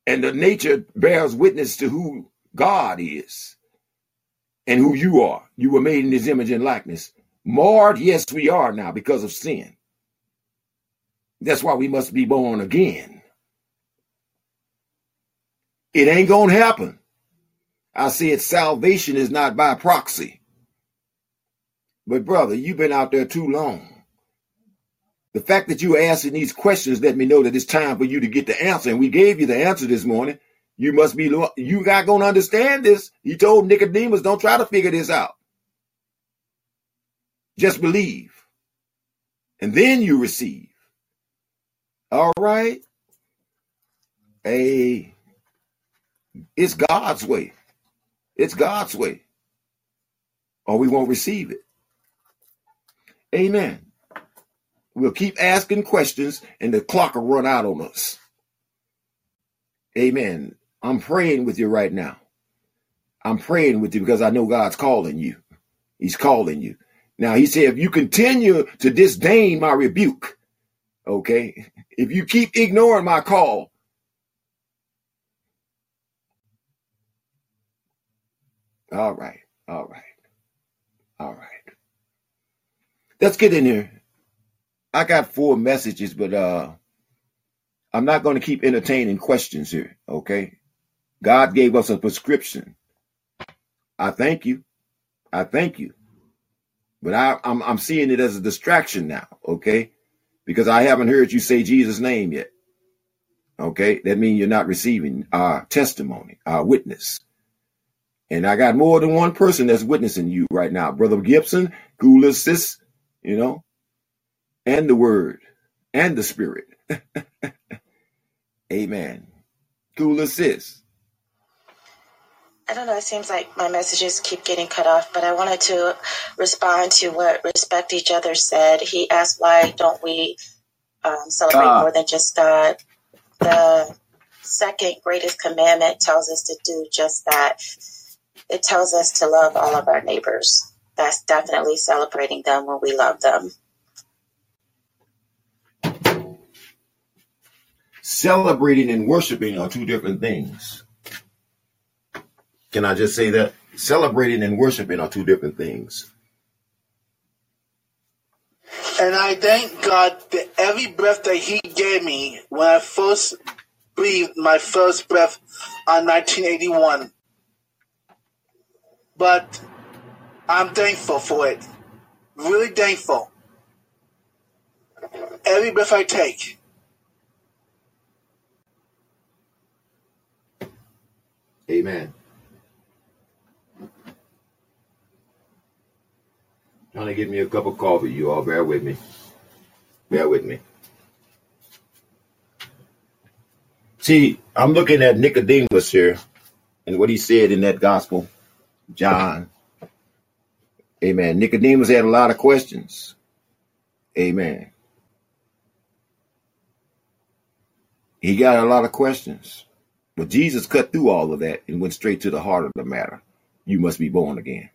and the nature bears witness to who God is and who you are. You were made in his image and likeness. Marred, yes, we are now because of sin. That's why we must be born again. It ain't going to happen. I said salvation is not by proxy. But brother, you've been out there too long. The fact that you're asking these questions let me know that it's time for you to get the answer. And we gave you the answer this morning. You must be, you got going to understand this. He told Nicodemus, don't try to figure this out. Just believe. And then you receive. All right. Hey, it's God's way. It's God's way. Or we won't receive it. Amen. We'll keep asking questions and the clock will run out on us. Amen. I'm praying with you right now. I'm praying with you because I know God's calling you. He's calling you. Now, he said, if you continue to disdain my rebuke, okay, if you keep ignoring my call, all right, all right, all right. Let's get in here. I got four messages, but uh, I'm not going to keep entertaining questions here, okay? God gave us a prescription. I thank you. I thank you. But I, I'm, I'm seeing it as a distraction now, okay? Because I haven't heard you say Jesus' name yet, okay? That means you're not receiving our testimony, our witness. And I got more than one person that's witnessing you right now. Brother Gibson, Gula, Sis, you know, and the word and the spirit. Amen. Cool assist. I don't know. It seems like my messages keep getting cut off, but I wanted to respond to what Respect Each Other said. He asked, why don't we um, celebrate ah. more than just God? The second greatest commandment tells us to do just that. It tells us to love all of our neighbors. That's definitely celebrating them when we love them. Celebrating and worshiping are two different things. Can I just say that? Celebrating and worshiping are two different things. And I thank God that every breath that he gave me when I first breathed my first breath on nineteen eighty-one. But I'm thankful for it. Really thankful. Every breath I take. Amen. Trying to get me a cup of coffee, you all. Bear with me. Bear with me. See, I'm looking at Nicodemus here and what he said in that gospel, John. Amen. Nicodemus had a lot of questions. Amen. He got a lot of questions. But Jesus cut through all of that and went straight to the heart of the matter. You must be born again.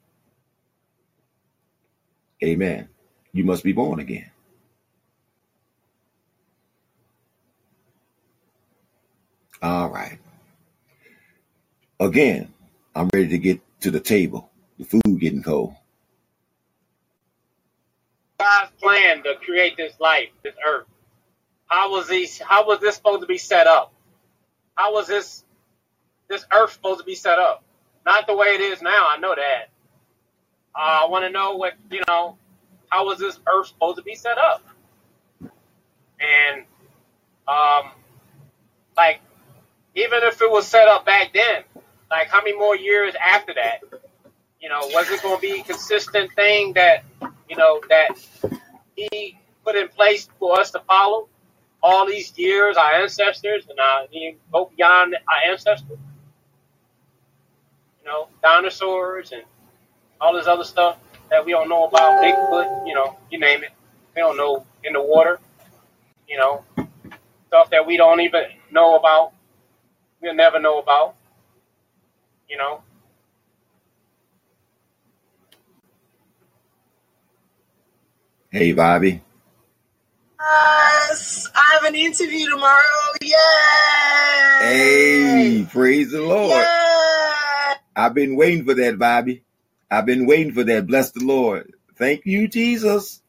Amen. You must be born again. All right. Again, I'm ready to get to the table. The food getting cold. God's plan to create this life, this earth. How was this, how was this supposed to be set up? How was this this earth supposed to be set up? Not the way it is now. I know that. Uh, I want to know what, you know, how was this earth supposed to be set up? And, um, like, even if it was set up back then, like, how many more years after that? You know, was it going to be a consistent thing that, you know, that he put in place for us to follow all these years, our ancestors, and our, you go beyond our ancestors? You know, dinosaurs and all this other stuff that we don't know about, Bigfoot, you know, you name it. We don't know, in the water, you know, stuff that we don't even know about. We'll never know about, you know. Hey, Bobby. Yes, I have an interview tomorrow. Yay! Hey, praise the Lord. Yay! I've been waiting for that, Bobby. I've been waiting for that. Bless the Lord. Thank you, Jesus,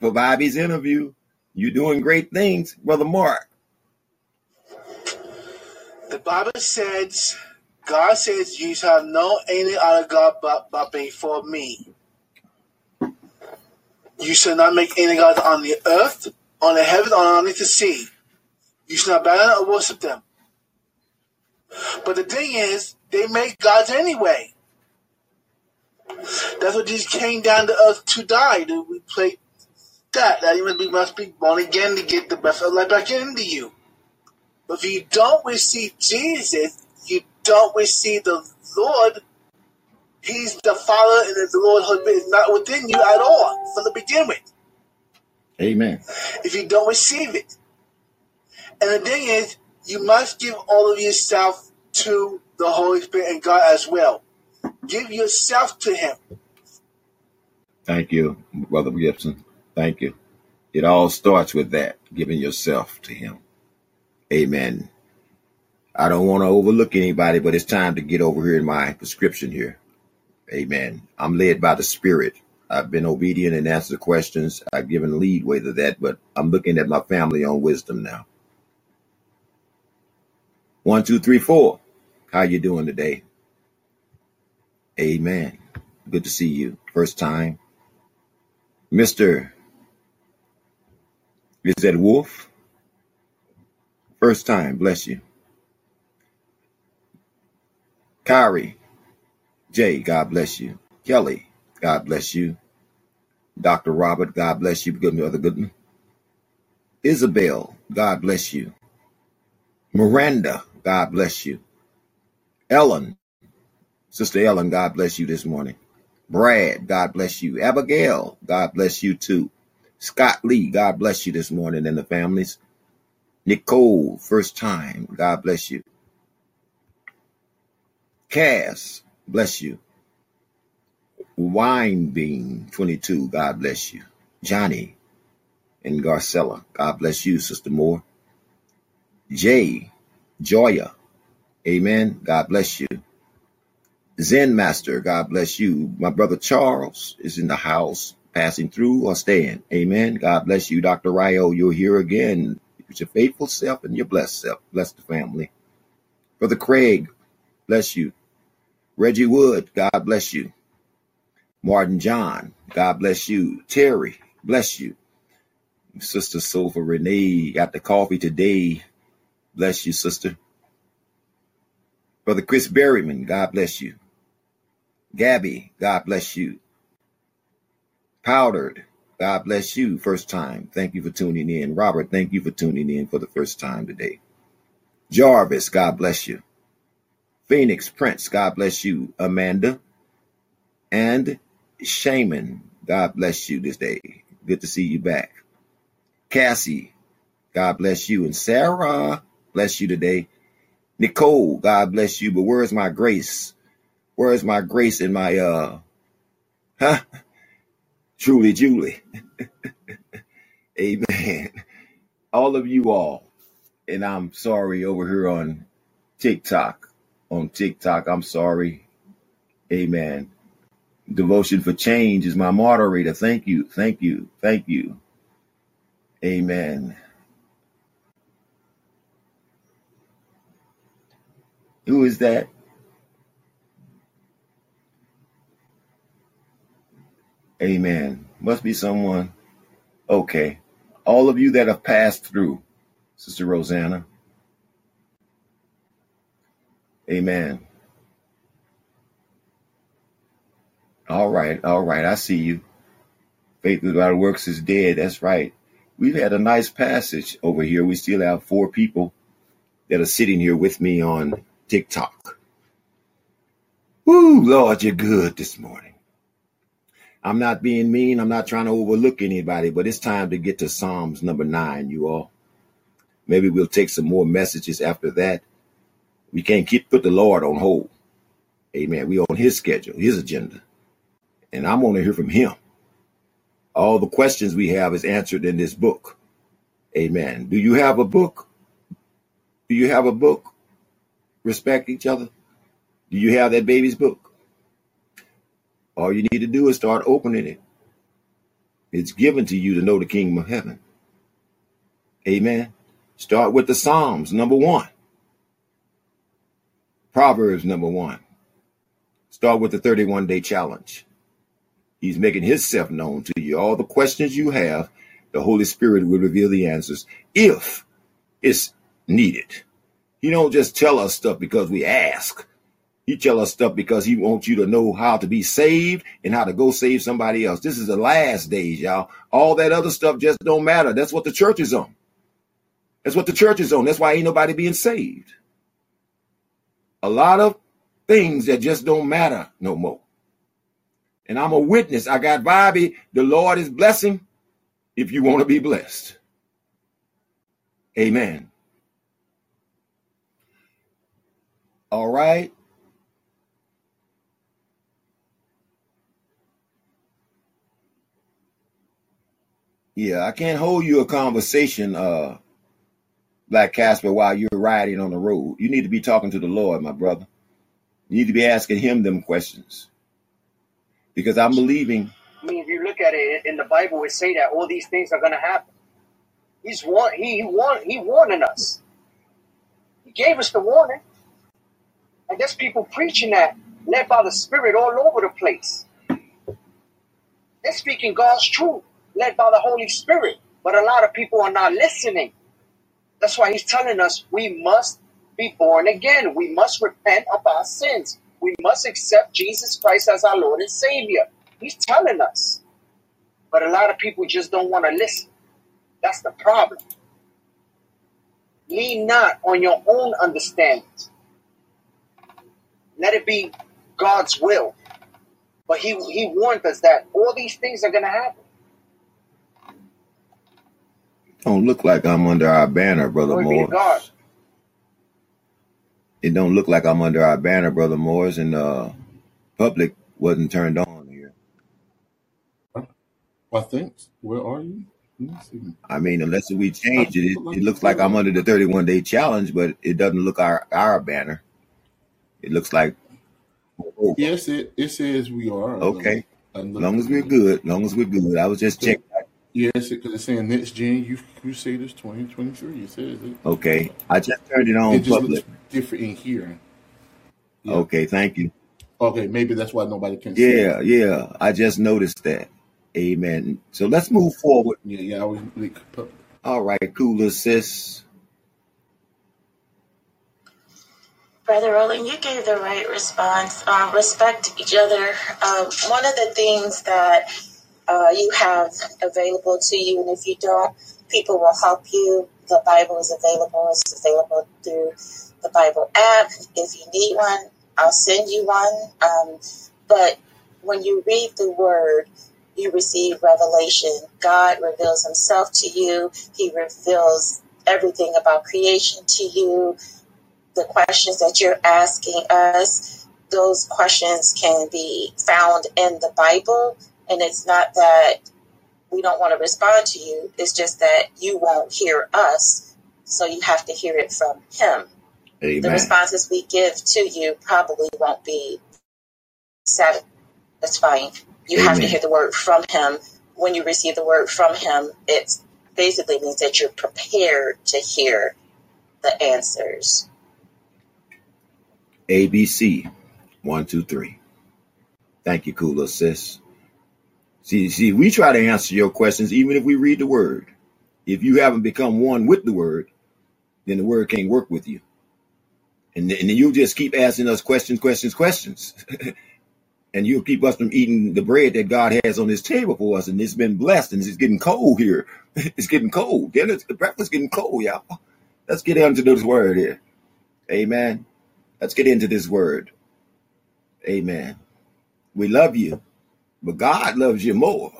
for Bobby's interview. You're doing great things, Brother Mark. The Bible says, God says, you shall know any other God but, but before me. You shall not make any God on the earth, on the heaven, or on the sea. You shall not bow down or worship them. But the thing is, they make gods anyway. That's what Jesus came down to earth to die. To replace that. That you must be, must be born again to get the breath of life back into you. But if you don't receive Jesus, you don't receive the Lord. He's the Father, and the Lord is not within you at all from the beginning. Amen. If you don't receive it. And the thing is, you must give all of yourself to the Holy Spirit and God as well. Give yourself to him. Thank you, Brother Gibson. Thank you. It all starts with that, giving yourself to him. Amen. I don't want to overlook anybody, but it's time to get over here in my prescription here. Amen. I'm led by the Spirit. I've been obedient and answered questions. I've given leadway to that, but I'm looking at my family on wisdom now. One, two, three, four. How you doing today? Amen. Good to see you. First time. Mister Is that Wolf? First time. Bless you. Kyrie. Jay, God bless you. Kelly, God bless you. Doctor Robert, God bless you. Give me another good one. Isabel, God bless you. Miranda, God bless you. Ellen, Sister Ellen, God bless you this morning. Brad, God bless you. Abigail, God bless you too. Scott Lee, God bless you this morning and the families. Nicole, first time, God bless you. Cass, bless you. Winebean, twenty-two, God bless you. Johnny and Garcella, God bless you, Sister Moore. Jay, Joya, amen, God bless you. Zen Master, God bless you. My brother Charles is in the house, passing through or staying. Amen. God bless you. Doctor Ryo, you're here again. It's your faithful self and your blessed self. Bless the family. Brother Craig, bless you. Reggie Wood, God bless you. Martin John, God bless you. Terry, bless you. Sister Sofa Renee, got the coffee today. Bless you, sister. Brother Chris Berryman, God bless you. Gabby, God bless you. Powdered, God bless you. First time. Thank you for tuning in. Robert, thank you for tuning in for the first time today. Jarvis, God bless you. Phoenix Prince, God bless you. Amanda and Shaman, God bless you this day. Good to see you back. Cassie, God bless you. And Sarah, bless you today. Nicole, God bless you. But where's my grace? Where's my grace in my, uh, huh? Truly, Julie. Amen. All of you all. And I'm sorry over here on TikTok. On TikTok, I'm sorry. Amen. Devotion for Change is my moderator. Thank you. Thank you. Thank you. Amen. Who is that? Amen. Must be someone. Okay. All of you that have passed through, Sister Rosanna. Amen. All right. All right. I see you. Faith without works is dead. That's right. We've had a nice passage over here. We still have four people that are sitting here with me on TikTok. Woo, Lord, you're good this morning. I'm not being mean. I'm not trying to overlook anybody, but it's time to get to Psalms number nine, you all. Maybe we'll take some more messages after that. We can't keep put the Lord on hold. Amen. We're on his schedule, his agenda, and I want to hear from him. All the questions we have is answered in this book. Amen. Do you have a book? Do you have a book? Respect each other. Do you have that baby's book? All you need to do is start opening it. It's given to you to know the kingdom of heaven. Amen. Start with the Psalms, number one. Proverbs, number one. Start with the thirty-one day challenge. He's making himself known to you. All the questions you have, the Holy Spirit will reveal the answers if it's needed. He don't just tell us stuff because we ask. He tell us stuff because he wants you to know how to be saved and how to go save somebody else. This is the last days, y'all. All that other stuff just don't matter. That's what the church is on. That's what the church is on. That's why ain't nobody being saved. A lot of things that just don't matter no more. And I'm a witness. I got Bobby. The Lord is blessing if you want to be blessed. Amen. All right. Yeah, I can't hold you a conversation, uh, Black Casper, while you're riding on the road. You need to be talking to the Lord, my brother. You need to be asking him them questions. Because I'm believing. I mean, if you look at it in the Bible, it say that all these things are going to happen. He's warn- he, he, warn- he warning us. He gave us the warning. And there's people preaching that, led by the Spirit all over the place. They're speaking God's truth, led by the Holy Spirit. But a lot of people are not listening. That's why he's telling us we must be born again. We must repent of our sins. We must accept Jesus Christ as our Lord and Savior. He's telling us. But a lot of people just don't want to listen. That's the problem. Lean not on your own understanding. Let it be God's will. But he, he warned us that all these things are going to happen. Don't look like I'm under our banner, Brother Morris. It don't look like I'm under our banner, Brother Morris, and uh, public wasn't turned on here. I think. Where are you? I mean, unless we change it, it, it looks like I'm under the thirty-one day challenge, but it doesn't look our our banner. It looks like. Oh. Yes, it, it says we are. Okay. As long as we're good. As long as we're good. I was just checking. Yes, because it's saying next gen you Crusaders twenty twenty-three. It says it. Okay. I just turned it on. It just looks different in here. Yeah. Okay, thank you. Okay, maybe that's why nobody can see Yeah, it. yeah. I just noticed that. Amen. So let's move forward. Yeah, yeah. I was like, all right, cool, sis. Brother Roland, you gave the right response. Uh, respect each other. Uh, one of the things that Uh, you have available to you, and if you don't, people will help you. The Bible is available. It's available through the Bible app. If you need one, I'll send you one. Um, but when you read the Word, you receive revelation. God reveals Himself to you. He reveals everything about creation to you. The questions that you're asking us, those questions can be found in the Bible. And it's not that we don't want to respond to you. It's just that you won't hear us. So you have to hear it from Him. Amen. The responses we give to you probably won't be satisfying. You Amen. Have to hear the word from Him. When you receive the word from Him, it basically means that you're prepared to hear the answers. A B C. One, two, three. Thank you, Kula, sis. See, see, we try to answer your questions even if we read the Word. If you haven't become one with the Word, then the Word can't work with you. And, and then you'll just keep asking us questions, questions, questions. And you'll keep us from eating the bread that God has on His table for us. And it's been blessed, and it's getting cold here. It's getting cold. Dinner, the breakfast getting cold, y'all. Let's get into this Word here. Amen. Let's get into this Word. Amen. We love you. But God loves you more.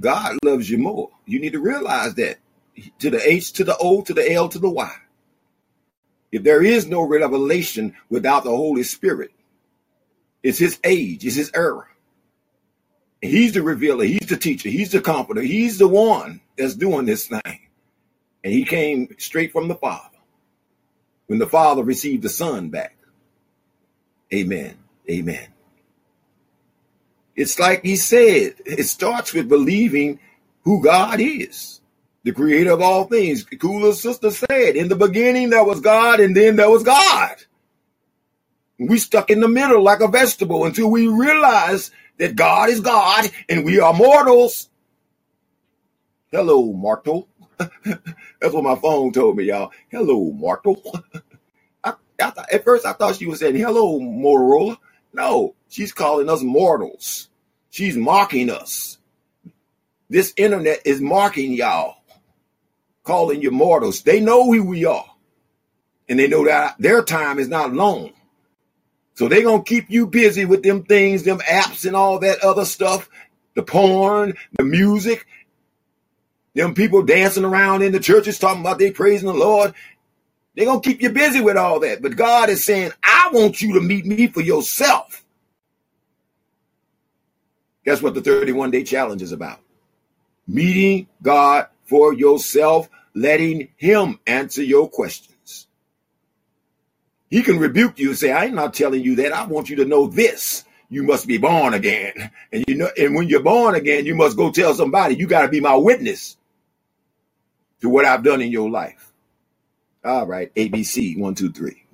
God loves you more. You need to realize that. To the H, to the O, to the L, to the Y. If there is no revelation without the Holy Spirit, it's His age, it's His era. He's the revealer. He's the teacher. He's the comforter. He's the one that's doing this thing. And He came straight from the Father. When the Father received the Son back. Amen. Amen. It's like he said, it starts with believing who God is, the creator of all things. Cooler sister said, in the beginning there was God, and then there was God. We stuck in the middle like a vegetable until we realize that God is God and we are mortals. Hello, mortal. That's what my phone told me, y'all. Hello, mortal. I, I th- at first I thought she was saying, hello, Motorola. No, she's calling us mortals. She's mocking us. This internet is mocking y'all, calling you mortals. They know who we are, and they know that their time is not long. So they're going to keep you busy with them things, them apps and all that other stuff, the porn, the music, them people dancing around in the churches talking about they praising the Lord. They're going to keep you busy with all that. But God is saying, I want you to meet me for yourself. That's what the thirty-one day challenge is about. Meeting God for yourself, letting Him answer your questions. He can rebuke you and say, I ain't not telling you that. I want you to know this. You must be born again. And you know, and when you're born again, you must go tell somebody, you got to be my witness to what I've done in your life. All right, A B C, one, two, three.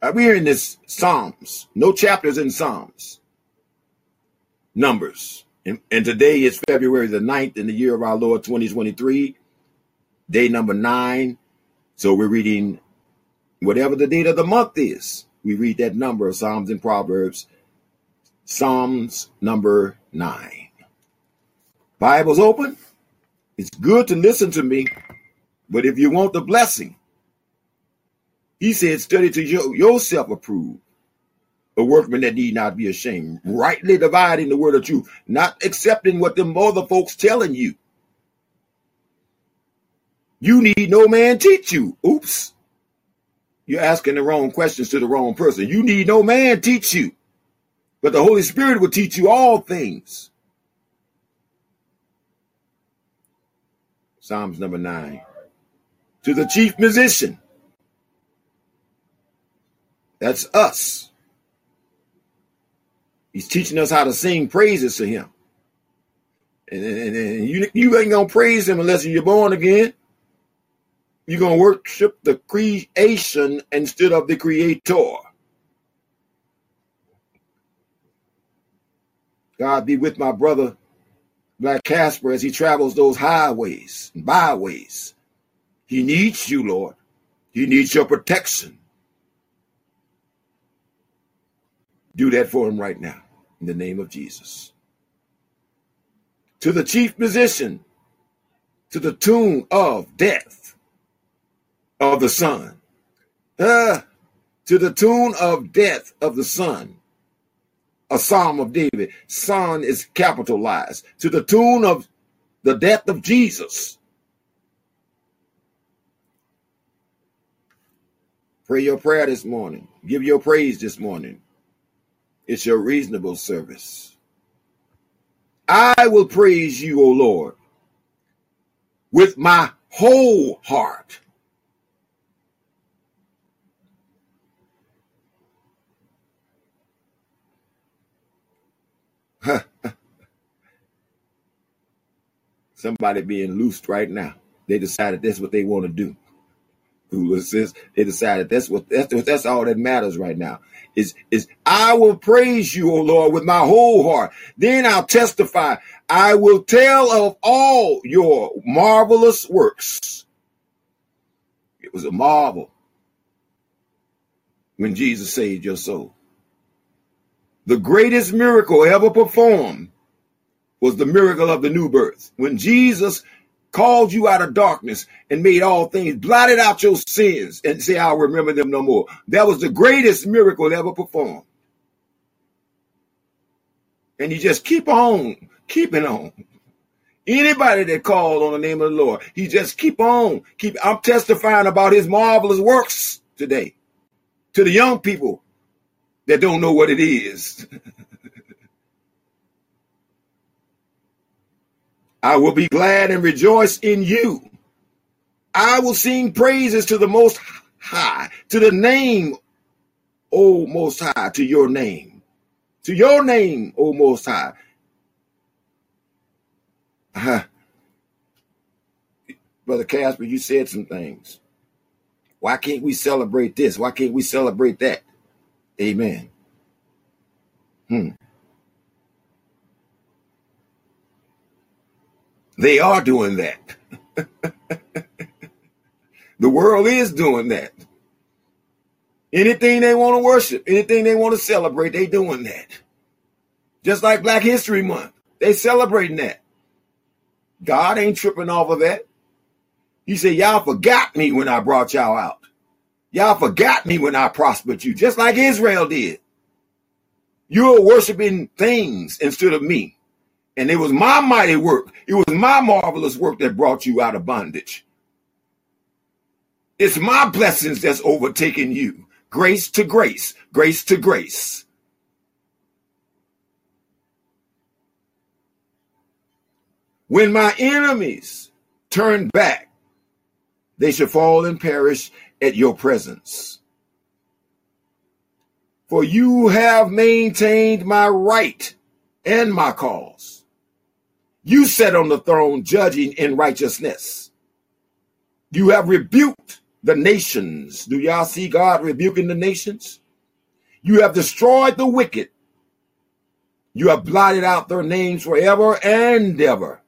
Right, we're in this Psalms, no chapters in Psalms, Numbers. And, and today is February the ninth in the year of our Lord twenty twenty-three, day number nine. So we're reading whatever the date of the month is. We read that number of Psalms and Proverbs, Psalms number nine. Bible's open. It's good to listen to me. But if you want the blessing, he said, study to yourself approved, a workman that need not be ashamed, rightly dividing the word of truth, not accepting what them other folks telling you. You need no man teach you. Oops. You're asking the wrong questions to the wrong person. You need no man teach you, but the Holy Spirit will teach you all things. Psalms number nine. To the chief musician. That's us. He's teaching us how to sing praises to him. And, and, and you, you ain't going to praise him unless you're born again. You're going to worship the creation instead of the creator. God be with my brother, Black Casper, as he travels those highways and byways. He needs you, Lord. He needs your protection. Do that for him right now in the name of Jesus. To the chief musician, to the tune of death. Of the sun, uh, to the tune of death of the sun, a psalm of David. Sun is capitalized. To the tune of the death of Jesus. Pray your prayer this morning. Give your praise this morning. It's your reasonable service. I will praise you, O Lord, with my whole heart. Somebody being loosed right now. They decided that's what they want to do. They decided that's what that's that's all that matters right now. Is is I will praise you, O Lord, with my whole heart. Then I'll testify. I will tell of all your marvelous works. It was a marvel when Jesus saved your soul. The greatest miracle ever performed was the miracle of the new birth. When Jesus called you out of darkness and made all things, blotted out your sins and say, I'll remember them no more. That was the greatest miracle ever performed. And you just keep on, keeping on. Anybody that called on the name of the Lord, he just keep on. Keep. I'm testifying about his marvelous works today to the young people that don't know what it is. I will be glad and rejoice in you. I will sing praises to the Most High, to the name, O Most High, to your name, to your name, O Most High. Uh-huh. Brother Casper, you said some things. Why can't we celebrate this? Why can't we celebrate that? Amen. Hmm. They are doing that. The world is doing that. Anything they want to worship, anything they want to celebrate, they doing that. Just like Black History Month, they celebrating that. God ain't tripping off of that. He said, y'all forgot me when I brought y'all out. Y'all forgot me when I prospered you, just like Israel did. You were worshiping things instead of me. And it was my mighty work. It was my marvelous work that brought you out of bondage. It's my blessings that's overtaking you. Grace to grace, grace to grace. When my enemies turn back, they shall fall and perish at your presence. For you have maintained my right and my cause. You sat on the throne judging in righteousness. You have rebuked the nations. Do y'all see God rebuking the nations? You have destroyed the wicked. You have blotted out their names forever and ever.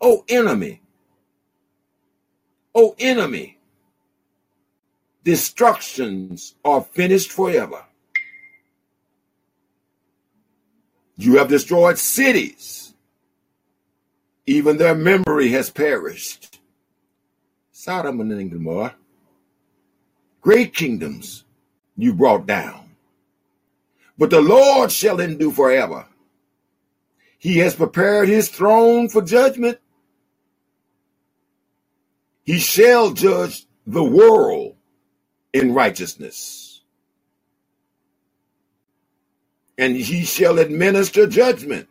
O enemy. O enemy. Destructions are finished forever. You have destroyed cities. Even their memory has perished. Sodom and Gomorrah, great kingdoms you brought down. But the Lord shall endure forever. He has prepared his throne for judgment. He shall judge the world in righteousness, and he shall administer judgment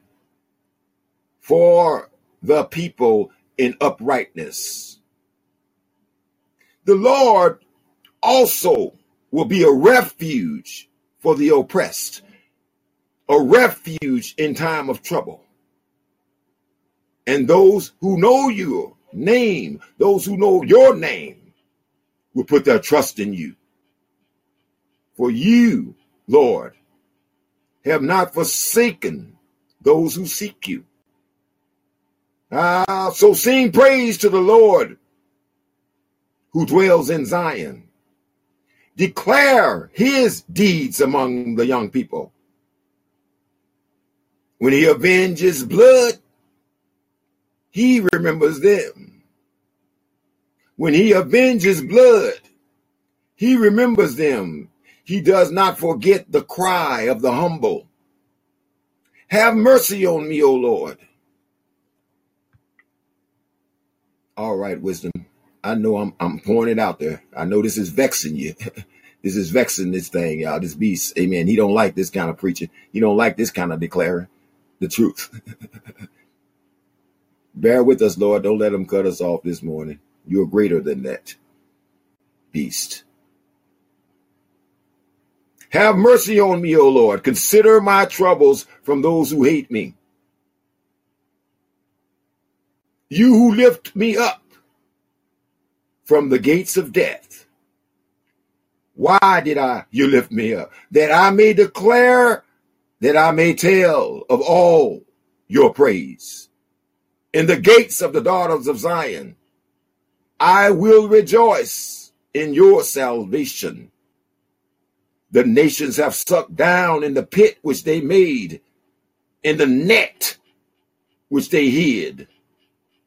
for the people in uprightness. The Lord also will be a refuge for the oppressed, a refuge in time of trouble. And those who know your name, those who know your name, will put their trust in you. For you, Lord, have not forsaken those who seek you. Ah, so sing praise to the Lord who dwells in Zion. Declare his deeds among the young people. When he avenges blood, he remembers them. When he avenges blood, he remembers them. He does not forget the cry of the humble. Have mercy on me, O Lord. All right, Wisdom. I know I'm I'm pouring it out there. I know this is vexing you. This is vexing this thing, y'all, this beast. Amen. He don't like this kind of preaching. He don't like this kind of declaring the truth. Bear with us, Lord. Don't let him cut us off this morning. You're greater than that beast. Have mercy on me, O Lord. Consider my troubles from those who hate me. You who lift me up from the gates of death. Why did I, you lift me up? That I may declare, that I may tell of all your praise. In the gates of the daughters of Zion, I will rejoice in your salvation. The nations have sucked down in the pit which they made, in the net which they hid.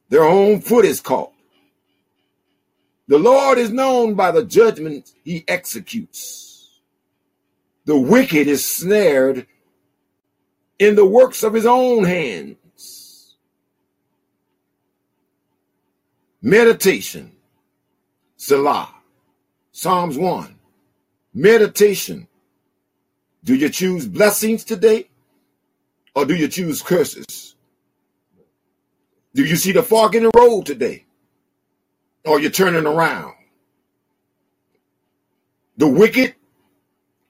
Their own foot is caught. The Lord is known by the judgment he executes. The wicked is snared in the works of his own hands. Meditation, Selah, Psalms one. Meditation. Do you choose blessings today, or do you choose curses? Do you see the fork in the road today, or you're turning around? The wicked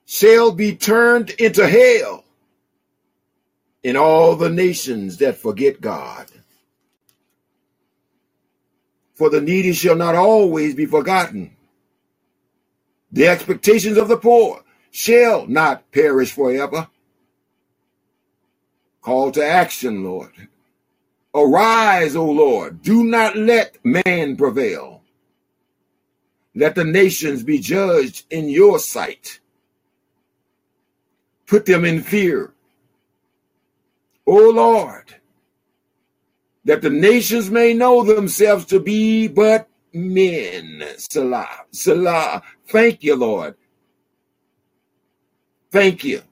shall be turned into hell in all the nations that forget God. For the needy shall not always be forgotten. The expectations of the poor shall not perish forever. Call to action, Lord. Arise, O Lord, do not let man prevail. Let the nations be judged in your sight. Put them in fear, O Lord, that the nations may know themselves to be but men. Selah, Selah, thank you, Lord. Thank you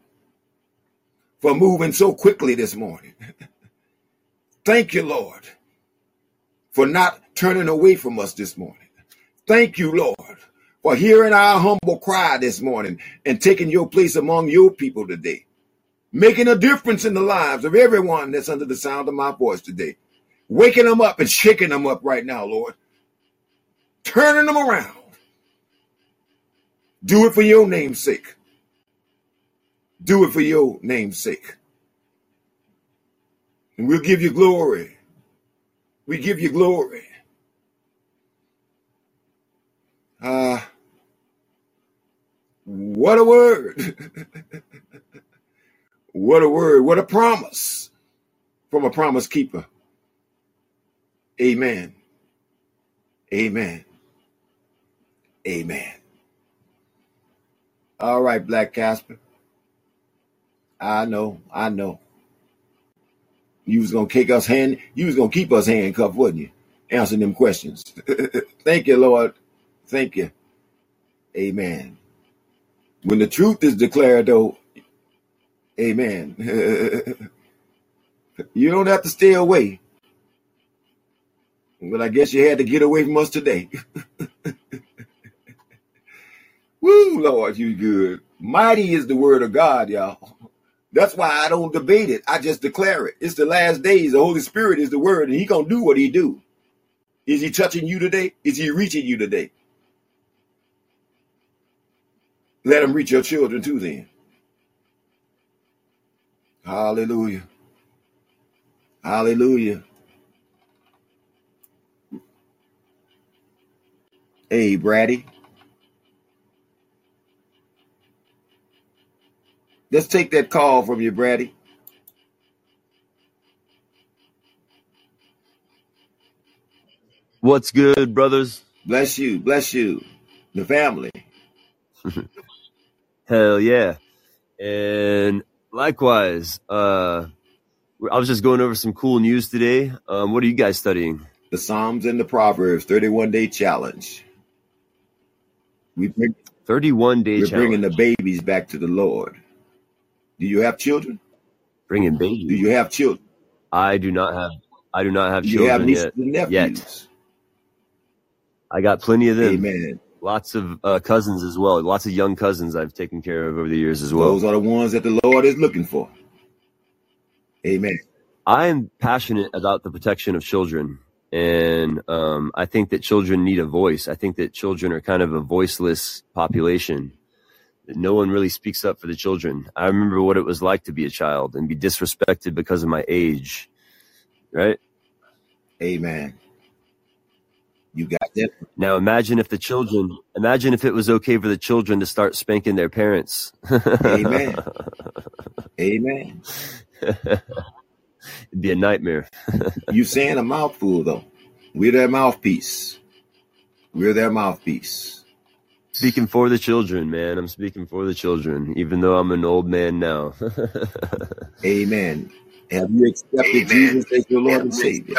for moving so quickly this morning. Thank you, Lord, for not turning away from us this morning. Thank you, Lord, for hearing our humble cry this morning and taking your place among your people today, making a difference in the lives of everyone that's under the sound of my voice today, waking them up and shaking them up right now, Lord, turning them around. Do it for your name's sake. Do it for your name's sake. And we'll give you glory. We give you glory. Uh, what a word. What a word. What a promise from a promise keeper. Amen. Amen. Amen. All right, Black Casper. I know. I know. You was gonna kick us hand. You was gonna keep us handcuffed, wasn't you? answering them questions. Thank you, Lord. Thank you. Amen. When the truth is declared, though, amen, you don't have to stay away. But I guess you had to get away from us today. Woo, Lord, you good. Mighty is the word of God, y'all. That's why I don't debate it. I just declare it. It's the last days. The Holy Spirit is the word, and he going to do what he do. Is he touching you today? Is he reaching you today? Let him reach your children too then. Hallelujah. Hallelujah. Hey, Braddy. Let's take that call from you, Braddy. What's good, brothers? Bless you. Bless you. The family. Hell yeah. And likewise, uh, I was just going over some cool news today. Um, what are you guys studying? The Psalms and the Proverbs thirty-one day challenge. We bring, thirty-one day we're challenge. Bringing the babies back to the Lord. Do you have children? Bringing babies. Do you have children? I do not have. I do not have do children you have nieces yet. And nephews? Yet. I got plenty of them. Amen. Lots of uh, cousins as well. Lots of young cousins I've taken care of over the years as well. Those are the ones that the Lord is looking for. Amen. I am passionate about the protection of children. And um, I think that children need a voice. I think that children are kind of a voiceless population. No one really speaks up for the children. I remember what it was like to be a child and be disrespected because of my age. Right? Amen. You got that. Now imagine if the children, imagine if it was okay for the children to start spanking their parents. Amen. Amen. It'd be a nightmare. You saying a mouthful, though. We're their mouthpiece. We're their mouthpiece. Speaking for the children, man. I'm speaking for the children, even though I'm an old man now. Amen. Have you accepted Amen. Jesus as your Lord and Savior?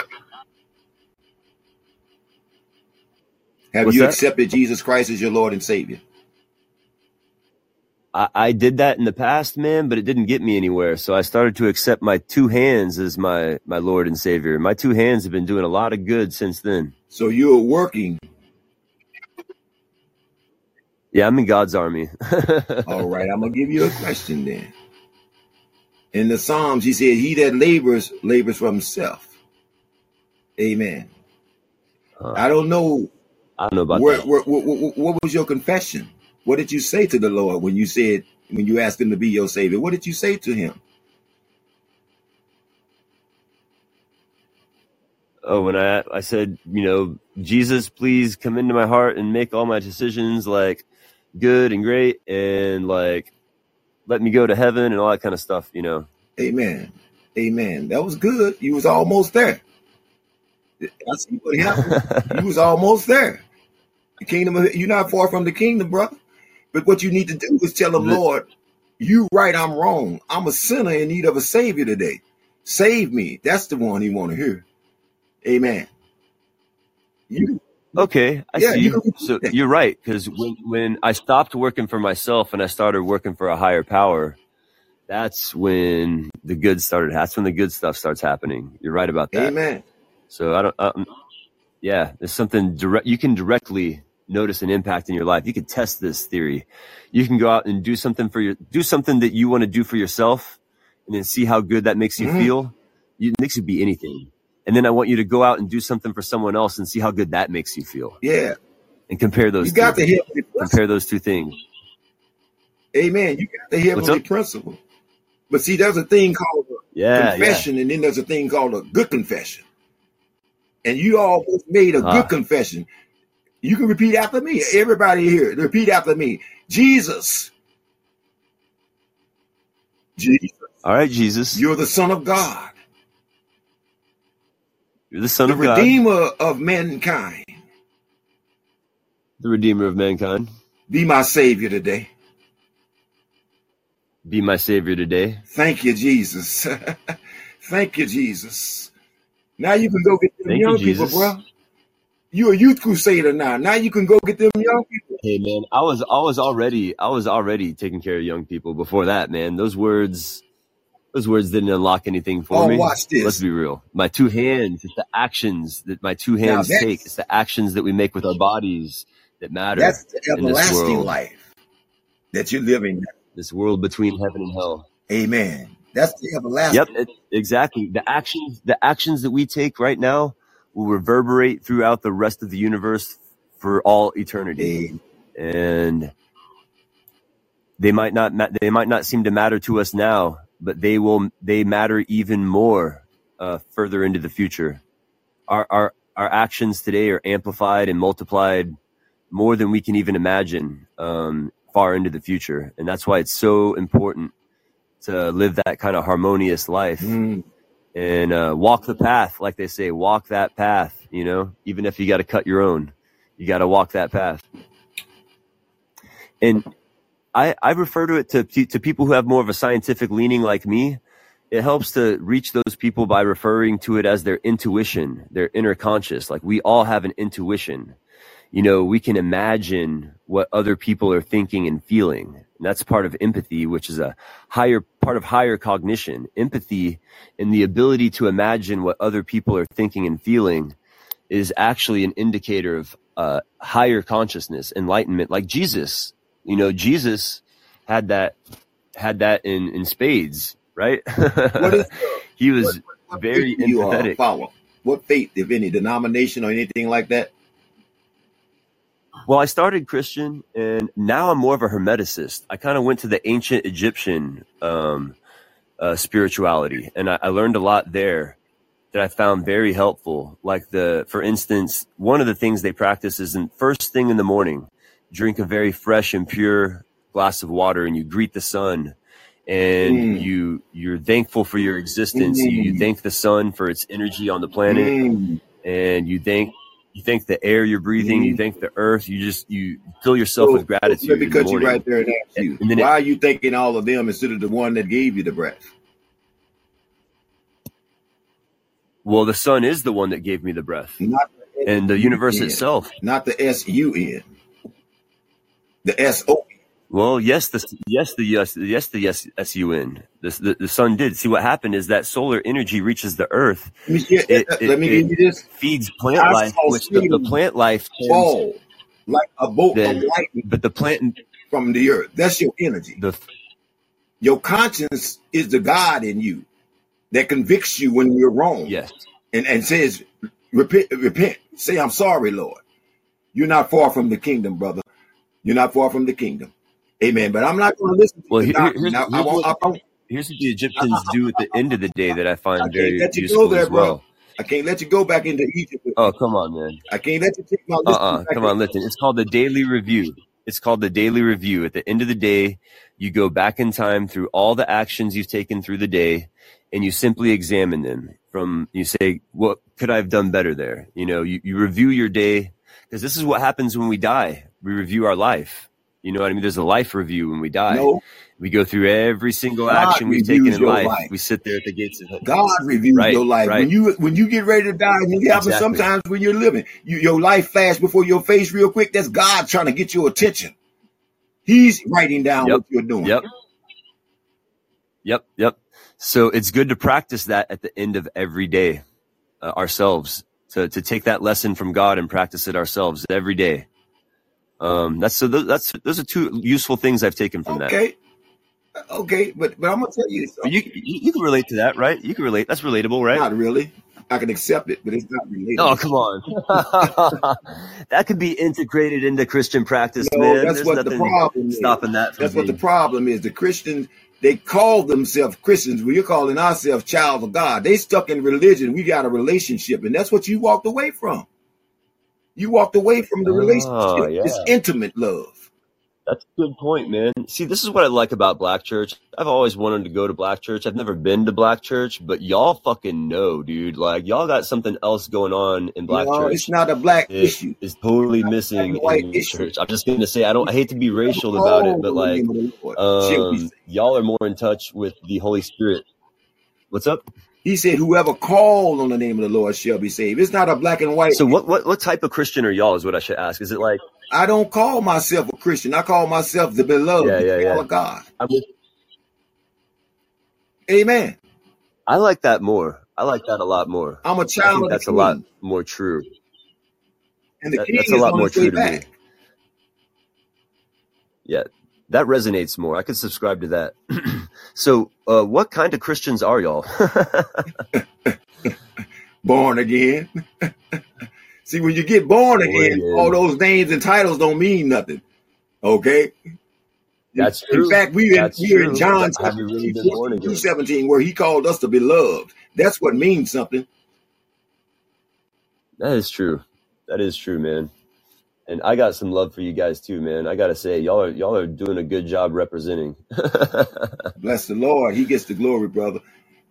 Have What's you that? accepted Jesus Christ as your Lord and Savior? I, I did that in the past, man, but it didn't get me anywhere. So I started to accept my two hands as my, my Lord and Savior. My two hands have been doing a lot of good since then. So you're working. Yeah, I'm in God's army. All right, I'm going to give you a question then. In the Psalms, he said, he that labors, labors for himself. Amen. Uh, I don't know. I don't know about where, that. Where, where, where, what was your confession? What did you say to the Lord when you said, when you asked him to be your Savior? What did you say to him? Oh, when I, I said, you know, Jesus, please come into my heart and make all my decisions like good and great and like, let me go to heaven and all that kind of stuff, you know. Amen. Amen. That was good. You was almost there. I see what happened. You was almost there. The kingdom of, you're not far from the kingdom, brother. But what you need to do is tell him, Lord, you right, I'm wrong. I'm a sinner in need of a Savior today. Save me. That's the one he want to hear. Amen. You Okay, I yeah, see. You so you're right, because when, when I stopped working for myself and I started working for a higher power, that's when the good started. That's when the good stuff starts happening. You're right about that. Amen. So I don't. Um, yeah, there's something direct. You can directly notice an impact in your life. You can test this theory. You can go out and do something for your do something that you want to do for yourself, and then see how good that makes you mm-hmm. feel. You, it makes you be anything. And then I want you to go out and do something for someone else and see how good that makes you feel. Yeah. And compare those. You got the heavenly principle. Compare those two things. Amen. You got the heavenly principle. But see, there's a thing called a yeah, confession, yeah. and then there's a thing called a good confession. And you almost made a uh, good confession. You can repeat after me. Everybody here, repeat after me. Jesus. Jesus. All right, Jesus. You're the Son of God. You're the Son of God. The Redeemer of mankind. The Redeemer of mankind. Be my Savior today. Be my Savior today. Thank you, Jesus. Thank you, Jesus. Now you can go get the young people, bro. you a youth crusader now. Now you can go get them young people. Hey man, I was I was already I was already taking care of young people before that, man. Those words those words didn't unlock anything for oh, me. Watch this. Let's be real. My two hands, it's the actions that my two hands take. It's the actions that we make with our bodies that matter. That's the everlasting life that you're living. This world between heaven and hell. Amen. That's the everlasting. Yep, it, exactly. The actions, the actions that we take right now will reverberate throughout the rest of the universe for all eternity. Amen. And they might not, they might not seem to matter to us now, but they will, they matter even more uh, further into the future. Our, our, our actions today are amplified and multiplied more than we can even imagine um, far into the future. And that's why it's so important to live that kind of harmonious life mm. and uh, walk the path. Like they say, walk that path, you know, even if you got to cut your own, you got to walk that path. And I, I refer to it to, to people who have more of a scientific leaning like me. It helps to reach those people by referring to it as their intuition, their inner conscious. Like we all have an intuition. You know, we can imagine what other people are thinking and feeling. And that's part of empathy, which is a higher part of higher cognition. Empathy and the ability to imagine what other people are thinking and feeling is actually an indicator of uh, higher consciousness, enlightenment. Like Jesus, you know, Jesus had that had that in, in spades, right? What is, he was what, what very empathetic. You follow? What faith, if any, denomination or anything like that? Well, I started Christian, and now I'm more of a Hermeticist. I kind of went to the ancient Egyptian um, uh, spirituality, and I, I learned a lot there that I found very helpful. Like, the, for instance, one of the things they practice is in first thing in the morning, drink a very fresh and pure glass of water, and you greet the sun, and mm. you, you're thankful for your existence. Mm. You, you thank the sun for its energy on the planet, mm. and you thank... You thank the air you're breathing. You thank the earth. You just you fill yourself so, with gratitude. Let me cut you right there and ask you. And then why it, are you thanking all of them instead of the one that gave you the breath? Well, the sun is the one that gave me the breath, not the and the universe itself. Not the S U N. The S O. Well, yes, the yes, the yes, yes, the yes, S U N. The the sun did. See, what happened is that solar energy reaches the earth. Let me, it, let it, me give you this. Feeds plant I life, which the, the plant life fall like a bolt then, of lightning. But the plant from the earth. That's your energy. The, your conscience is the God in you that convicts you when you're wrong. Yes, and and says, repent, repent. Say, I'm sorry, Lord. You're not far from the kingdom, brother. You're not far from the kingdom. Amen. But I'm not going to listen to well, the doctrine. Here's, now, here's, I won't, I won't, here's what the Egyptians I, I, do at the end of the day that I find I very let you useful there, as well. Bro. I can't let you go back into Egypt. Oh, come on, man. I can't let you take my list. Uh-uh. Come on, listen. It's called the daily review. It's called the daily review. At the end of the day, you go back in time through all the actions you've taken through the day, and you simply examine them. From you say, what could I have done better there? You know, you, you review your day, because this is what happens when we die. We review our life. You know what I mean? There's a life review when we die. No. We go through every single action we've taken in life. life. We sit there at the gates of heaven. God reviews right, your life. Right. When you when you get ready to die, and it happens exactly. sometimes when you're living. You, your life flashes before your face real quick. That's God trying to get your attention. He's writing down yep. what you're doing. Yep. Yep. Yep. So it's good to practice that at the end of every day uh, ourselves. To, to take that lesson from God and practice it ourselves every day. Um, that's so. Th- that's those are two useful things I've taken from okay. that. Okay, okay, but but I'm gonna tell you something. You, you you can relate to that, right? You can relate. That's relatable, right? Not really. I can accept it, but it's not relatable. Oh, come on. That could be integrated into Christian practice, no, man. That's There's what the problem is. Stopping that. From that's me. What the problem is. The Christians, they call themselves Christians. We're calling ourselves child of God. They stuck in religion. We got a relationship, and that's what you walked away from. You walked away from the relationship. Oh, yeah. It's intimate love. That's a good point, man. See, this is what I like about Black church. I've always wanted to go to Black church. I've never been to Black church, but y'all fucking know, dude. Like, y'all got something else going on in Black no, church. It's not a Black it, issue. It's totally it's missing in issue. Church. I'm just going to say, I don't. I hate to be racial oh, about it, but like, um, y'all are more in touch with the Holy Spirit. What's up? He said, whoever calls on the name of the Lord shall be saved. It's not a black and white. So what, what, what type of Christian are y'all is what I should ask. Is it like? I don't call myself a Christian. I call myself the beloved yeah, yeah, yeah. of God. I'm, Amen. I like that more. I like that a lot more. I'm a child. I think that's a lot more true. And the that, king that's is a lot more true to me. Yeah, that resonates more. I could subscribe to that. So uh, what kind of Christians are y'all? Born again. See, when you get born again, oh, yeah. all those names and titles don't mean nothing. Okay? That's true. In fact, we are in John two seventeen, where he called us the beloved. That's what means something. That is true. That is true, man. And I got some love for you guys too, man. I gotta say, y'all are y'all are doing a good job representing. Bless the Lord. He gets the glory, brother.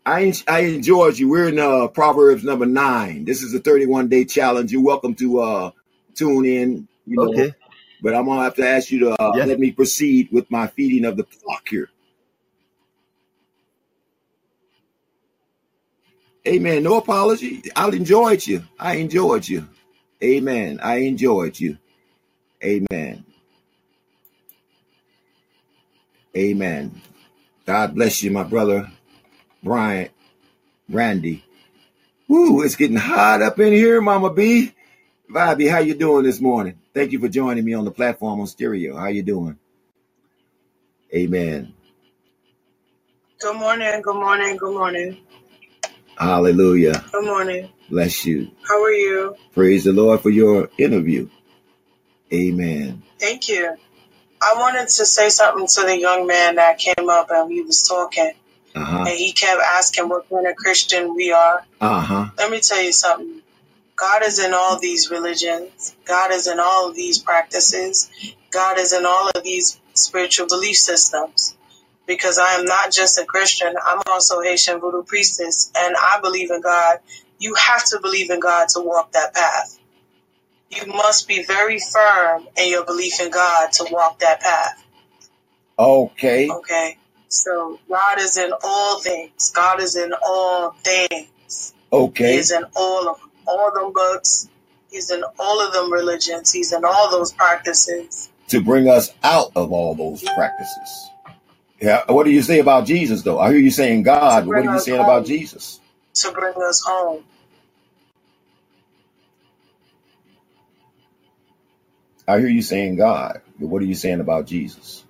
I I enjoyed you. We're in uh, Proverbs number nine. This is a thirty-one day challenge. You're welcome to uh, tune in. You know, okay. But I'm gonna have to ask you to uh, yeah. let me proceed with my feeding of the flock here. Amen. No apology. I enjoyed you. I enjoyed you. Amen. I enjoyed you. Amen. Amen. God bless you, my brother, Brian, Randy. Woo, it's getting hot up in here, Mama B. Bobby, how you doing this morning? Thank you for joining me on the platform on Stereo. How you doing? Amen. Good morning, good morning, good morning. Hallelujah. Good morning. Bless you. How are you? Praise the Lord for your interview. Amen. Thank you. I wanted to say something to the young man that came up and we was talking. Uh-huh. And he kept asking what kind of Christian we are. Uh-huh. Let me tell you something. God is in all these religions. God is in all of these practices. God is in all of these spiritual belief systems. Because I am not just a Christian. I'm also Haitian voodoo priestess. And I believe in God. You have to believe in God to walk that path. You must be very firm in your belief in God to walk that path. Okay. Okay. So God is in all things. God is in all things. Okay. He is in all of them. All of them books. He's in all of them religions. He's in all those practices. To bring us out of all those practices. Yeah. What do you say about Jesus, though? I hear you saying God, but what are you saying home. about Jesus? To bring us home. I hear you saying God, but what are you saying about Jesus?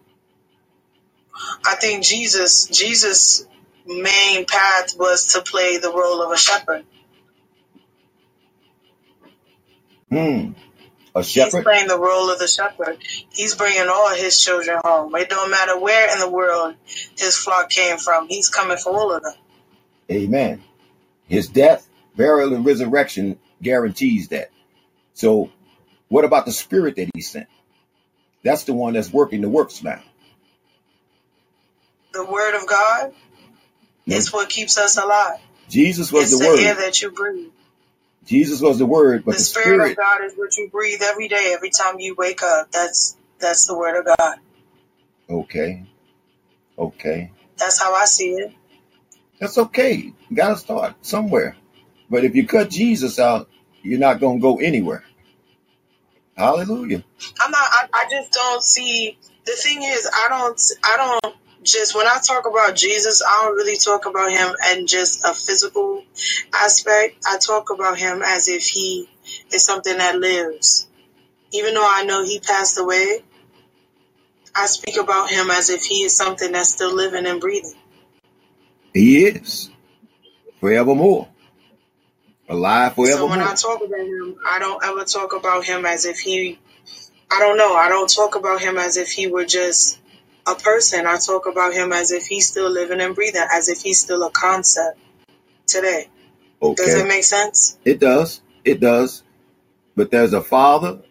I think Jesus, Jesus' main path was to play the role of a shepherd. Hmm. A shepherd? He's playing the role of the shepherd. He's bringing all his children home. It don't matter where in the world his flock came from. He's coming for all of them. Amen. His death, burial, and resurrection guarantees that. So what about the spirit that he sent? That's the one that's working the works now. The word of God mm-hmm. is what keeps us alive. Jesus was it's the word. It's the air that you breathe. Jesus was the word, but the, the spirit, spirit of God is what you breathe every day, every time you wake up. That's that's the word of God. Okay. Okay. That's how I see it. That's okay. You got to start somewhere. But if you cut Jesus out, you're not going to go anywhere. Hallelujah. I'm not, I, I just don't see. The thing is, I don't, I don't just, when I talk about Jesus, I don't really talk about him in just a physical aspect. I talk about him as if he is something that lives. Even though I know he passed away, I speak about him as if he is something that's still living and breathing. He is forevermore, alive forevermore. So when I talk about him, I don't ever talk about him as if he, I don't know. I don't talk about him as if he were just a person. I talk about him as if he's still living and breathing, as if he's still a concept today. Okay. Does it make sense? It does. It does. But there's a father.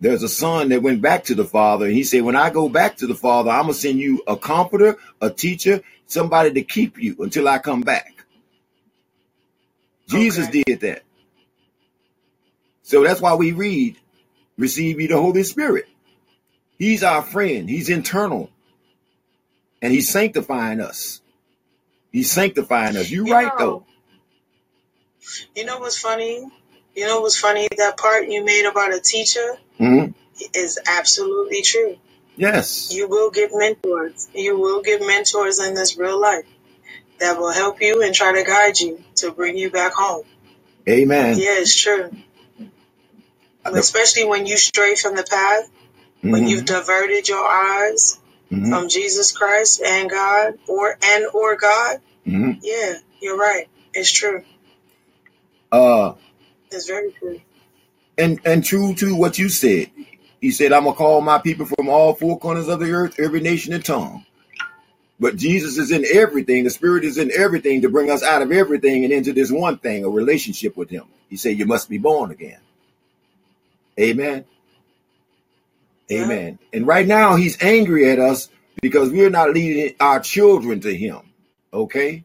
There's a son that went back to the father. And he said, when I go back to the father, I'm going to send you a comforter, a teacher, somebody to keep you until I come back. Jesus okay. did that. So that's why we read, receive ye the Holy Spirit. He's our friend. He's internal. And he's sanctifying us. He's sanctifying us. You're you right, know, though. You know what's funny? You know what's funny? That part you made about a teacher mm-hmm. is absolutely true. Yes. You will get mentors. You will get mentors in this real life that will help you and try to guide you to bring you back home. Amen. Yeah, it's true. Especially when you stray from the path, mm-hmm. when you've diverted your eyes mm-hmm. from Jesus Christ and God, or and or God. Mm-hmm. Yeah, you're right. It's true. Uh, it's very true. And and true to what you said. He said, I'm going to call my people from all four corners of the earth, every nation and tongue. But Jesus is in everything. The Spirit is in everything to bring us out of everything and into this one thing, a relationship with him. He said, you must be born again. Amen. Amen. Yeah. And right now he's angry at us because we're not leading our children to him. Okay.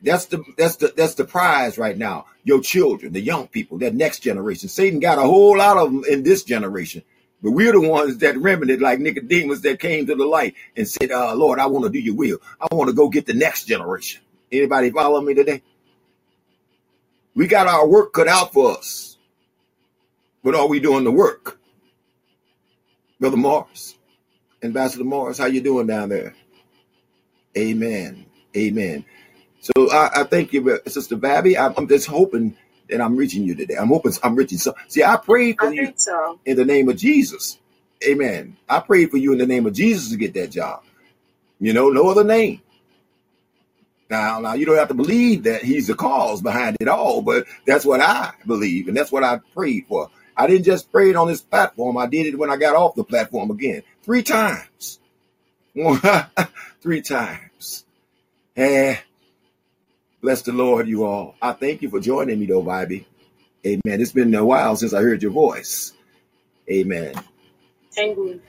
That's the that's the that's the prize right now. Your children, the young people, that next generation. Satan got a whole lot of them in this generation. But we're the ones that remnant, like Nicodemus, that came to the light and said, uh, Lord, I want to do your will. I want to go get the next generation. Anybody follow me today? We got our work cut out for us. But are we doing the work? Brother Morris, Ambassador Morris, how you doing down there? Amen. Amen. So I, I thank you, Sister Babby. I'm, I'm just hoping that I'm reaching you today. I'm hoping I'm reaching. So, see, I prayed for I you so. in the name of Jesus. Amen. I prayed for you in the name of Jesus to get that job. You know, no other name. Now, now you don't have to believe that he's the cause behind it all, but that's what I believe, and that's what I prayed for. I didn't just pray it on this platform. I did it when I got off the platform again. Three times. Three times. Eh. Bless the Lord, you all. I thank you for joining me, though, Bobby. Amen. It's been a while since I heard your voice. Amen. Thank you.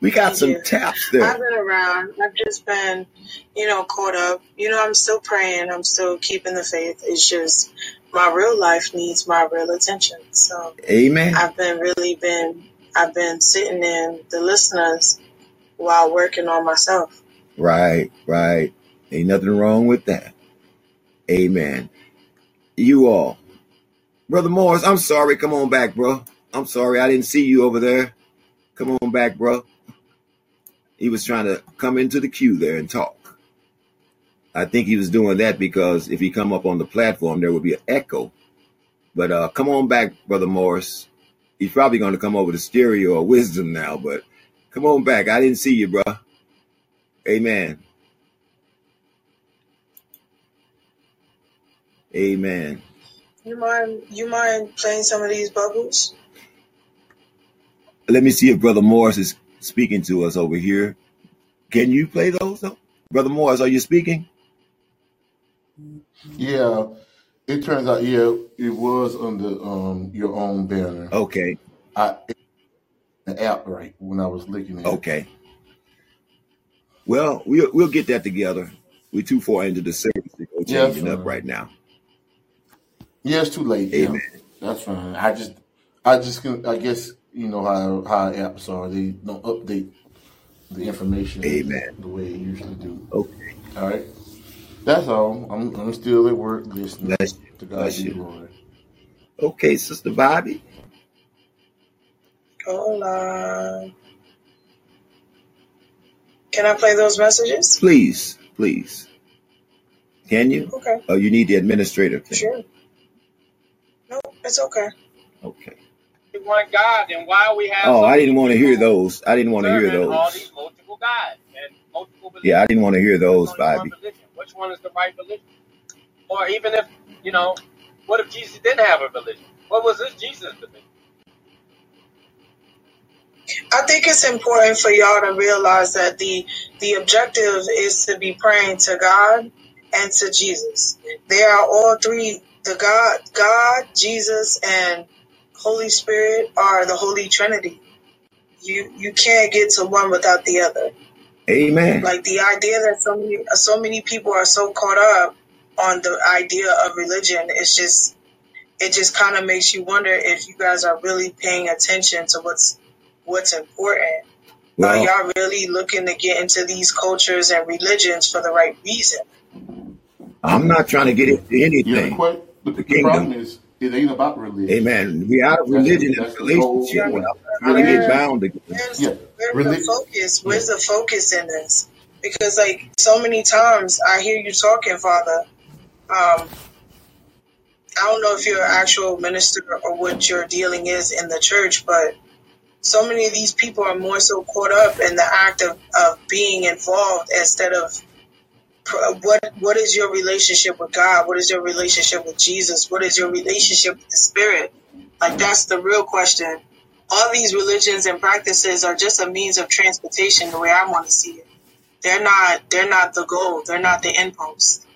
We got thank some you. Taps there. I've been around. I've just been, you know, caught up. You know, I'm still praying. I'm still keeping the faith. It's just my real life needs my real attention. So, amen. I've been really been, I've been sitting in the listeners while working on myself. Right, right. Ain't nothing wrong with that. Amen. You all. Brother Morris, I'm sorry. Come on back, bro. I'm sorry. I didn't see you over there. Come on back, bro. He was trying to come into the queue there and talk. I think he was doing that because if he come up on the platform, there would be an echo. But uh, come on back, Brother Morris. He's probably going to come over to Stereo or Wisdom now, but come on back. I didn't see you, bro. Amen. Amen. You mind? You mind playing some of these bubbles? Let me see if Brother Morris is speaking to us over here. Can you play those, though? Brother Morris, are you speaking? Yeah. It turns out, yeah, it was under um, your own banner. Okay. I the app right when I was looking at. Okay. It. Well, we'll we'll get that together. We're too far into the service to go changing yes, up right now. Yeah, it's too late. Amen. Yeah. That's fine. I just, I just, can, I guess you know how how apps are. They don't update the information. Amen. The way they usually do. Okay. All right. That's all. I'm, I'm still at work listening. Bless you. To God Bless you. Lord. Okay, Sister Bobby. Hola. Can I play those messages? Please, please. Can you? Okay. Oh, you need the administrative thing. Sure. No, it's okay. Okay. We want God, and why we have? Oh, I didn't want to hear those. I didn't want to hear those. All these multiple gods and multiple religions. Yeah, I didn't want to hear those, Bobby. Which one is the right religion? Or even if you know, what if Jesus didn't have a religion? What was this Jesus religion? I think it's important for y'all to realize that the the objective is to be praying to God and to Jesus. They are all three. The God, God, Jesus, and Holy Spirit are the Holy Trinity. You you can't get to one without the other. Amen. Like the idea that so many so many people are so caught up on the idea of religion, it's just it just kind of makes you wonder if you guys are really paying attention to what's what's important. Wow. Are y'all really looking to get into these cultures and religions for the right reason? I'm not trying to get into anything. But the, the problem is, it ain't about religion. Amen. We out of religion and relationship. We're trying to get bound again. Where's, yeah. where's the focus? Where's the focus in this? Because, like, so many times I hear you talking, Father. Um, I don't know if you're an actual minister or what your dealing is in the church, but so many of these people are more so caught up in the act of, of being involved instead of what what is your relationship with God? What is your relationship with Jesus? What is your relationship with the Spirit? Like, that's the real question. All these religions and practices are just a means of transportation, the way I want to see it. They're not they're not the goal. They're not the end post.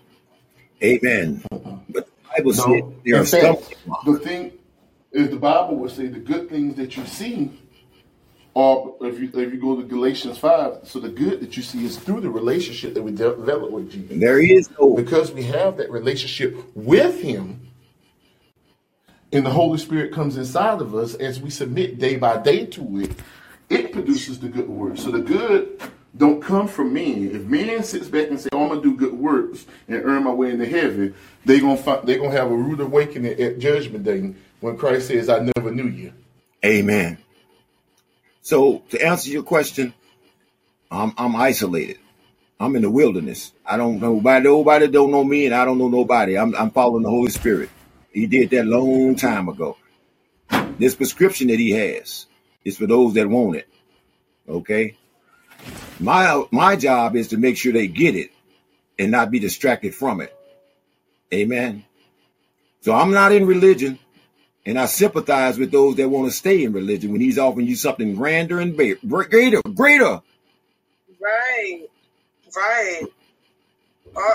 Amen. But the Bible no, says there are some. The thing is, the Bible would say the good things that you see are, if you if you go to Galatians five, so the good that you see is through the relationship that we develop with Jesus. And there is no, because we have that relationship with Him, and the Holy Spirit comes inside of us as we submit day by day to it. It produces the good works. So the good don't come from men. If men sits back and say, oh, I'm gonna do good works and earn my way into heaven, they're gonna find, they're gonna have a rude awakening at judgment day when Christ says, I never knew you. Amen. So to answer your question, I'm I'm isolated. I'm in the wilderness. I don't know nobody, nobody don't know me, and I don't know nobody. I'm I'm following the Holy Spirit. He did that long time ago. This prescription that He has is for those that want it. Okay. My my job is to make sure they get it and not be distracted from it. Amen. So I'm not in religion, and I sympathize with those that want to stay in religion when He's offering you something grander and greater. Greater. Right. Right.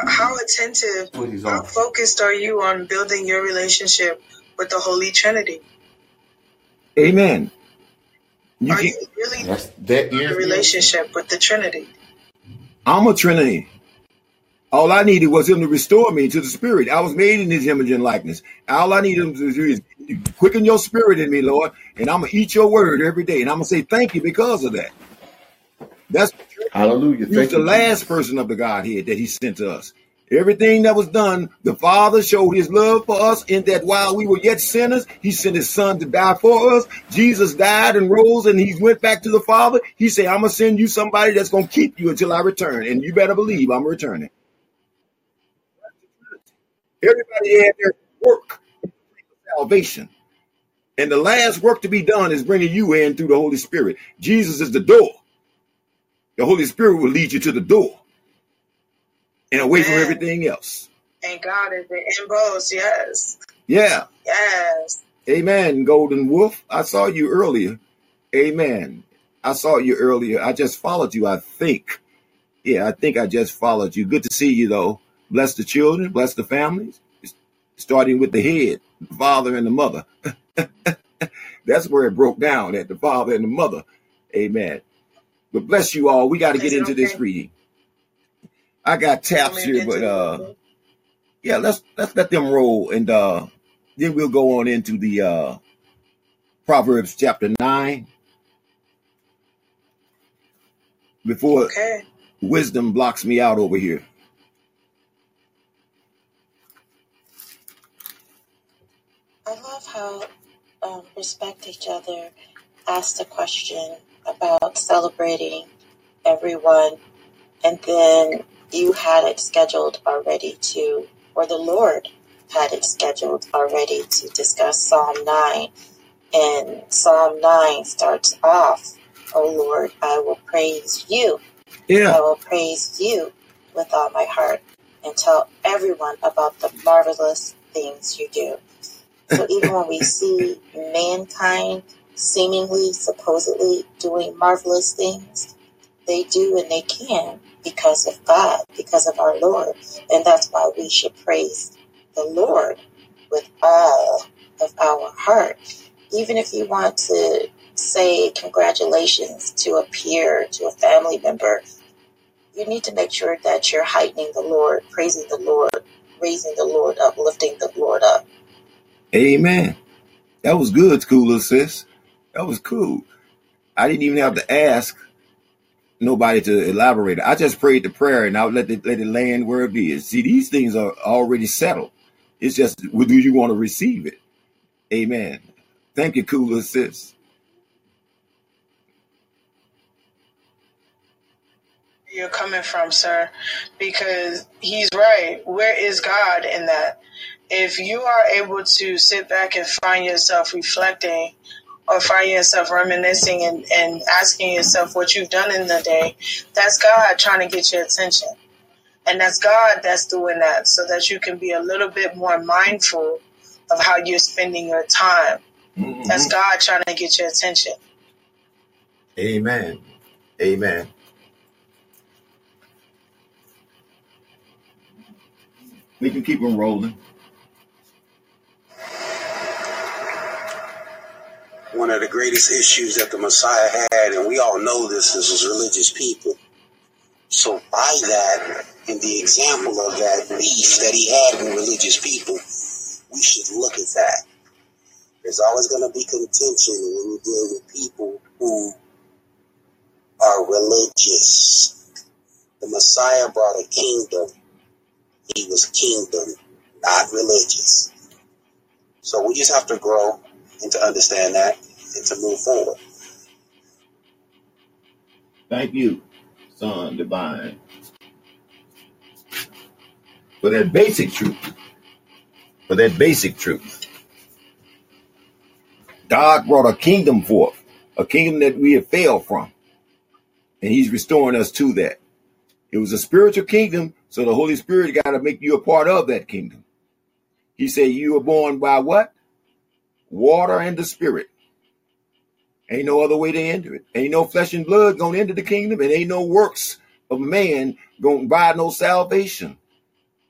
How attentive, how focused are you on building your relationship with the Holy Trinity? Amen. You Are you really that's, that in a relationship with the Trinity? I'm a Trinity. All I needed was Him to restore me to the Spirit. I was made in His image and likeness. All I need Him to do is quicken Your Spirit in me, Lord, and I'm going to eat Your word every day, and I'm going to say thank You because of that. That's hallelujah. He's the last person of the Godhead that He sent to us. Everything that was done, the Father showed His love for us in that while we were yet sinners, He sent His Son to die for us. Jesus died and rose, and He went back to the Father. He said, I'm going to send you somebody that's going to keep you until I return. And you better believe I'm returning. Everybody had their work for salvation. And the last work to be done is bringing you in through the Holy Spirit. Jesus is the door. The Holy Spirit will lead you to the door. And away from everything else. And God is the impulse, yes. Yeah. Yes. Amen, Golden Wolf. I saw you earlier. Amen. I saw you earlier. I just followed you, I think. Yeah, I think I just followed you. Good to see you, though. Bless the children. Bless the families. Starting with the head, the father and the mother. That's where it broke down, at the father and the mother. Amen. But bless you all. We got to get into okay. this reading. I got taps here, but uh, yeah, let's let's let them roll, and uh, then we'll go on into the uh, Proverbs chapter nine before okay. Wisdom blocks me out over here. I love how um, Respect Each Other asked a question about celebrating everyone, and then you had it scheduled already to, or the Lord had it scheduled already to discuss Psalm nine. And Psalm nine starts off, O Lord, I will praise you. Yeah. I will praise you with all my heart and tell everyone about the marvelous things you do. So even when we see mankind seemingly, supposedly doing marvelous things, they do and they can. Because of God, because of our Lord. And that's why we should praise the Lord with all of our heart. Even if you want to say congratulations to a peer, to a family member, you need to make sure that you're heightening the Lord, praising the Lord, raising the Lord up, lifting the Lord up. Amen. That was good, Schooler, sis. That was cool. I didn't even have to ask nobody to elaborate. I just prayed the prayer, and I'll let it, let it land where it is. See, these things are already settled. It's just, do you want to receive it? Amen. Thank you, Cooler Sis. You're coming from, sir, because he's right. Where is God in that? If you are able to sit back and find yourself reflecting or find yourself reminiscing and, and asking yourself what you've done in the day, that's God trying to get your attention. And that's God that's doing that so that you can be a little bit more mindful of how you're spending your time. Mm-hmm. That's God trying to get your attention. Amen. Amen. We can keep them rolling. One of the greatest issues that the Messiah had, and we all know this, this was religious people. So by that, and the example of that beef that he had with religious people, we should look at that. There's always going to be contention when you deal with people who are religious. The Messiah brought a kingdom. He was kingdom, not religious. So we just have to grow and to understand that and to move forward. Thank you, Son Divine, for that basic truth. For that basic truth. God brought a kingdom forth, a kingdom that we have failed from. And he's restoring us to that. It was a spiritual kingdom, so the Holy Spirit got to make you a part of that kingdom. He said you were born by what? Water and the Spirit. Ain't no other way to enter it. Ain't no flesh and blood going to enter the kingdom, and ain't no works of man going to buy no salvation.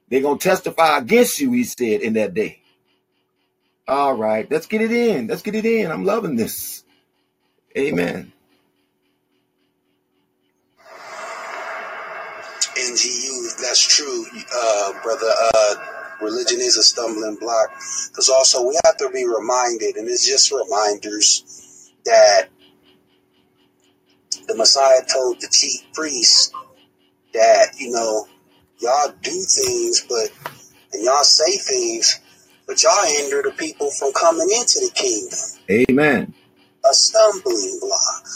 They're going to testify against you, he said, in that day. All right, let's get it in. Let's get it in. I'm loving this. Amen. N G U, that's true, uh, brother. Uh, religion is a stumbling block. Because also we have to be reminded, and it's just reminders, that the Messiah told the chief priests that, you know, y'all do things, but and y'all say things, but y'all hinder the people from coming into the kingdom. Amen. A stumbling block.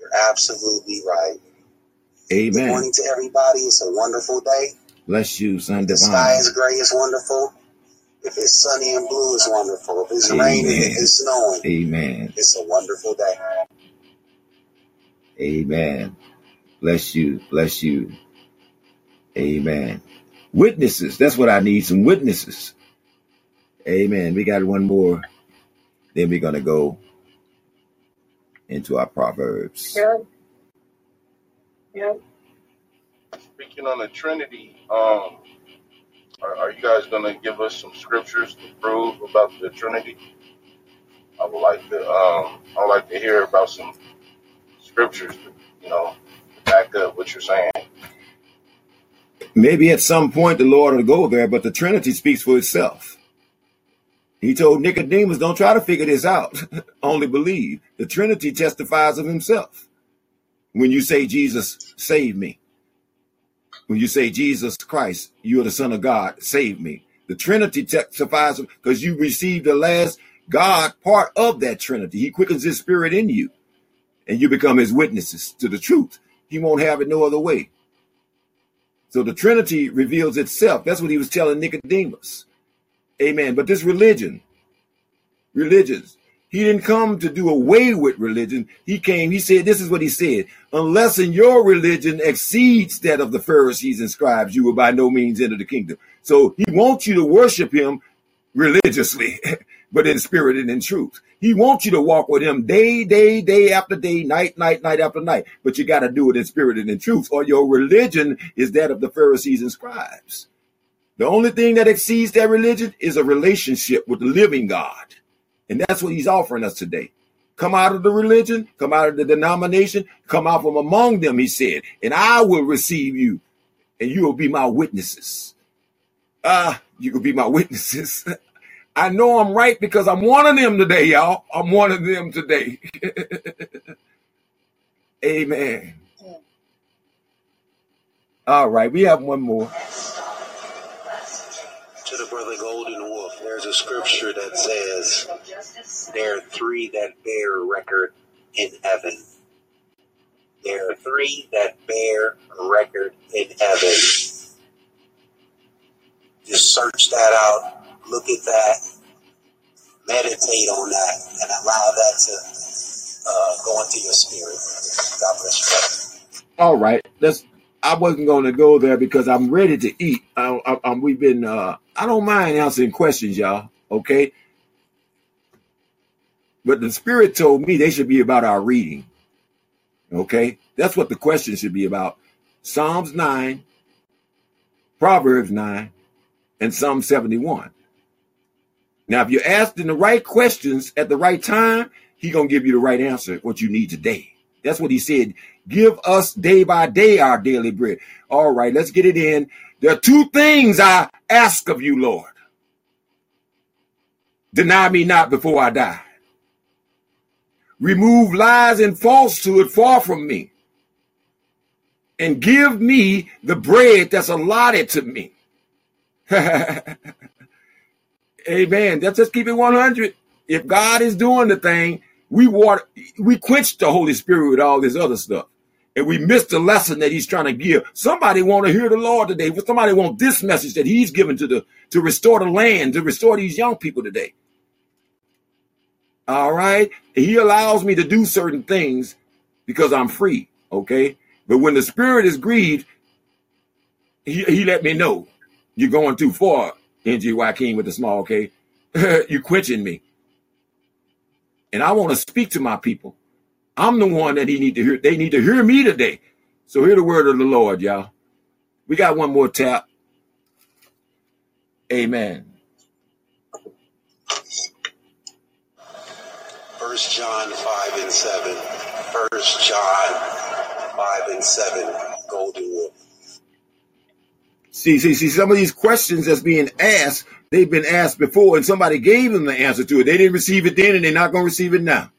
You're absolutely right. Amen. Good morning to everybody. It's a wonderful day. Bless you, Son Divine. The sky is gray, it's wonderful. If it's sunny and blue, it's wonderful. If it's Amen. Raining, it's snowing. Amen. It's a wonderful day. Amen. Bless you. Bless you. Amen. Witnesses. That's what I need, some witnesses. Amen. We got one more. Then we're going to go into our Proverbs. Sure. Yeah. Speaking on the Trinity, um, are, are you guys going to give us some scriptures to prove about the Trinity? I would like to. Um, I would like to hear about some scriptures to, you know, to back up what you're saying. Maybe at some point the Lord will go there, but the Trinity speaks for itself. He told Nicodemus, "Don't try to figure this out. Only believe." The Trinity testifies of Himself. When you say, Jesus, save me. When you say, Jesus Christ, you are the Son of God, save me. The Trinity testifies because you received the last God part of that Trinity. He quickens his spirit in you and you become his witnesses to the truth. He won't have it no other way. So the Trinity reveals itself. That's what he was telling Nicodemus. Amen. But this religion, religions, he didn't come to do away with religion. He came, he said, this is what he said. Unless in your religion exceeds that of the Pharisees and scribes, you will by no means enter the kingdom. So he wants you to worship him religiously, but in spirit and in truth. He wants you to walk with him day, day, day after day, night, night, night after night. But you got to do it in spirit and in truth, or your religion is that of the Pharisees and scribes. The only thing that exceeds that religion is a relationship with the living God. And that's what he's offering us today. Come out of the religion, come out of the denomination, come out from among them, he said, and I will receive you and you will be my witnesses. Ah, uh, you can be my witnesses. I know I'm right because I'm one of them today, y'all. I'm one of them today. Amen. All right, we have one more. To the brother Golden Wolf, there's a scripture that says there are three that bear record in heaven. There are three that bear record in heaven. Just search that out. Look at that. Meditate on that and allow that to uh, go into your spirit. God bless you. All right. That's, I wasn't going to go there because I'm ready to eat. I, I, I'm, we've been, uh, I don't mind answering questions, y'all. Okay. But the Spirit told me they should be about our reading. Okay. That's what the question should be about. Psalms nine, Proverbs nine, and Psalm seventy-one. Now, if you're asking the right questions at the right time, he's going to give you the right answer, what you need today. That's what he said. Give us day by day our daily bread. All right, let's get it in. There are two things I ask of you, Lord. Deny me not before I die. Remove lies and falsehood far from me. And give me the bread that's allotted to me. Amen. Let's just keep it one hundred. If God is doing the thing, we water, we quench the Holy Spirit with all this other stuff. And we miss the lesson that he's trying to give. Somebody want to hear the Lord today. Somebody want this message that he's given to the to restore the land, to restore these young people today. All right. He allows me to do certain things because I'm free. Okay. But when the Spirit is grieved, he, he let me know. You're going too far, N G Y King with the small K. You're quenching me. And I want to speak to my people. I'm the one that he need to hear. They need to hear me today. So hear the word of the Lord, y'all. We got one more tap. Amen. First John five and seven. First John five and seven. Golden Wolf. See, see, see, some of these questions that's being asked, they've been asked before, and somebody gave them the answer to it. They didn't receive it then, and they're not going to receive it now.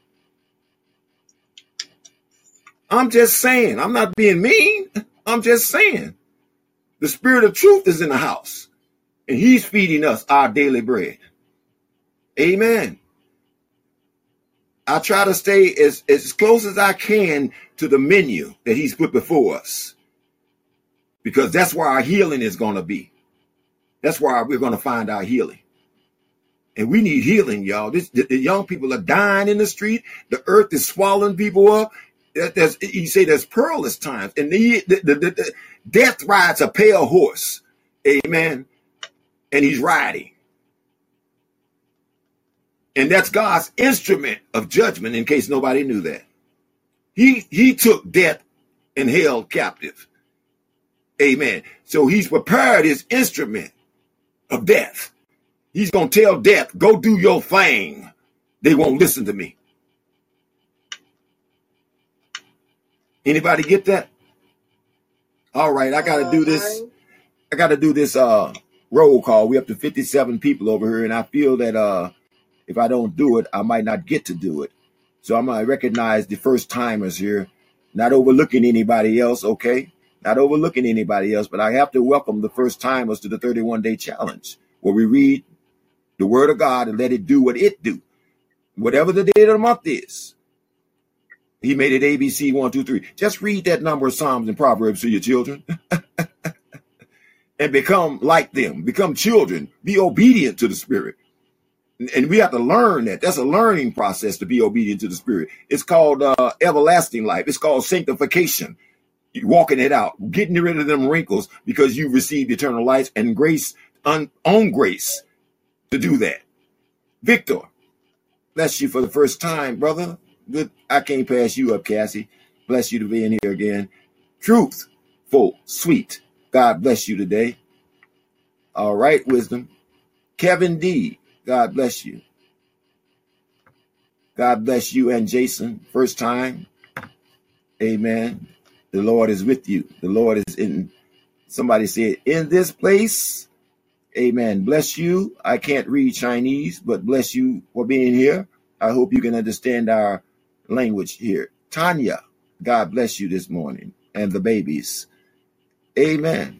I'm just saying. I'm not being mean. I'm just saying. The Spirit of truth is in the house, and he's feeding us our daily bread. Amen. I try to stay as, as close as I can to the menu that he's put before us. Because that's where our healing is going to be. That's where we're going to find our healing. And we need healing, y'all. This, the, the young people are dying in the street. The earth is swallowing people up. There's, you say there's perilous times. And the, the, the, the, the death rides a pale horse. Amen. And he's riding. And that's God's instrument of judgment, in case nobody knew that. He, he took death and hell captive. Amen. So he's prepared his instrument of death. He's going to tell death, go do your thing. They won't listen to me. Anybody get that? All right. I got to do this. I got to do this uh, roll call. We're up to fifty-seven people over here. And I feel that uh, if I don't do it, I might not get to do it. So I'm going to recognize the first timers here, not overlooking anybody else. Okay. Not overlooking anybody else, but I have to welcome the first timers to the thirty-one day challenge where we read the word of God and let it do what it do. Whatever the day of the month is, he made it A B C one, two, three. Just read that number of Psalms and Proverbs to your children and become like them, become children, be obedient to the Spirit. And we have to learn that. That's a learning process to be obedient to the Spirit. It's called uh, everlasting life. It's called sanctification. You're walking it out, getting rid of them wrinkles because you received eternal life and grace, un, own grace to do that. Victor, bless you for the first time, brother. Good. I can't pass you up, Cassie. Bless you to be in here again. Truthful, sweet. God bless you today. All right, Wisdom. Kevin D, God bless you. God bless you and Jason. First time. Amen. The Lord is with you. The Lord is in. Somebody said, in this place. Amen. Bless you. I can't read Chinese, but bless you for being here. I hope you can understand our language here. Tanya, God bless you this morning and the babies. Amen.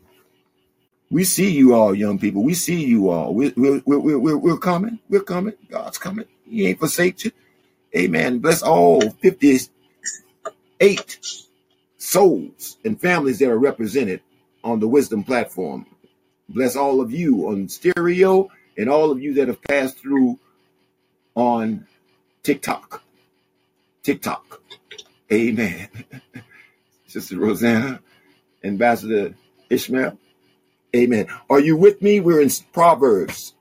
We see you all, young people. We see you all. We're, we're, we're, we're, we're coming. We're coming. God's coming. He ain't forsake you. Amen. Bless all fifty-eight souls and families that are represented on the Wisdom platform. Bless all of you on Stereo and all of you that have passed through on TikTok. TikTok. Amen. Sister Rosanna, Ambassador Ishmael. Amen. Are you with me? We're in Proverbs.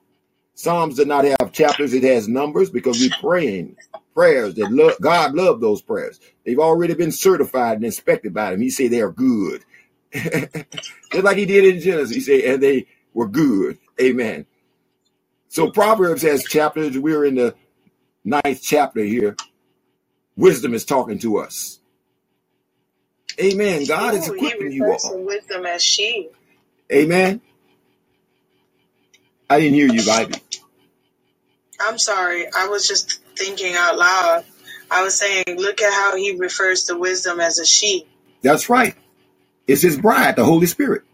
Psalms does not have chapters. It has numbers because we're praying prayers that lo- God loved those prayers. They've already been certified and inspected by him. He said they are good. Just like he did in Genesis. He said, and they were good. Amen. So Proverbs has chapters. We're in the ninth chapter here. Wisdom is talking to us. Amen. God Ooh, is equipping you all. Wisdom as she. Amen. I didn't hear you, Ivy. I'm sorry. I was just thinking out loud. I was saying, look at how he refers to wisdom as a she. That's right. It's his bride, the Holy Spirit.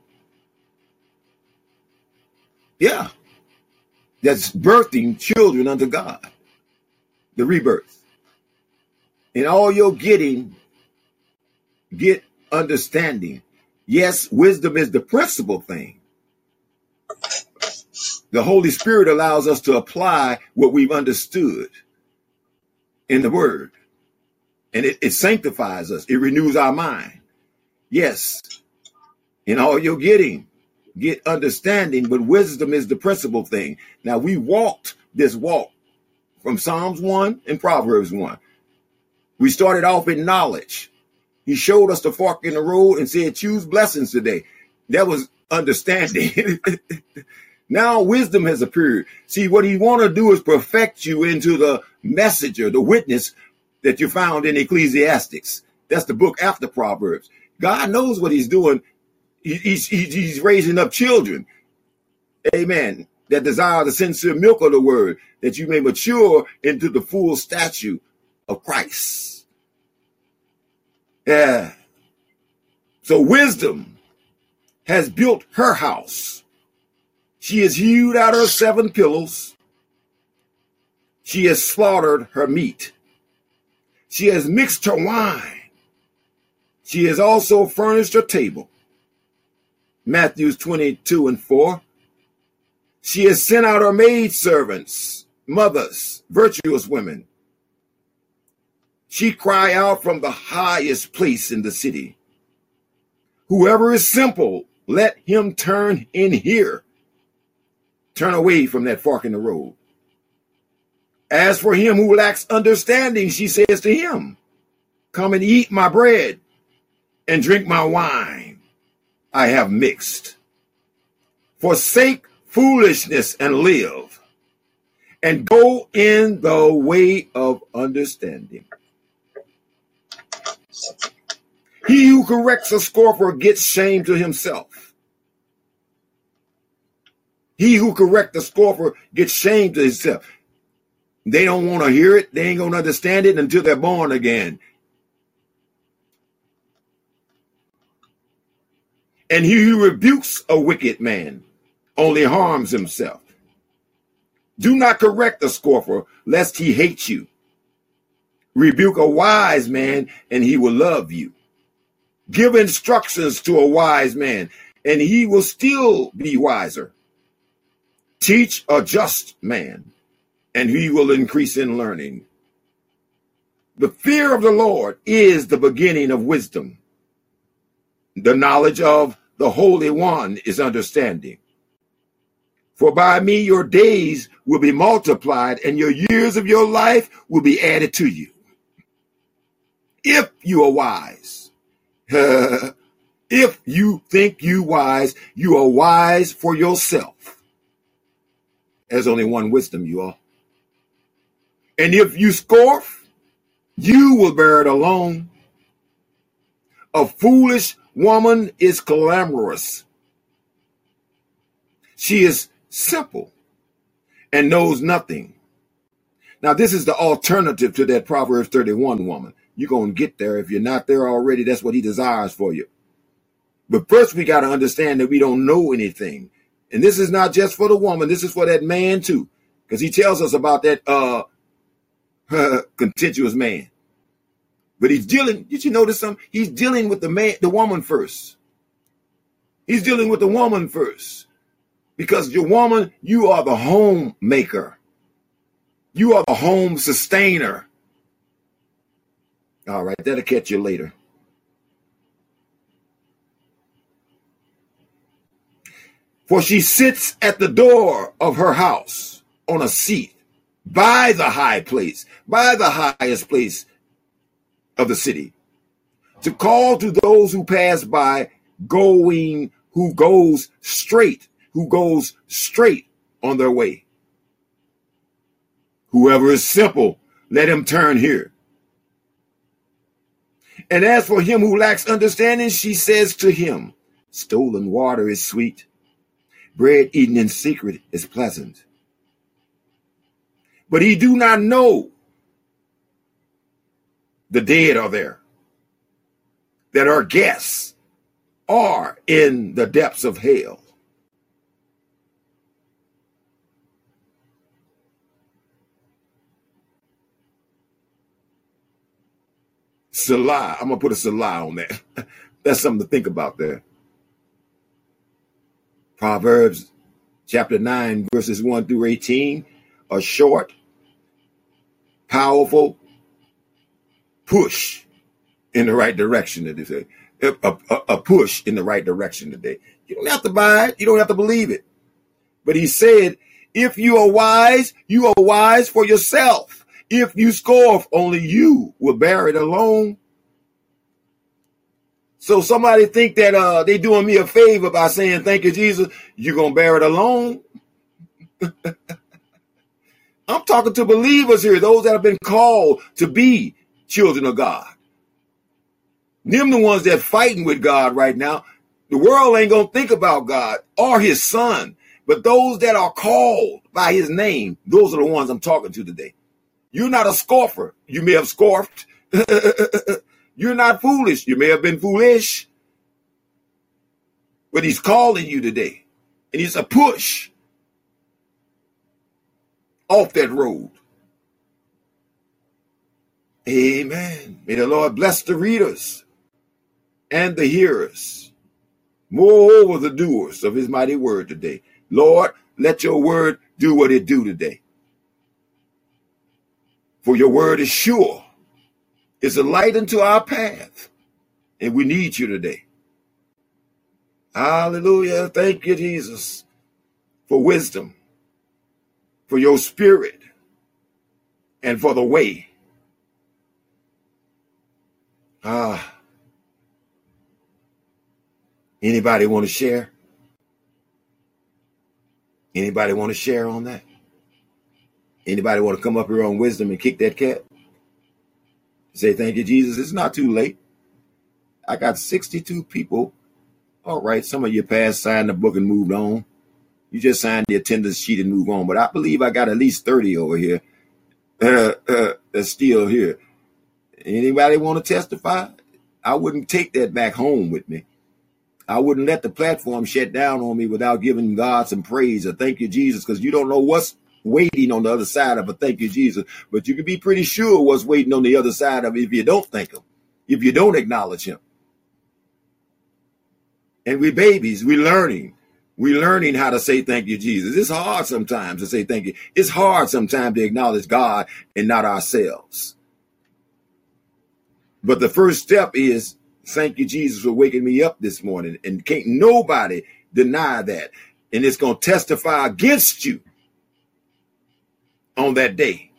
Yeah. That's birthing children unto God. The rebirth. In all your getting, get understanding. Yes, wisdom is the principal thing. The Holy Spirit allows us to apply what we've understood in the word. And it, it sanctifies us. It renews our mind. Yes, in all you're getting, get understanding, but wisdom is the principal thing. Now, we walked this walk from Psalms one and Proverbs one. We started off in knowledge. He showed us the fork in the road and said, choose blessings today. That was understanding. Now wisdom has appeared. See, what he want to do is perfect you into the messenger, the witness that you found in Ecclesiastes. That's the book after Proverbs. God knows what he's doing. He, he's, he's raising up children. Amen. That desire the sincere milk of the word, that you may mature into the full stature of Christ. Yeah. So wisdom has built her house. She has hewed out her seven pillars. She has slaughtered her meat. She has mixed her wine. She has also furnished her table. Matthew twenty-two and four. She has sent out her maidservants, mothers, virtuous women. She cry out from the highest place in the city. Whoever is simple, let him turn in here. Turn away from that fork in the road. As for him who lacks understanding, she says to him, come and eat my bread and drink my wine I have mixed. Forsake foolishness and live, and go in the way of understanding. He who corrects a scorner gets shame to himself. He who corrects a scorner gets shame to himself. They don't want to hear it. They ain't going to understand it until they're born again. And he who rebukes a wicked man only harms himself. Do not correct a scorner, lest he hate you. Rebuke a wise man, and he will love you. Give instructions to a wise man, and he will still be wiser. Teach a just man, and he will increase in learning. The fear of the Lord is the beginning of wisdom. The knowledge of the Holy One is understanding. For by me your days will be multiplied, and your years of your life will be added to you. If you are wise. If you think you wise, you are wise for yourself. There's only one wisdom, you are. And if you scoff, you will bear it alone. A foolish woman is clamorous. She is simple and knows nothing. Now, this is the alternative to that Proverbs thirty-one woman. You're going to get there. If you're not there already, that's what he desires for you. But first, we got to understand that we don't know anything. And this is not just for the woman. This is for that man, too, because he tells us about that uh, contentious man. But he's dealing. Did you notice something? He's dealing with the man, the woman first. He's dealing with the woman first, because your woman, you are the homemaker. You are the home sustainer. All right, that'll catch you later. For she sits at the door of her house on a seat by the high place, by the highest place of the city, to call to those who pass by, going, who goes straight, who goes straight on their way. Whoever is simple, let him turn here. And as for him who lacks understanding, she says to him, stolen water is sweet. Bread eaten in secret is pleasant. But he do not know the dead are there, that our guests are in the depths of hell. Salah. I'm going to put a Salah on that. That's something to think about there. Proverbs chapter nine, verses one through eighteen are short, powerful push in the right direction today. A, a, a push in the right direction today. You don't have to buy it. You don't have to believe it. But he said, if you are wise, you are wise for yourself. If you scoff, only you will bear it alone. So somebody think that uh, they doing me a favor by saying, thank you, Jesus. You're going to bear it alone. I'm talking to believers here, those that have been called to be children of God. Them the ones that fighting with God right now. The world ain't going to think about God or his son. But those that are called by his name, those are the ones I'm talking to today. You're not a scoffer. You may have scoffed. You're not foolish. You may have been foolish. But he's calling you today. And it's a push off that road. Amen. May the Lord bless the readers and the hearers. Moreover, the doers of his mighty word today. Lord, let your word do what it do today. For your word is sure. It's a light unto our path, and we need you today. Hallelujah. Thank you, Jesus, for wisdom, for your spirit, and for the way. Ah, anybody want to share? Anybody want to share on that? Anybody want to come up here on wisdom and kick that cat? Say, thank you, Jesus. It's not too late. I got sixty-two people. All right. Some of you passed, signed the book and moved on. You just signed the attendance sheet and moved on. But I believe I got at least thirty over here uh, uh, that's still here. Anybody want to testify? I wouldn't take that back home with me. I wouldn't let the platform shut down on me without giving God some praise or thank you, Jesus, because you don't know what's waiting on the other side of a thank you, Jesus. But you can be pretty sure what's waiting on the other side of it if you don't thank him, if you don't acknowledge him. And we babies, we learning. We learning how to say thank you, Jesus. It's hard sometimes to say thank you. It's hard sometimes to acknowledge God and not ourselves. But the first step is thank you, Jesus, for waking me up this morning. And can't nobody deny that. And it's going to testify against you on that day,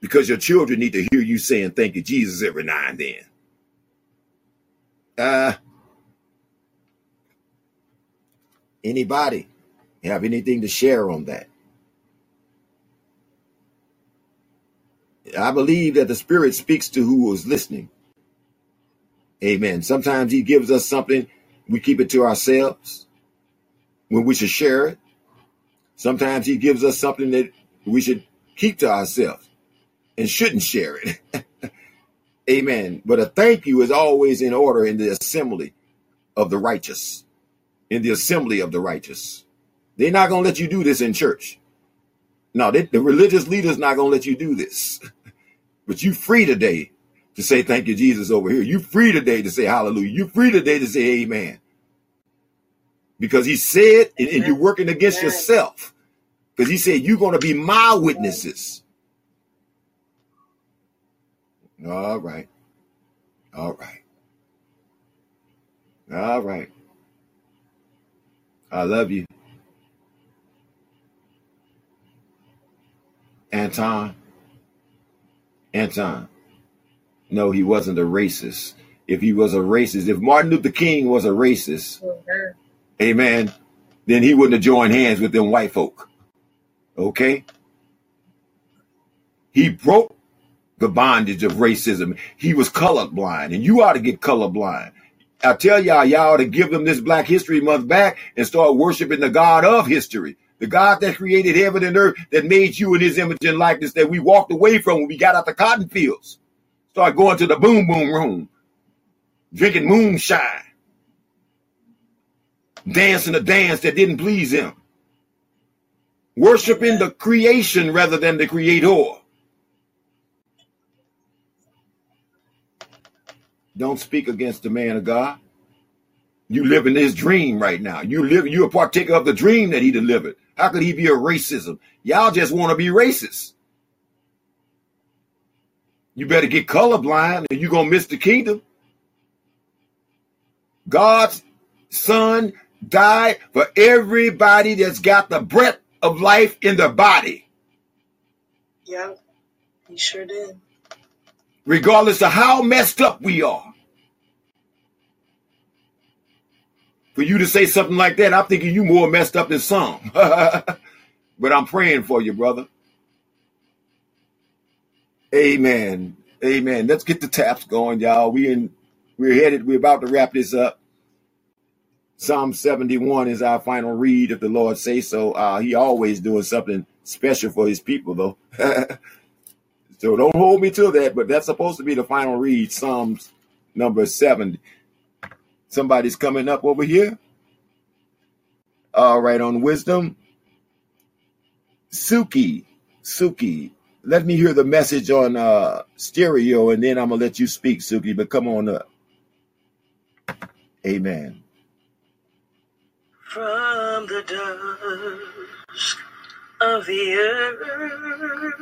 because your children need to hear you saying thank you, Jesus, every now and then. Uh, anybody have anything to share on that? I believe that the Spirit speaks to who is listening. Amen. Sometimes he gives us something. We keep it to ourselves when we should share it. Sometimes he gives us something that we should keep to ourselves and shouldn't share it. Amen. But a thank you is always in order in the assembly of the righteous, in the assembly of the righteous. They're not going to let you do this in church. No, they, the religious leader's not going to let you do this. But you free today to say thank you, Jesus, over here. You free today to say hallelujah. You free today to say amen. Because he said, and, and you're working against amen. Yourself. Because he said, you're going to be my witnesses. All right. All right. All right. I love you. Anton, Anton, no, he wasn't a racist. If he was a racist, if Martin Luther King was a racist, okay. Amen, then he wouldn't have joined hands with them white folk, okay? He broke the bondage of racism. He was colorblind, and you ought to get colorblind. I tell y'all, y'all ought to give them this Black History Month back and start worshiping the God of history. The God that created heaven and earth, that made you in his image and likeness, that we walked away from when we got out the cotton fields. Start going to the boom boom room, drinking moonshine, dancing a dance that didn't please him, worshiping the creation rather than the creator. Don't speak against the man of God. You live in his dream right now. You live, you're a partaker of the dream that he delivered. How could he be a racism? Y'all just want to be racist. You better get colorblind or you're going to miss the kingdom. God's son died for everybody that's got the breath of life in their body. Yeah, he sure did. Regardless of how messed up we are. For you to say something like that, I'm thinking you more messed up than some. But I'm praying for you, brother. Amen. Amen. Let's get the taps going, y'all. We in, we're headed. We're about to wrap this up. Psalm seventy-one is our final read, if the Lord say so. Uh, he always doing something special for his people, though. So don't hold me to that, but that's supposed to be the final read, Psalms number seventy. Somebody's coming up over here. All right, on Wisdom. Suki, Suki, let me hear the message on uh, stereo, and then I'm going to let you speak, Suki, but come on up. Amen. From the dusk of the earth,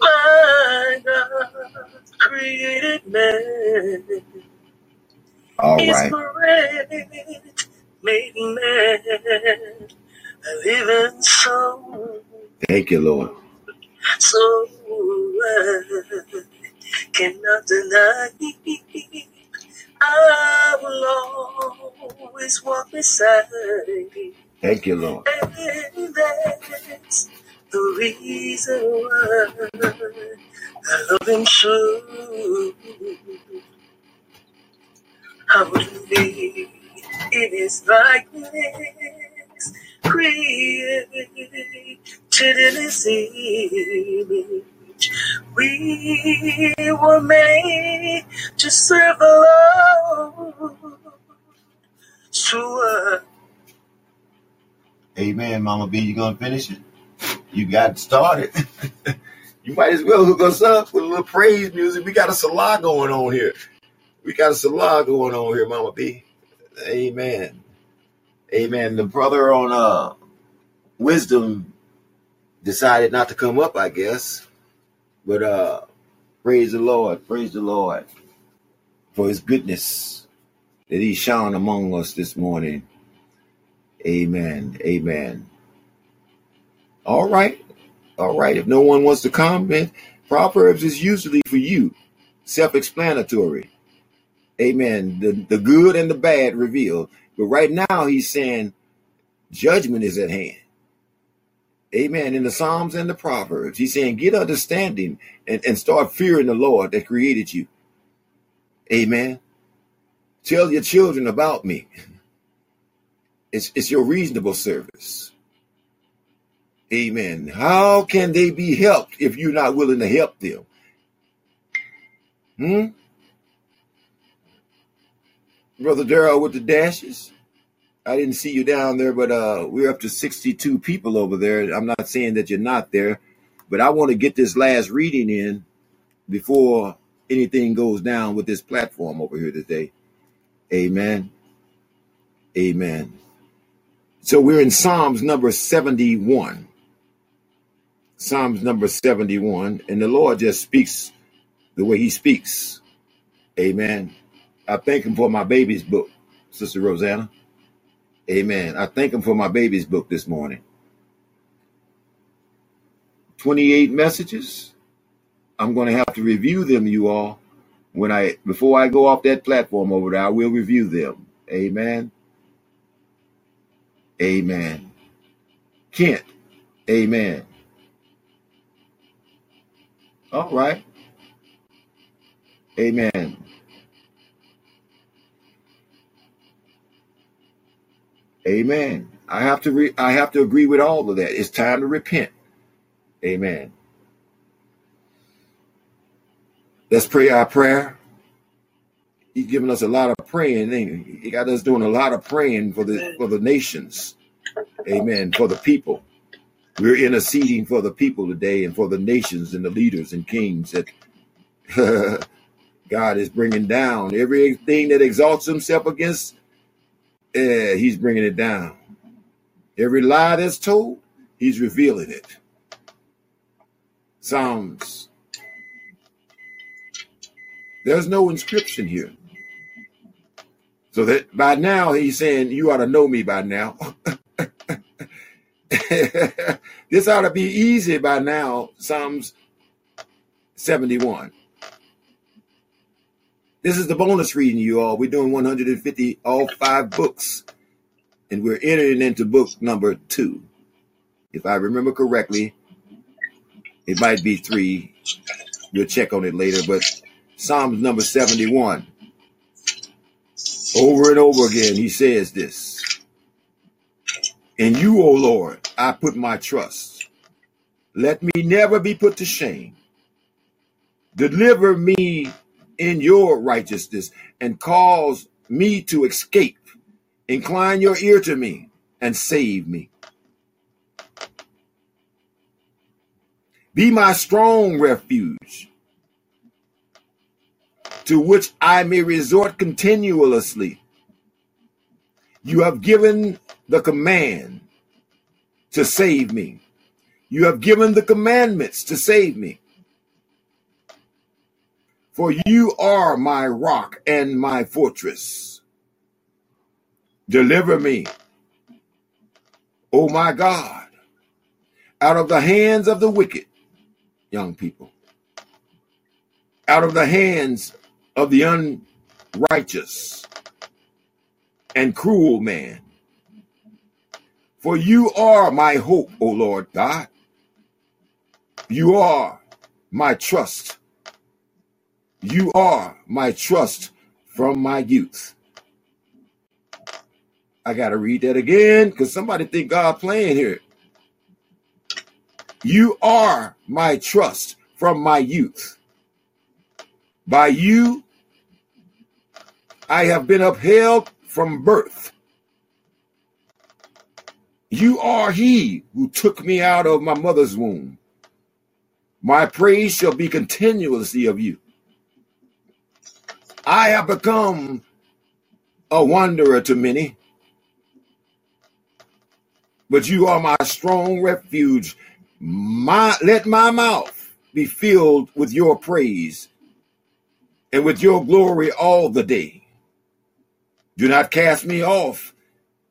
my God created man. All right. Great, made man a living soul. Thank you, Lord. So I cannot deny I will always walk beside you. Thank you, Lord. And that's the reason why I love him true. I would be in his likeness, created in his image. We were made to serve the Lord. So, amen, Mama B. You gonna finish it? You got started. You might as well hook us up with a little praise music. We got a salah going on here. We got a salah going on here, Mama B. Amen. Amen. The brother on uh, Wisdom decided not to come up, I guess. But uh, praise the Lord. Praise the Lord for his goodness that he's shown among us this morning. Amen. Amen. All right. All right. If no one wants to comment, Proverbs is usually for you. Self-explanatory. Amen. The, the good and the bad revealed. But right now he's saying judgment is at hand. Amen. In the Psalms and the Proverbs, he's saying get understanding and, and start fearing the Lord that created you. Amen. Tell your children about me. It's, it's your reasonable service. Amen. How can they be helped if you're not willing to help them? Hmm? Brother Darrell with the dashes. I didn't see you down there, but uh, we're up to sixty-two people over there. I'm not saying that you're not there, but I want to get this last reading in before anything goes down with this platform over here today. Amen. Amen. So we're in Psalms number seventy-one. Psalms number seventy-one. And the Lord just speaks the way he speaks. Amen. I thank him for my baby's book, Sister Rosanna. Amen. I thank him for my baby's book this morning. twenty-eight messages. I'm going to have to review them, you all. When I before I go off that platform over there, I will review them. Amen. Amen. Kent. Amen. All right. Amen. Amen. I have to re- I have to agree with all of that. It's time to repent. Amen. Let's pray our prayer. He's giving us a lot of praying. Ain't he? He got us doing a lot of praying for the for the nations. Amen. For the people. We're interceding for the people today and for the nations and the leaders and kings that God is bringing down. Everything that exalts himself against, yeah, he's bringing it down. Every lie that's told, he's revealing it. Psalms. There's no inscription here. So that by now he's saying, you ought to know me by now. This ought to be easy by now. Psalms seventy-one. This is the bonus reading, you all. We're doing one hundred fifty, all five books, and we're entering into book number two. If I remember correctly, it might be three. We'll check on it later, but Psalms number seventy-one. Over and over again, he says this. In you, O Lord, I put my trust. Let me never be put to shame. Deliver me in your righteousness and cause me to escape. Incline your ear to me and save me. Be my strong refuge to which I may resort continuously. You have given the command to save me. You have given the commandments to save me. For you are my rock and my fortress. Deliver me, O my God, out of the hands of the wicked, young people, out of the hands of the unrighteous and cruel man. For you are my hope, O Lord God. You are my trust. You are my trust from my youth. I got to read that again because somebody think God playing here. You are my trust from my youth. By you, I have been upheld from birth. You are he who took me out of my mother's womb. My praise shall be continuously of you. I have become a wanderer to many, but you are my strong refuge. My, let my mouth be filled with your praise and with your glory all the day. Do not cast me off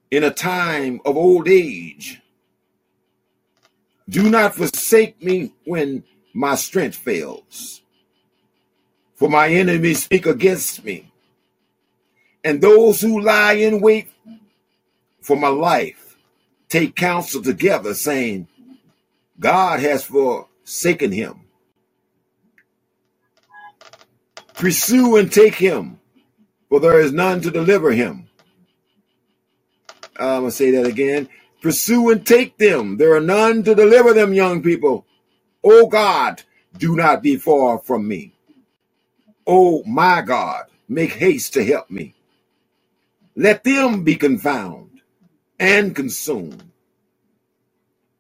in a time of old age. Do not forsake me when my strength fails. For my enemies speak against me, and those who lie in wait for my life take counsel together, saying, God has forsaken him. Pursue and take him, for there is none to deliver him. I'm going to say that again. Pursue and take them. There are none to deliver them, young people. Oh God, do not be far from me. Oh, my God, make haste to help me. Let them be confounded and consumed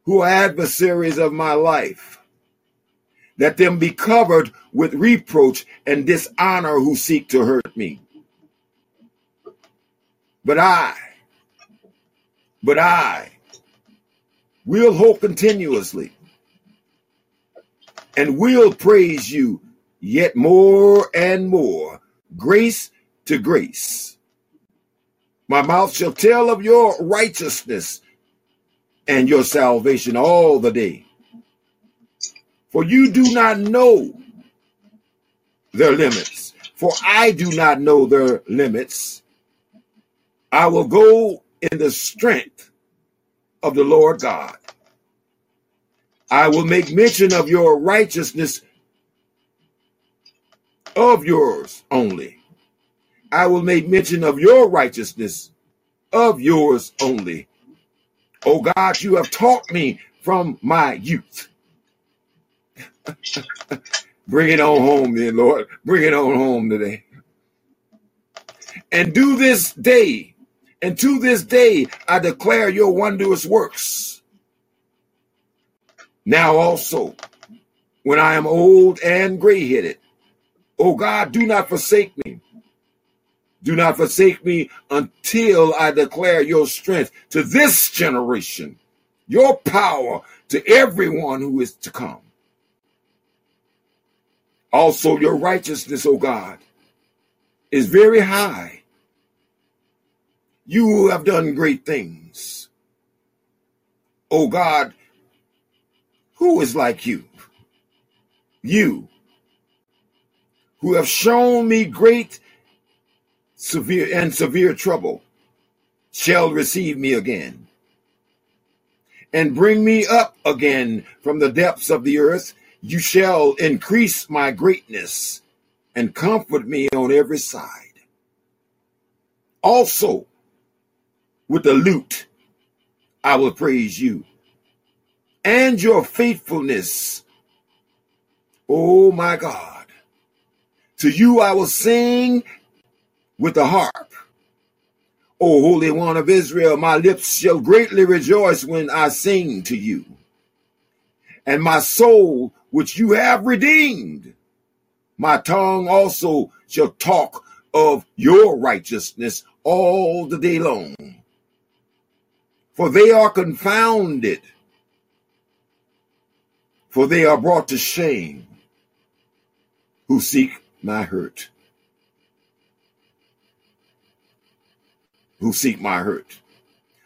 who are adversaries of my life. Let them be covered with reproach and dishonor who seek to hurt me. But I, but I will hope continuously and will praise you yet more and more, grace to grace. My mouth shall tell of your righteousness and your salvation all the day. For you do not know their limits, for I do not know their limits. I will go in the strength of the Lord God. I will make mention of your righteousness, of yours only. I will make mention of your righteousness, of yours only. O God, you have taught me from my youth. Bring it on home then, Lord. Bring it on home today. And do this day, and to this day, I declare your wondrous works. Now also, when I am old and gray-headed, O God, do not forsake me. Do not forsake me until I declare your strength to this generation, your power to everyone who is to come. Also, your righteousness, O God, is very high. You have done great things. O God, who is like you? You, who have shown me great severe and severe trouble, shall receive me again and bring me up again from the depths of the earth. You shall increase my greatness and comfort me on every side. Also, with the lute, I will praise you and your faithfulness. Oh, my God. To you I will sing with the harp. O Holy One of Israel, my lips shall greatly rejoice when I sing to you. And my soul, which you have redeemed, my tongue also shall talk of your righteousness all the day long. For they are confounded, for they are brought to shame who seek my hurt, who seek my hurt,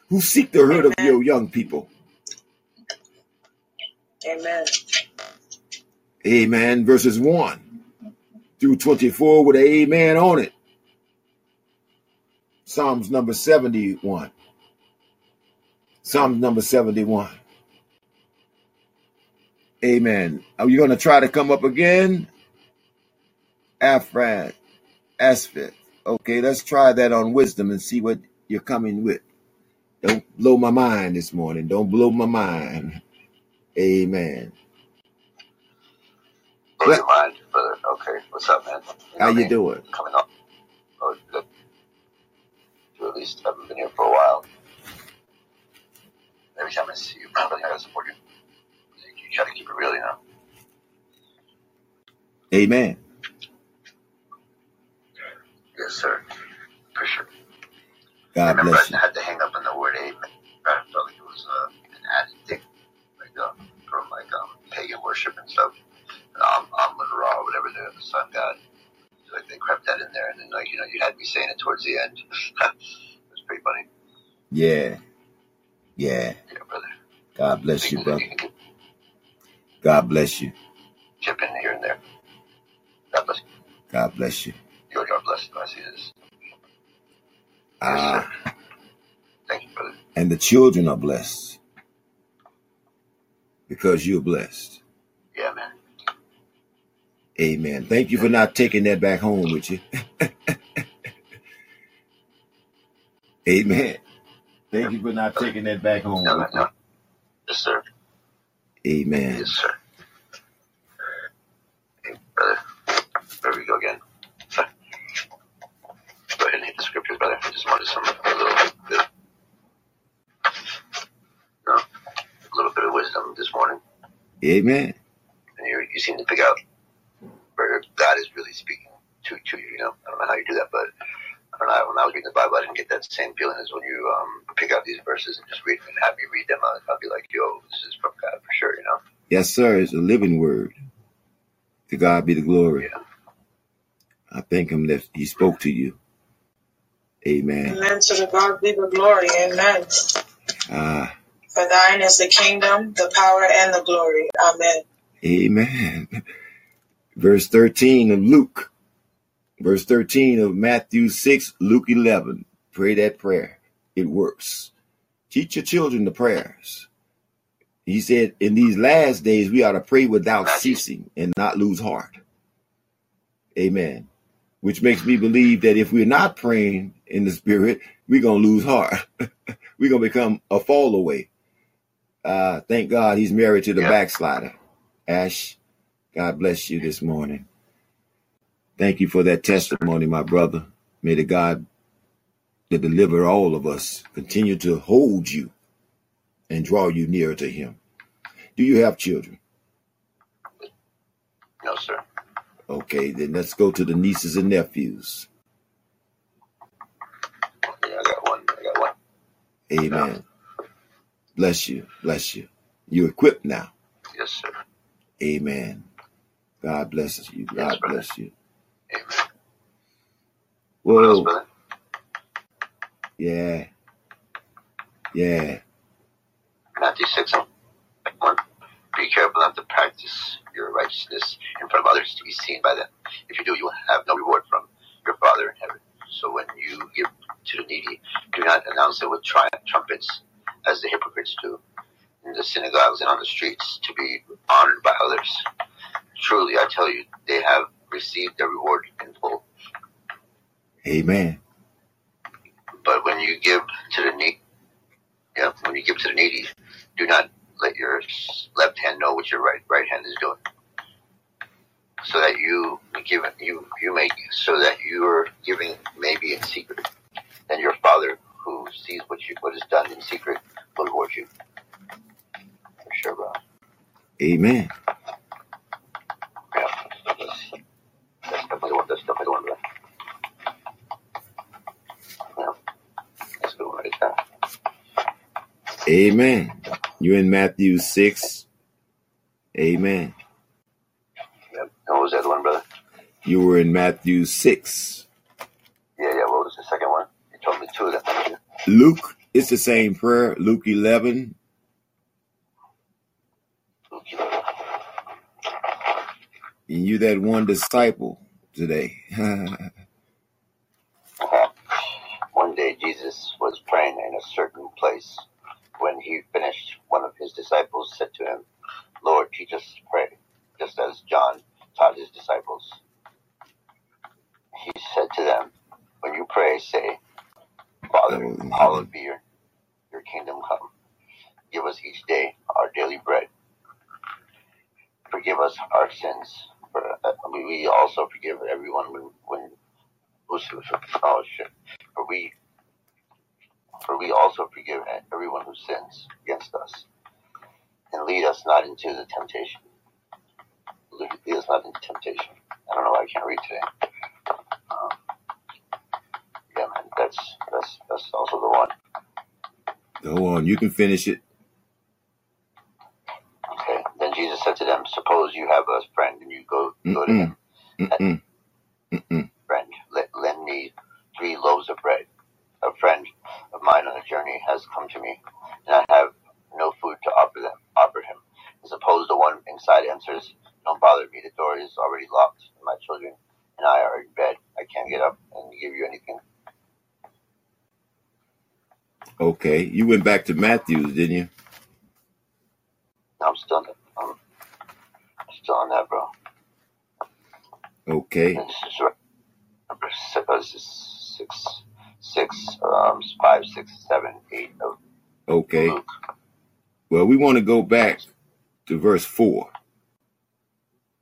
who seek the hurt Amen. Of your young people. Amen. Amen. Verses one through twenty-four with an amen on it. Psalms number seventy-one. Psalms number seventy-one. Amen. Are you going to try to come up again? Afrad, Asfit. Okay, let's try that on wisdom and see what you're coming with. Don't blow my mind this morning. Don't blow my mind. Amen. Blow your mind, brother. Okay, what's up, man? You know how me? You doing? Coming up. Oh, good. At least I haven't been here for a while. Every time I see you, brother, I gotta support you. You gotta keep it real, you know. Amen. Yes, sir. For sure. God I remember bless you. I had to hang up on the word amen. I felt like it was uh, an addict, like uh, from like um, pagan worship and stuff. And um, um, Motorola, whatever the sun god. So, like they crept that in there, and then like you know you had me saying it towards the end. It was pretty funny. Yeah. Yeah. Yeah, brother. God bless you, brother. You God bless you. Chip in here and there. God bless you. God bless you. You're blessed by Jesus. Ah. Yes, thank you, brother. And the children are blessed because you're blessed. Yeah, man. Amen. Thank you for not taking that back home with you. Amen. Thank you for not taking that back home. No, no, no. Yes, sir. Amen. Yes, sir. Hey, brother. There we go again. Go ahead and hit the scriptures, brother. I just wanted some Amen. And you you seem to pick out where God is really speaking to to you. You know, I don't know how you do that, but I don't know. When I was reading the Bible, I didn't get that same feeling as when you um, pick out these verses and just read them and have me read them. I'll be like, yo, this is from God for sure. You know. Yes, sir. It's a living word. To God be the glory. Yeah. I thank Him that He spoke to you. Amen. Amen. To God be the glory. Amen. Ah. For thine is the kingdom, the power, and the glory. Amen. Amen. Verse thirteen of Luke. Verse thirteen of Matthew six, Luke eleven. Pray that prayer. It works. Teach your children the prayers. He said, in these last days, we ought to pray without ceasing and not lose heart. Amen. Which makes me believe that if we're not praying in the spirit, we're going to lose heart. We're going to become a fall away. Uh, thank God he's married to the yeah. backslider. Ash, God bless you this morning. Thank you for that testimony, my brother. May the God that deliver all of us continue to hold you and draw you nearer to him. Do you have children? No, sir. Okay, then let's go to the nieces and nephews. Yeah, I got one. I got one. Amen. No. Bless you. Bless you. You're equipped now. Yes, sir. Amen. God blesses you. God yes, bless you. Amen. Whoa. Else, brother? Yeah. Yeah. Matthew six. One. Be careful not to practice your righteousness in front of others to be seen by them. If you do, you will have no reward from your Father in heaven. So when you give to the needy, do not announce it with tri- trumpets, as the hypocrites do, in the synagogues and on the streets, to be honored by others. Truly, I tell you, they have received their reward in full. Amen. But when you give to the needy, yeah, when you give to the needy, do not let your left hand know what your right right hand is doing, so that you give you you make so that your giving may be in secret. Then your Father, who sees what you what is done in secret, will reward you. For sure, bro. Amen. Yeah, that's, that's definitely one. That's definitely one, bro. Yeah, that's a good one right there. Amen. You're in Matthew six. Amen. Yep. What was that one, brother? You were in Matthew six. Yeah, yeah. What was the second one? You told me two of them. Luke. It's the same prayer. Luke eleven. Luke eleven. And you that one disciple today. uh-huh. One day Jesus was praying in a certain place. When he finished, one of his disciples said to him, Lord, teach us to pray, just as John taught his disciples. He said to them, when you pray, say, Father, hallowed be your, your kingdom come. Give us each day our daily bread. Forgive us our sins. For, uh, we also forgive everyone when, when oh, shit. For we For we also forgive everyone who sins against us. And lead us not into the temptation. Lead us not into temptation. I don't know why I can't read today. Um, yeah, man, that's, that's, that's also the one. Go on, you can finish it. Okay, then Jesus said to them, suppose you have a friend and you go, go to him. Mm-mm. Mm-mm. Friend, let, lend me three loaves of bread. A friend of mine on a journey has come to me, and I have no food to offer them. Offer him. And suppose the one inside answers, don't bother me. The door is already locked, and my children and I are in bed. I can't get up and give you anything. Okay. You went back to Matthew's, didn't you? No, I'm still on that, I'm still on that bro. Okay. This is number six. six Six, um, five, six, seven, eight. No. Okay. Well, we want to go back to verse four.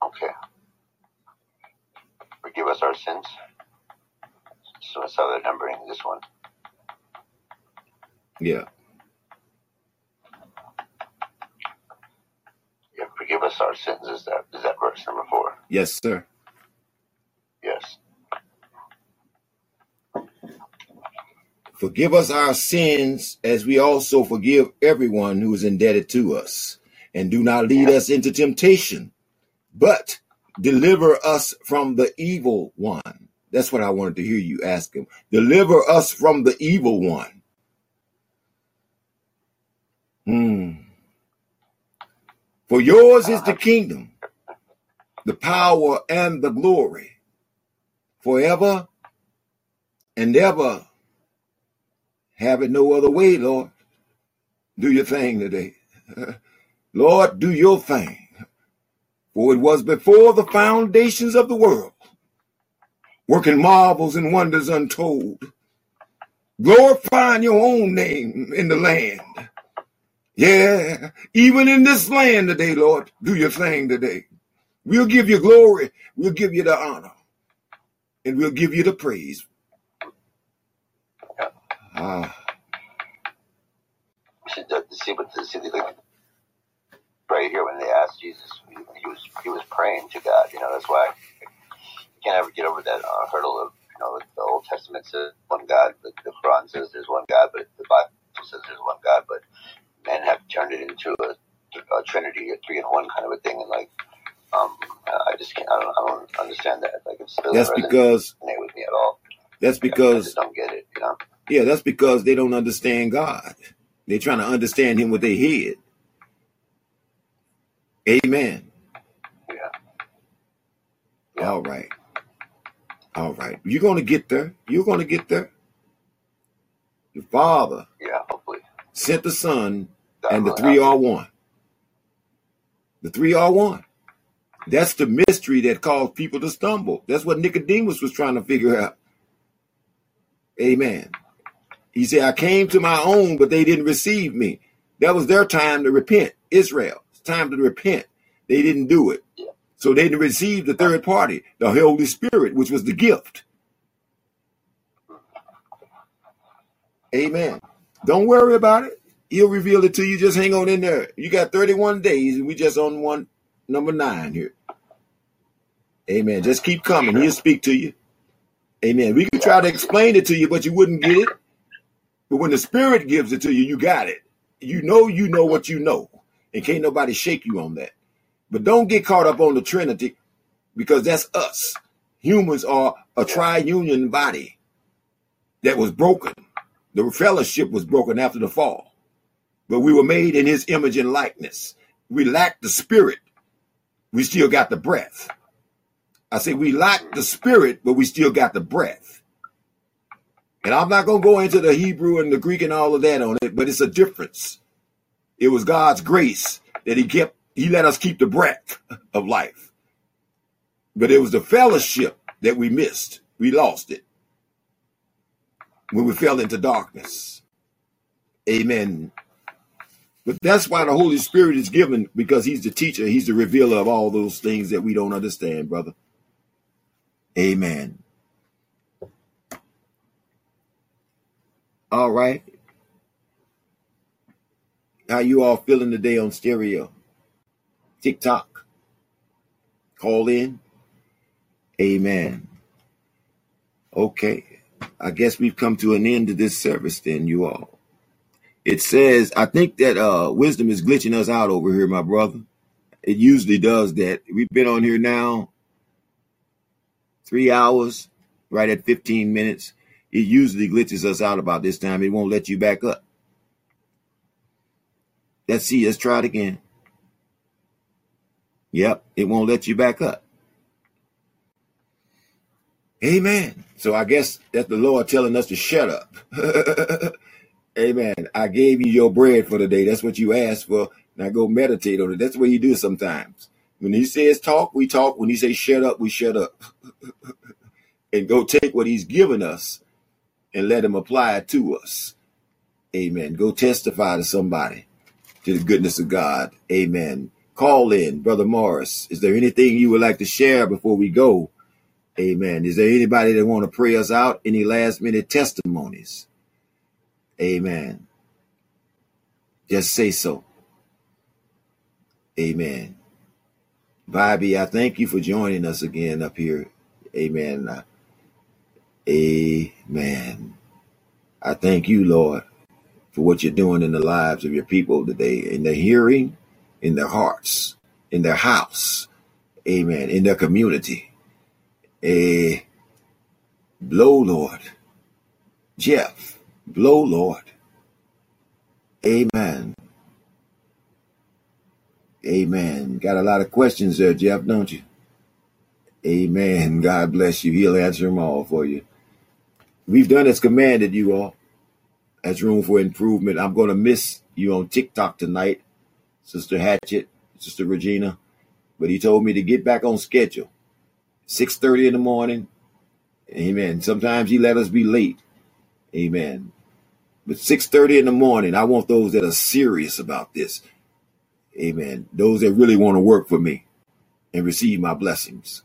Okay. Forgive us our sins. So that's how they're numbering this one. Yeah. Yeah. Forgive forgive us our sins. Is that is that verse number four? Yes, sir. Yes. Forgive us our sins as we also forgive everyone who is indebted to us. And do not lead yeah. us into temptation, but deliver us from the evil one. That's what I wanted to hear you ask him. Deliver us from the evil one. Hmm. For yours is the kingdom, the power, and the glory, forever and ever. Have it no other way, Lord. Do your thing today. Lord, do your thing. For it was before the foundations of the world, working marvels and wonders untold, glorifying your own name in the land. Yeah, even in this land today, Lord, do your thing today. We'll give you glory. We'll give you the honor. And we'll give you the praise. Ah. You should see what the city like right here when they asked Jesus, he was he was praying to God. You know, that's why I can't ever get over that uh, hurdle of, you know, the Old Testament says one God, but the Quran says there's one God, but the Bible says there's one God, but men have turned it into a, a trinity, a three-in-one kind of a thing, and like, um, I just can't, I don't, I don't understand that. Like, it's still that's because resonate with me at all. That's because I just don't get it, you know. Yeah, that's because they don't understand God. They're trying to understand Him with their head. Amen. Yeah. yeah. All right. All right. You're going to get there. You're going to get there. Your Father. Yeah, hopefully. Sent the Son, that and the three happen. Are one. The three are one. That's the mystery that caused people to stumble. That's what Nicodemus was trying to figure out. Amen. He said, I came to my own, but they didn't receive me. That was their time to repent. Israel, it's time to repent. They didn't do it. So they didn't receive the third party, the Holy Spirit, which was the gift. Amen. Don't worry about it. He'll reveal it to you. Just hang on in there. You got thirty-one days, and we just on one, number nine here. Amen. Just keep coming. He'll speak to you. Amen. We could try to explain it to you, but you wouldn't get it. But when the Spirit gives it to you, you got it. You know you know what you know. And can't nobody shake you on that. But don't get caught up on the Trinity, because that's us. Humans are a triunion body that was broken. The fellowship was broken after the fall. But we were made in His image and likeness. We lacked the Spirit. We still got the breath. I say we lack the Spirit, but we still got the breath. And I'm not going to go into the Hebrew and the Greek and all of that on it, but it's a difference. It was God's grace that he kept, he let us keep the breath of life. But it was the fellowship that we missed. We lost it when we fell into darkness. Amen. But that's why the Holy Spirit is given, because he's the teacher. He's the revealer of all those things that we don't understand, brother. Amen. All right. How you all feeling today on Stereo? TikTok. Call in. Amen. Okay. I guess we've come to an end of this service then, you all. It says, I think that uh, Wisdom is glitching us out over here, my brother. It usually does that. We've been on here now three hours, right at fifteen minutes. It usually glitches us out about this time. It won't let you back up. Let's see. Let's try it again. Yep. It won't let you back up. Amen. So I guess that's the Lord telling us to shut up. Amen. I gave you your bread for the day. That's what you asked for. Now go meditate on it. That's what you do sometimes. When he says talk, we talk. When he says shut up, we shut up. And go take what he's given us and let him apply it to us. Amen. Go testify to somebody to the goodness of God. Amen. Call in, Brother Morris. Is there anything you would like to share before we go? Amen. Is there anybody that want to pray us out? Any last minute testimonies? Amen. Just say so. Amen. Bobby, I thank you for joining us again up here. Amen. Amen. I thank you, Lord, for what you're doing in the lives of your people today, in their hearing, in their hearts, in their house. Amen. In their community. Eh, blow, Lord. Jeff, blow, Lord. Amen. Amen. Got a lot of questions there, Jeff, don't you? Amen. God bless you. He'll answer them all for you. We've done as commanded, you all. That's room for improvement. I'm going to miss you on TikTok tonight, Sister Hatchet, Sister Regina. But he told me to get back on schedule. six thirty in the morning. Amen. Sometimes he let us be late. Amen. But six thirty in the morning, I want those that are serious about this. Amen. Those that really want to work for me and receive my blessings.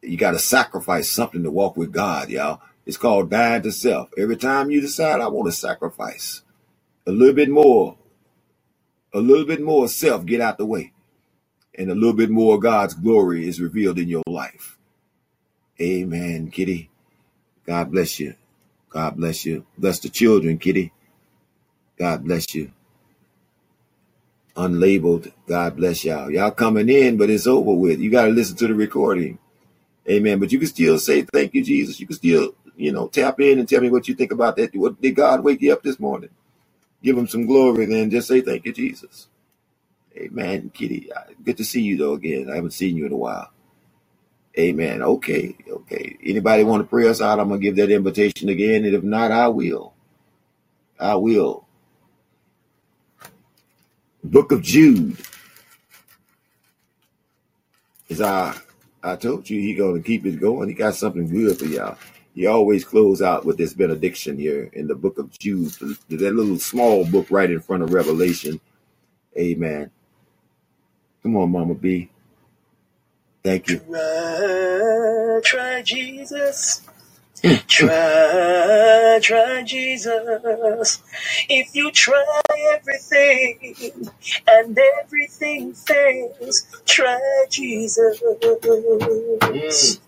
You got to sacrifice something to walk with God, y'all. It's called dying to self. Every time you decide, I want to sacrifice a little bit more, a little bit more self, get out the way. And a little bit more of God's glory is revealed in your life. Amen, Kitty. God bless you. God bless you. Bless the children, Kitty. God bless you. Unlabeled. God bless y'all. Y'all coming in, but it's over with. You got to listen to the recording. Amen. But you can still say, thank you, Jesus. You can still, you know, tap in and tell me what you think about that. What, did God wake you up this morning? Give him some glory, then just say, thank you, Jesus. Amen, Kitty. Good to see you, though, again. I haven't seen you in a while. Amen. Okay. Okay. Anybody want to pray us out? I'm going to give that invitation again. And if not, I will. I will. Book of Jude. As I, I told you, he's going to keep it going. He got something good for y'all. He always close out with this benediction here in the book of Jude. That little small book right in front of Revelation. Amen. Come on, Mama B. Thank you. Try, try Jesus. Try, try Jesus. If you try everything and everything fails, try Jesus. Mm.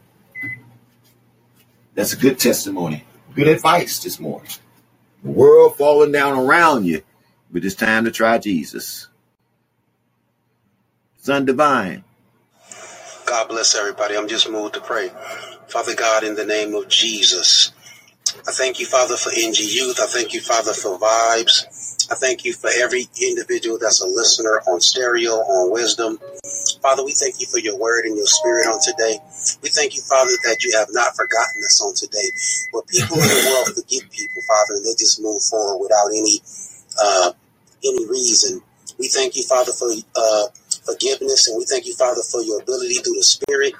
That's a good testimony. Good advice this morning. The world falling down around you, but it's time to try Jesus. Son divine. God bless everybody. I'm just moved to pray. Father God, in the name of Jesus, I thank you, Father, for N G Youth. I thank you, Father, for Vibes. I thank you for every individual that's a listener on Stereo, on Wisdom. Father, we thank you for your word and your spirit on today. We thank you, Father, that you have not forgotten us on today. But people in the world forget people, Father, and they just move forward without any uh, any reason. We thank you, Father, for uh, forgiveness, and we thank you, Father, for your ability through the Spirit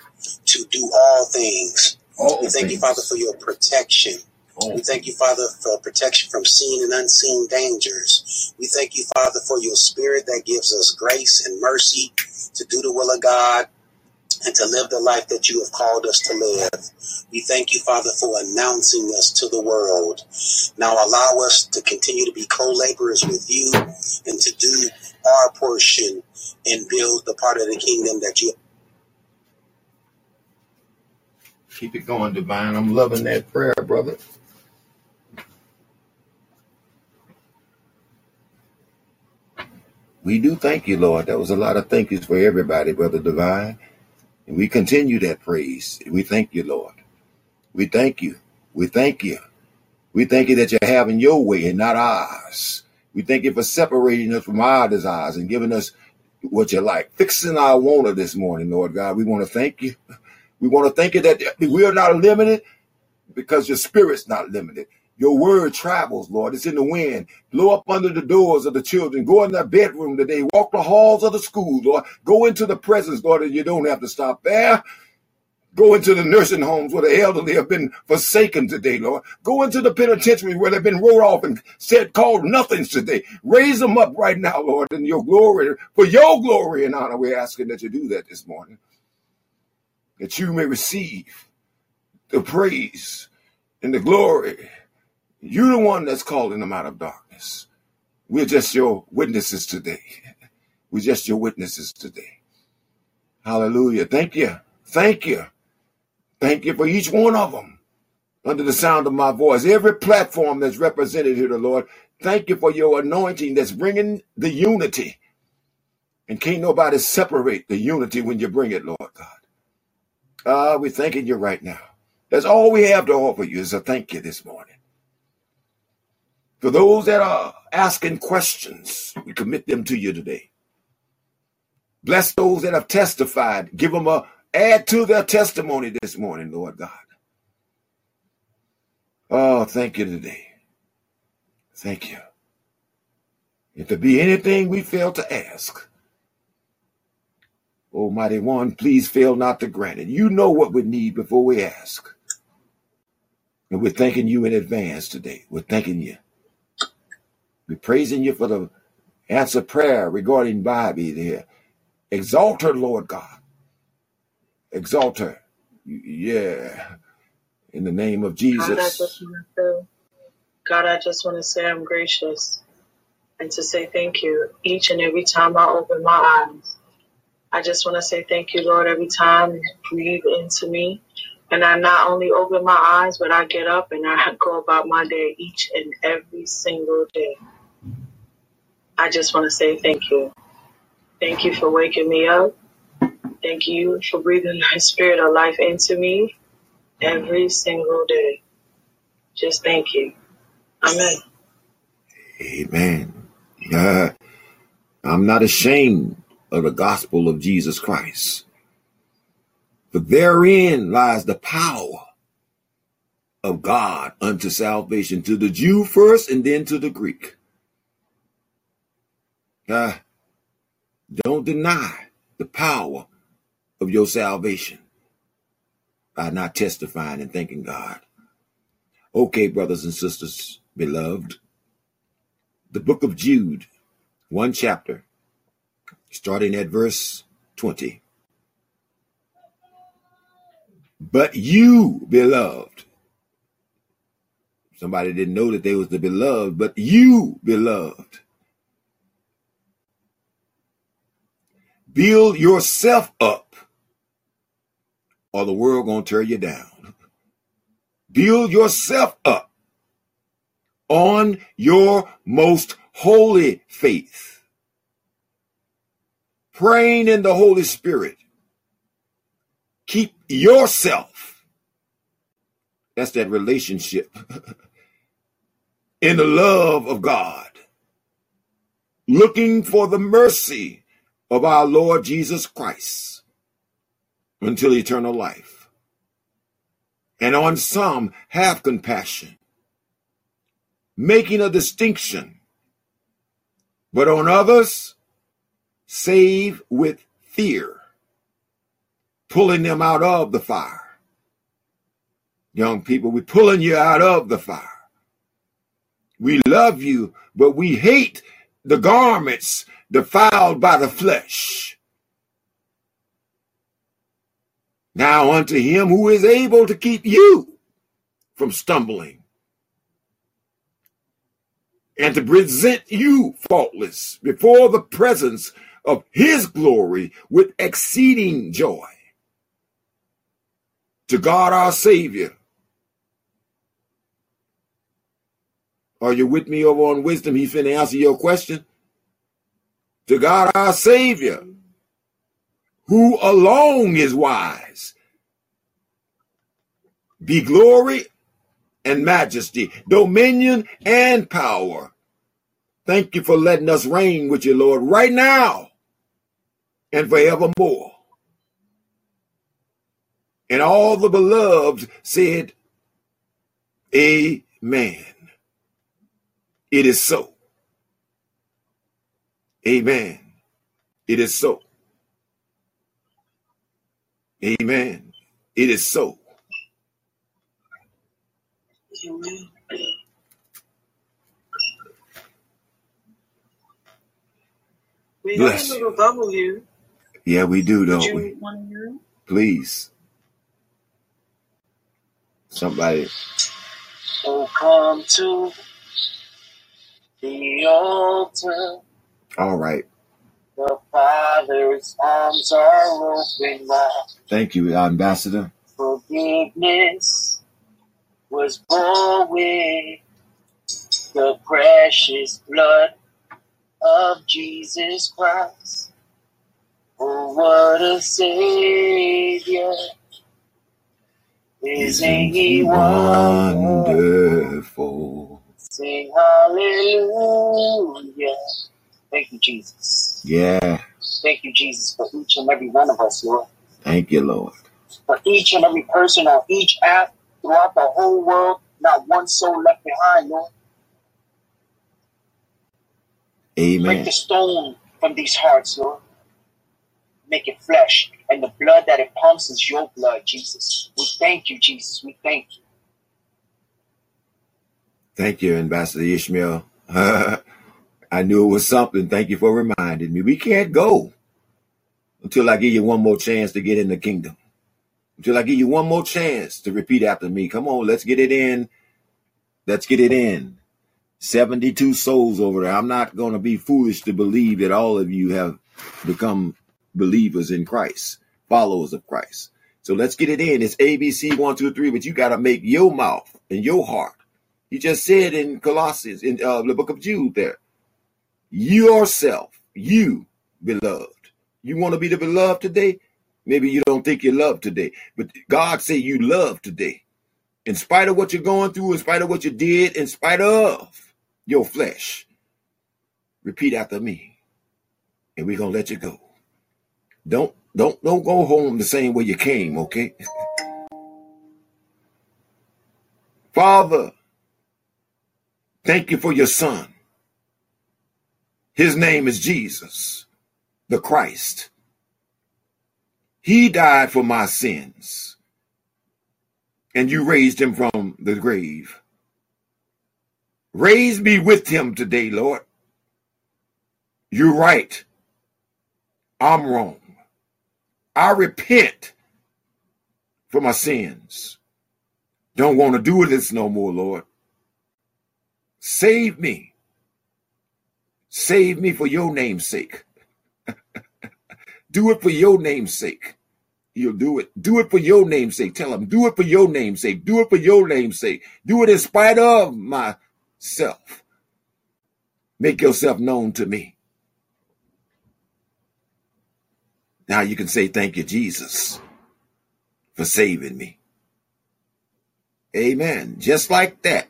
to do all things. All we thank things. you, Father, for your protection. All we thank you, Father, for protection from seen and unseen dangers. We thank you, Father, for your Spirit that gives us grace and mercy to do the will of God and to live the life that you have called us to live. We thank you, Father, for announcing us to the world. Now allow us to continue to be co-laborers with you and to do our portion and build the part of the kingdom that you. Keep it going, Divine. I'm loving that prayer, brother. We do thank you, Lord. That was a lot of thank yous for everybody, Brother Divine. And we continue that praise. We thank you, Lord. We thank you. We thank you. We thank you that you're having your way and not ours. We thank you for separating us from our desires and giving us what you like. Fixing our wanter this morning, Lord God. We want to thank you. We want to thank you that we are not limited because your spirit's not limited. Your word travels, Lord. It's in the wind. Blow up under the doors of the children. Go in their bedroom today. Walk the halls of the school, Lord. Go into the presence, Lord, and you don't have to stop there. Go into the nursing homes where the elderly have been forsaken today, Lord. Go into the penitentiary where they've been wrote off and said called nothings today. Raise them up right now, Lord, in your glory. For your glory and honor, we're asking that you do that this morning. That you may receive the praise and the glory. You're the one that's calling them out of darkness. We're just your witnesses today. We're just your witnesses today. Hallelujah. Thank you. Thank you. Thank you for each one of them under the sound of my voice. Every platform that's represented here, the Lord, thank you for your anointing that's bringing the unity. And can't nobody separate the unity when you bring it, Lord God. Ah, uh, we're thanking you right now. That's all we have to offer you is a thank you this morning. For those that are asking questions, we commit them to you today. Bless those that have testified. Give them a, add to their testimony this morning, Lord God. Oh, thank you today. Thank you. If there be anything we fail to ask, Almighty One, please fail not to grant it. You know what we need before we ask. And we're thanking you in advance today. We're thanking you. We're praising you for the answer prayer regarding Bobby there. Exalt her, Lord God. Exalt her. Yeah. In the name of Jesus. God, I just want to, say, God, I just want to say I'm gracious and to say thank you each and every time I open my eyes. I just want to say thank you, Lord, every time you breathe into me. And I not only open my eyes, but I get up and I go about my day each and every single day. I just want to say thank you. Thank you for waking me up. Thank you for breathing the spirit of life into me every single day. Just thank you. Amen. Amen. Uh, I'm not ashamed of the gospel of Jesus Christ. For therein lies the power of God unto salvation, to the Jew first and then to the Greek. Uh, don't deny the power of your salvation by not testifying and thanking God. Okay, brothers and sisters, beloved, the book of Jude, one chapter, starting at verse twenty. But you, beloved, somebody didn't know that they was the beloved, but you, beloved, build yourself up, or the world gonna tear you down. Build yourself up on your most holy faith, praying in the Holy Spirit. Keep yourself, that's that relationship, in the love of God, looking for the mercy of our Lord Jesus Christ until eternal life. And on some, have compassion, making a distinction, but on others, save with fear, pulling them out of the fire. Young people, we're pulling you out of the fire. We love you, but we hate the garments defiled by the flesh. Now unto him who is able to keep you from stumbling and to present you faultless before the presence of his glory with exceeding joy. To God our Savior. Are you with me over on Wisdom? He's finna answer your question. To God our Savior, who alone is wise, be glory and majesty, dominion and power. Thank you for letting us reign with you, Lord, right now and forevermore. And all the beloved said, amen. It is so. Amen. It is so. Amen. It is so. Amen. We have a little bubble here. Yeah, we do, don't you we? Want to please. Somebody. So come to the altar. All right. The Father's arms are open wide. Thank you, Ambassador. Forgiveness was born with the precious blood of Jesus Christ. Oh, what a Savior. Isn't he wonderful? Sing hallelujah. Thank you, Jesus. Yeah. Thank you, Jesus, for each and every one of us, Lord. Thank you, Lord. For each and every person on each app throughout the whole world, not one soul left behind, Lord. Amen. Break the stone from these hearts, Lord. Make it flesh, and the blood that it pumps is your blood, Jesus. We thank you, Jesus. We thank you. Thank you, Ambassador Ishmael. I knew it was something. Thank you for reminding me. We can't go until I give you one more chance to get in the kingdom. Until I give you one more chance to repeat after me. Come on, let's get it in. Let's get it in. seventy-two souls over there. I'm not going to be foolish to believe that all of you have become believers in Christ, followers of Christ. So let's get it in. It's A B C one, two, three, but you got to make your mouth and your heart. You just said in Colossians, in uh, the book of Jude there, yourself, you beloved. You want to be the beloved today? Maybe you don't think you're loved today, but God say you love today. In spite of what you're going through, in spite of what you did, in spite of your flesh, repeat after me, and we're going to let you go. Don't, don't, don't go home the same way you came, okay? Father, thank you for your son. His name is Jesus, the Christ. He died for my sins, and you raised him from the grave. Raise me with him today, Lord. You're right. I'm wrong. I repent for my sins. Don't want to do this no more, Lord. Save me. Save me for your name's sake. Do it for your name's sake. You'll do it. Do it for your name's sake. Tell him, do it for your name's sake. Do it for your name's sake. Do it in spite of myself. Make yourself known to me. Now you can say, thank you, Jesus, for saving me. Amen. Just like that,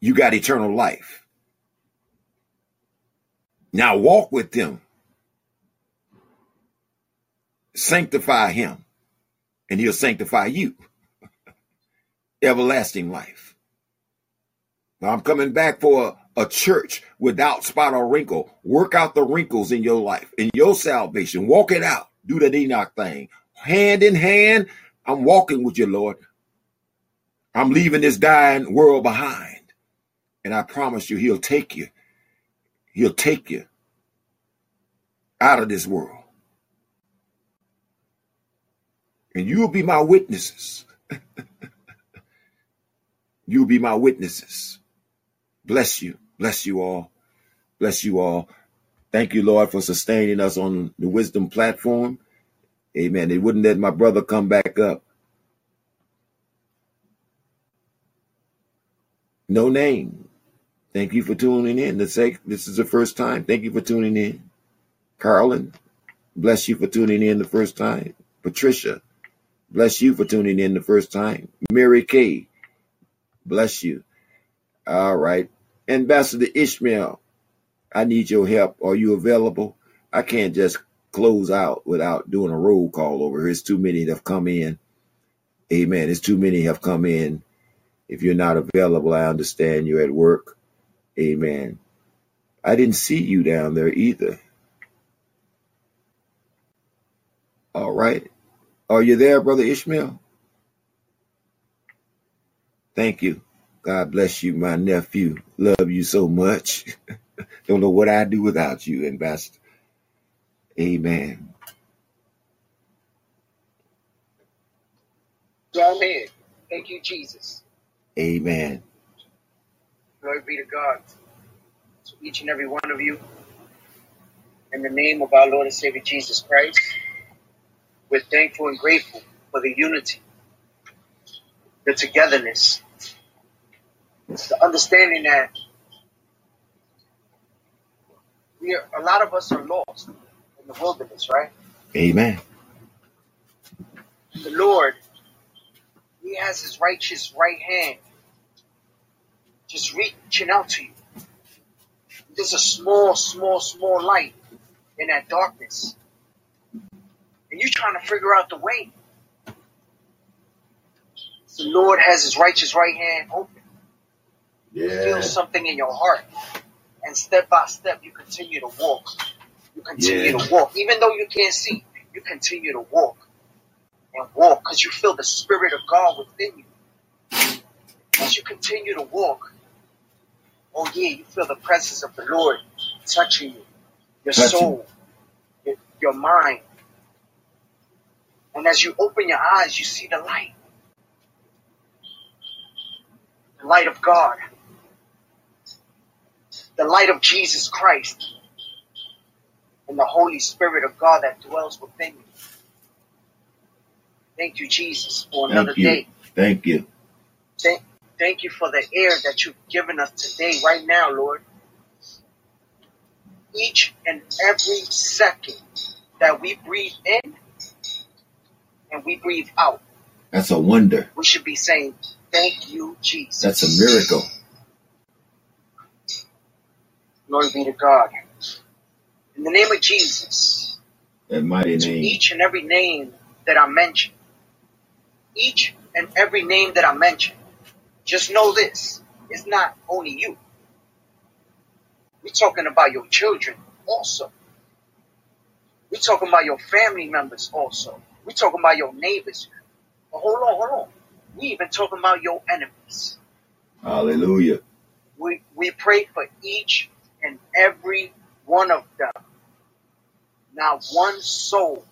you got eternal life. Now walk with him. Sanctify him, and he'll sanctify you. Everlasting life. Now I'm coming back for a, a church without spot or wrinkle. Work out the wrinkles in your life, in your salvation. Walk it out. Do the Enoch thing. Hand in hand, I'm walking with you, Lord. I'm leaving this dying world behind. And I promise you, he'll take you. He'll take you out of this world. And you'll be my witnesses. You'll be my witnesses. Bless you. Bless you all. Bless you all. Thank you, Lord, for sustaining us on the Wisdom platform. Amen. They wouldn't let my brother come back up. No name. Thank you for tuning in. This is the first time. Thank you for tuning in. Carlin, bless you for tuning in the first time. Patricia, bless you for tuning in the first time. Mary Kay, bless you. All right. Ambassador Ishmael, I need your help. Are you available? I can't just close out without doing a roll call over here. It's too many that have come in. Amen. It's too many have come in. If you're not available, I understand you're at work. Amen. I didn't see you down there either. All right. Are you there, Brother Ishmael? Thank you. God bless you, my nephew. Love you so much. Don't know what I'd do without you, Ambassador. Amen. Amen. Thank you, Jesus. Amen. Glory be to God. To each and every one of you. in the name of our Lord and Savior Jesus Christ. We're thankful and grateful for the unity, the togetherness, the understanding that we are, a lot of us are lost in the wilderness, right? Amen. The Lord, He has His righteous right hand just reaching out to you. There's a small, small, small light in that darkness. And you're trying to figure out the way. The Lord has His righteous right hand open. Yeah. You feel something in your heart. And step by step, you continue to walk. You continue yeah. to walk. Even though you can't see, you continue to walk. And walk because you feel the Spirit of God within you. As you continue to walk, oh yeah, you feel the presence of the Lord touching you, your Touch soul, you. your, your mind. And as you open your eyes, you see the light. The light of God. The light of Jesus Christ. And the Holy Spirit of God that dwells within you. Thank you, Jesus, for another thank day. Thank you. Thank, thank you for the air that you've given us today, right now, Lord. Each and every second that we breathe in and we breathe out. That's a wonder. We should be saying, thank you, Jesus. That's a miracle. Glory be to God. In the name of Jesus. That mighty name. To each and every name that I mentioned. Each and every name that I mentioned. Just know this. It's not only you. We're talking about your children also. We're talking about your family members also. We're talking about your neighbors. But hold on, hold on. We even talking about your enemies. Hallelujah. We we pray for each and every one of them. Not one soul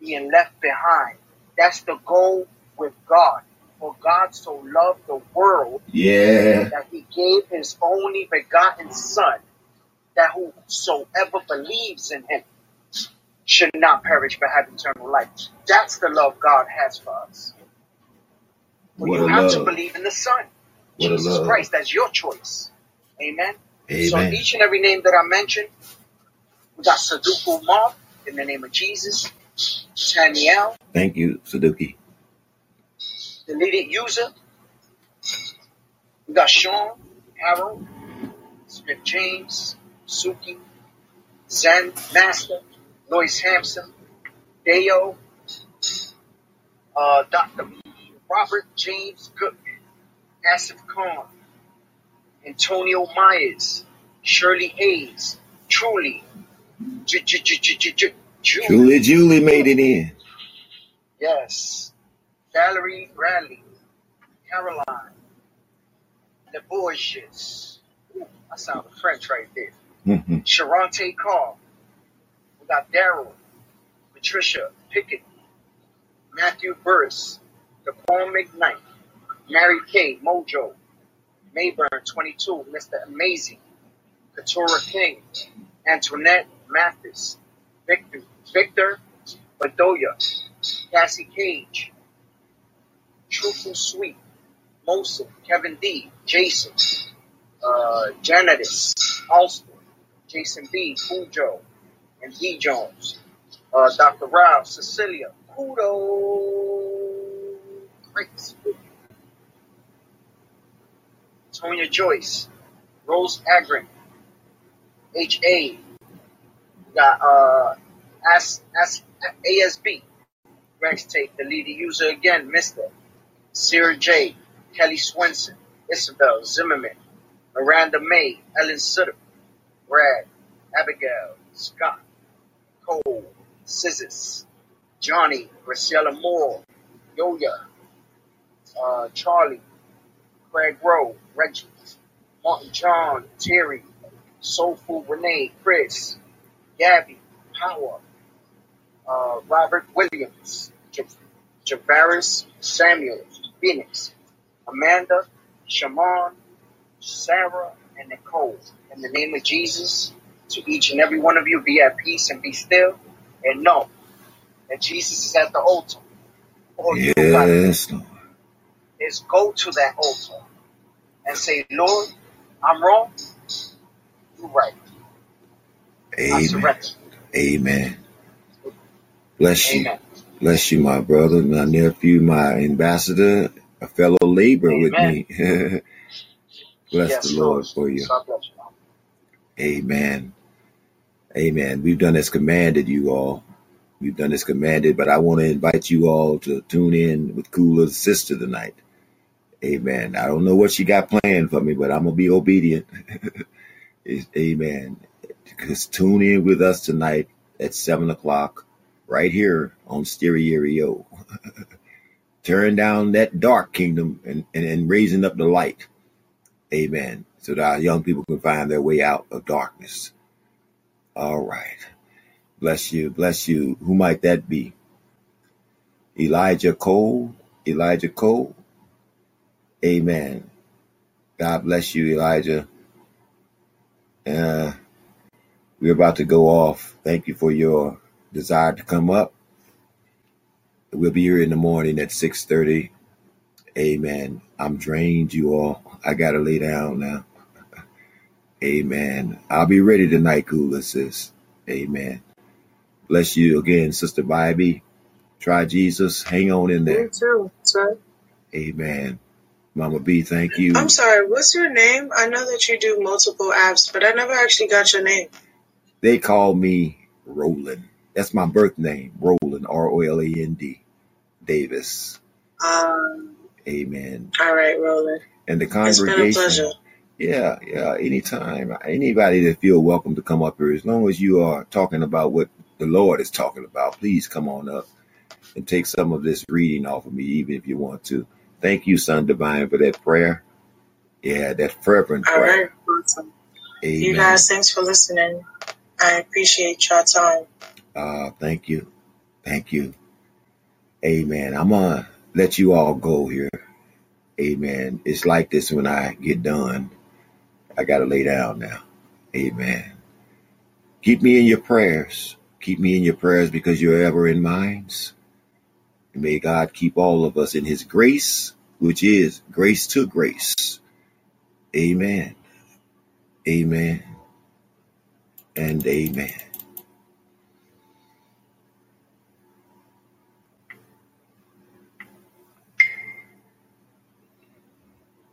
being left behind. That's the goal with God. For God so loved the world yeah. that He gave His only begotten Son, that whosoever believes in Him should not perish but have eternal life. That's the love God has for us. Well, what you have love. to believe in the Son, what Jesus Christ. That's your choice. Amen. Amen. So each and every name that I mentioned, we got Saduku Umar in the name of Jesus, Daniel. Thank you, Saduki. The needed user. We got Sean, Harold, Smith James, Suki, Zen Master, Lois Hampson, Deo, uh, Doctor Robert James Goodman, Asif Khan, Antonio Myers, Shirley Hayes, Truly, J- J- J- J- J- J- Julie. Julie, Julie made it in. Yes. Valerie Bradley, Caroline, the Borges. I sound French right there. Mm-hmm. Sharante Carr. We got Daryl, Patricia Pickett, Matthew Burris, DePaul McKnight, Mary Kay, Mojo, Mayburn twenty-two, Mister Amazing, Katura King, Antoinette Mathis, Victor, Victor Bedoya, Cassie Cage, Truthful Sweet, Mosin, Kevin D, Jason, uh, Janitus, Alston, Jason B, Cujo, and D. Jones, uh, Doctor Ralph, Cecilia, Kudo, Grace, Tonya Joyce, Rose Agrin, H A, got uh, As, As, A S B, Rex Tate, the leader user again, Mister Sarah J, Kelly Swenson, Isabel Zimmerman, Miranda May, Ellen Sutter, Brad, Abigail, Scott, Cole, Scissors, Johnny, Graciela Moore, Yoya, uh, Charlie, Craig Rowe, Reggie, Martin John, Terry, Soulful Renee, Chris, Gabby, Power, uh, Robert Williams, J- Javaris, Samuel, Phoenix, Amanda, Shaman, Sarah, and Nicole. In the name of Jesus, to each and every one of you, be at peace and be still and know that Jesus is at the altar. Or yes, you got it, is go to that altar and say, Lord, I'm wrong. You're right. Amen. I surrender. Amen. Bless Amen. you. Bless you, my brother, my nephew, my ambassador, a fellow laborer Amen. with me. Bless yes, the Lord for you. God bless you. Amen. Amen. We've done as commanded, you all. We've done as commanded, but I want to invite you all to tune in with Cool Little Sister tonight. Amen. I don't know what she got planned for me, but I'm going to be obedient. Amen. Just tune in with us tonight at seven o'clock right here on Stereo. Turn down that dark kingdom and, and, and raising up the light. Amen. So that our young people can find their way out of darkness. All right. Bless you. Bless you. Who might that be? Elijah Cole. Elijah Cole. Amen. God bless you, Elijah. Uh, we're about to go off. Thank you for your desire to come up. We'll be here in the morning at six thirty. Amen. I'm drained, you all. I got to lay down now. Amen. I'll be ready tonight, Cool Assist. Amen. Bless you again, Sister Bybee. Try Jesus. Hang on in there. You too, sir. Amen. Mama B, thank you. I'm sorry, what's your name? I know that you do multiple apps, but I never actually got your name. They call me Roland. That's my birth name, Roland, R O L A N D, Davis. Um, Amen. All right, Roland. And the congregation. It's been a pleasure. Yeah, yeah, anytime. Anybody that feel welcome to come up here, as long as you are talking about what the Lord is talking about, please come on up and take some of this reading off of me, even if you want to. Thank you, Son Divine, for that prayer. Yeah, that fervent prayer. All right, awesome. Amen. You guys, thanks for listening. I appreciate your time. Uh, thank you. Thank you. Amen. I'm going to let you all go here. Amen. It's like this when I get done. I got to lay down now. Amen. Keep me in your prayers. Keep me in your prayers because you're ever in minds. And may God keep all of us in his grace, which is grace to grace. Amen. Amen. And amen.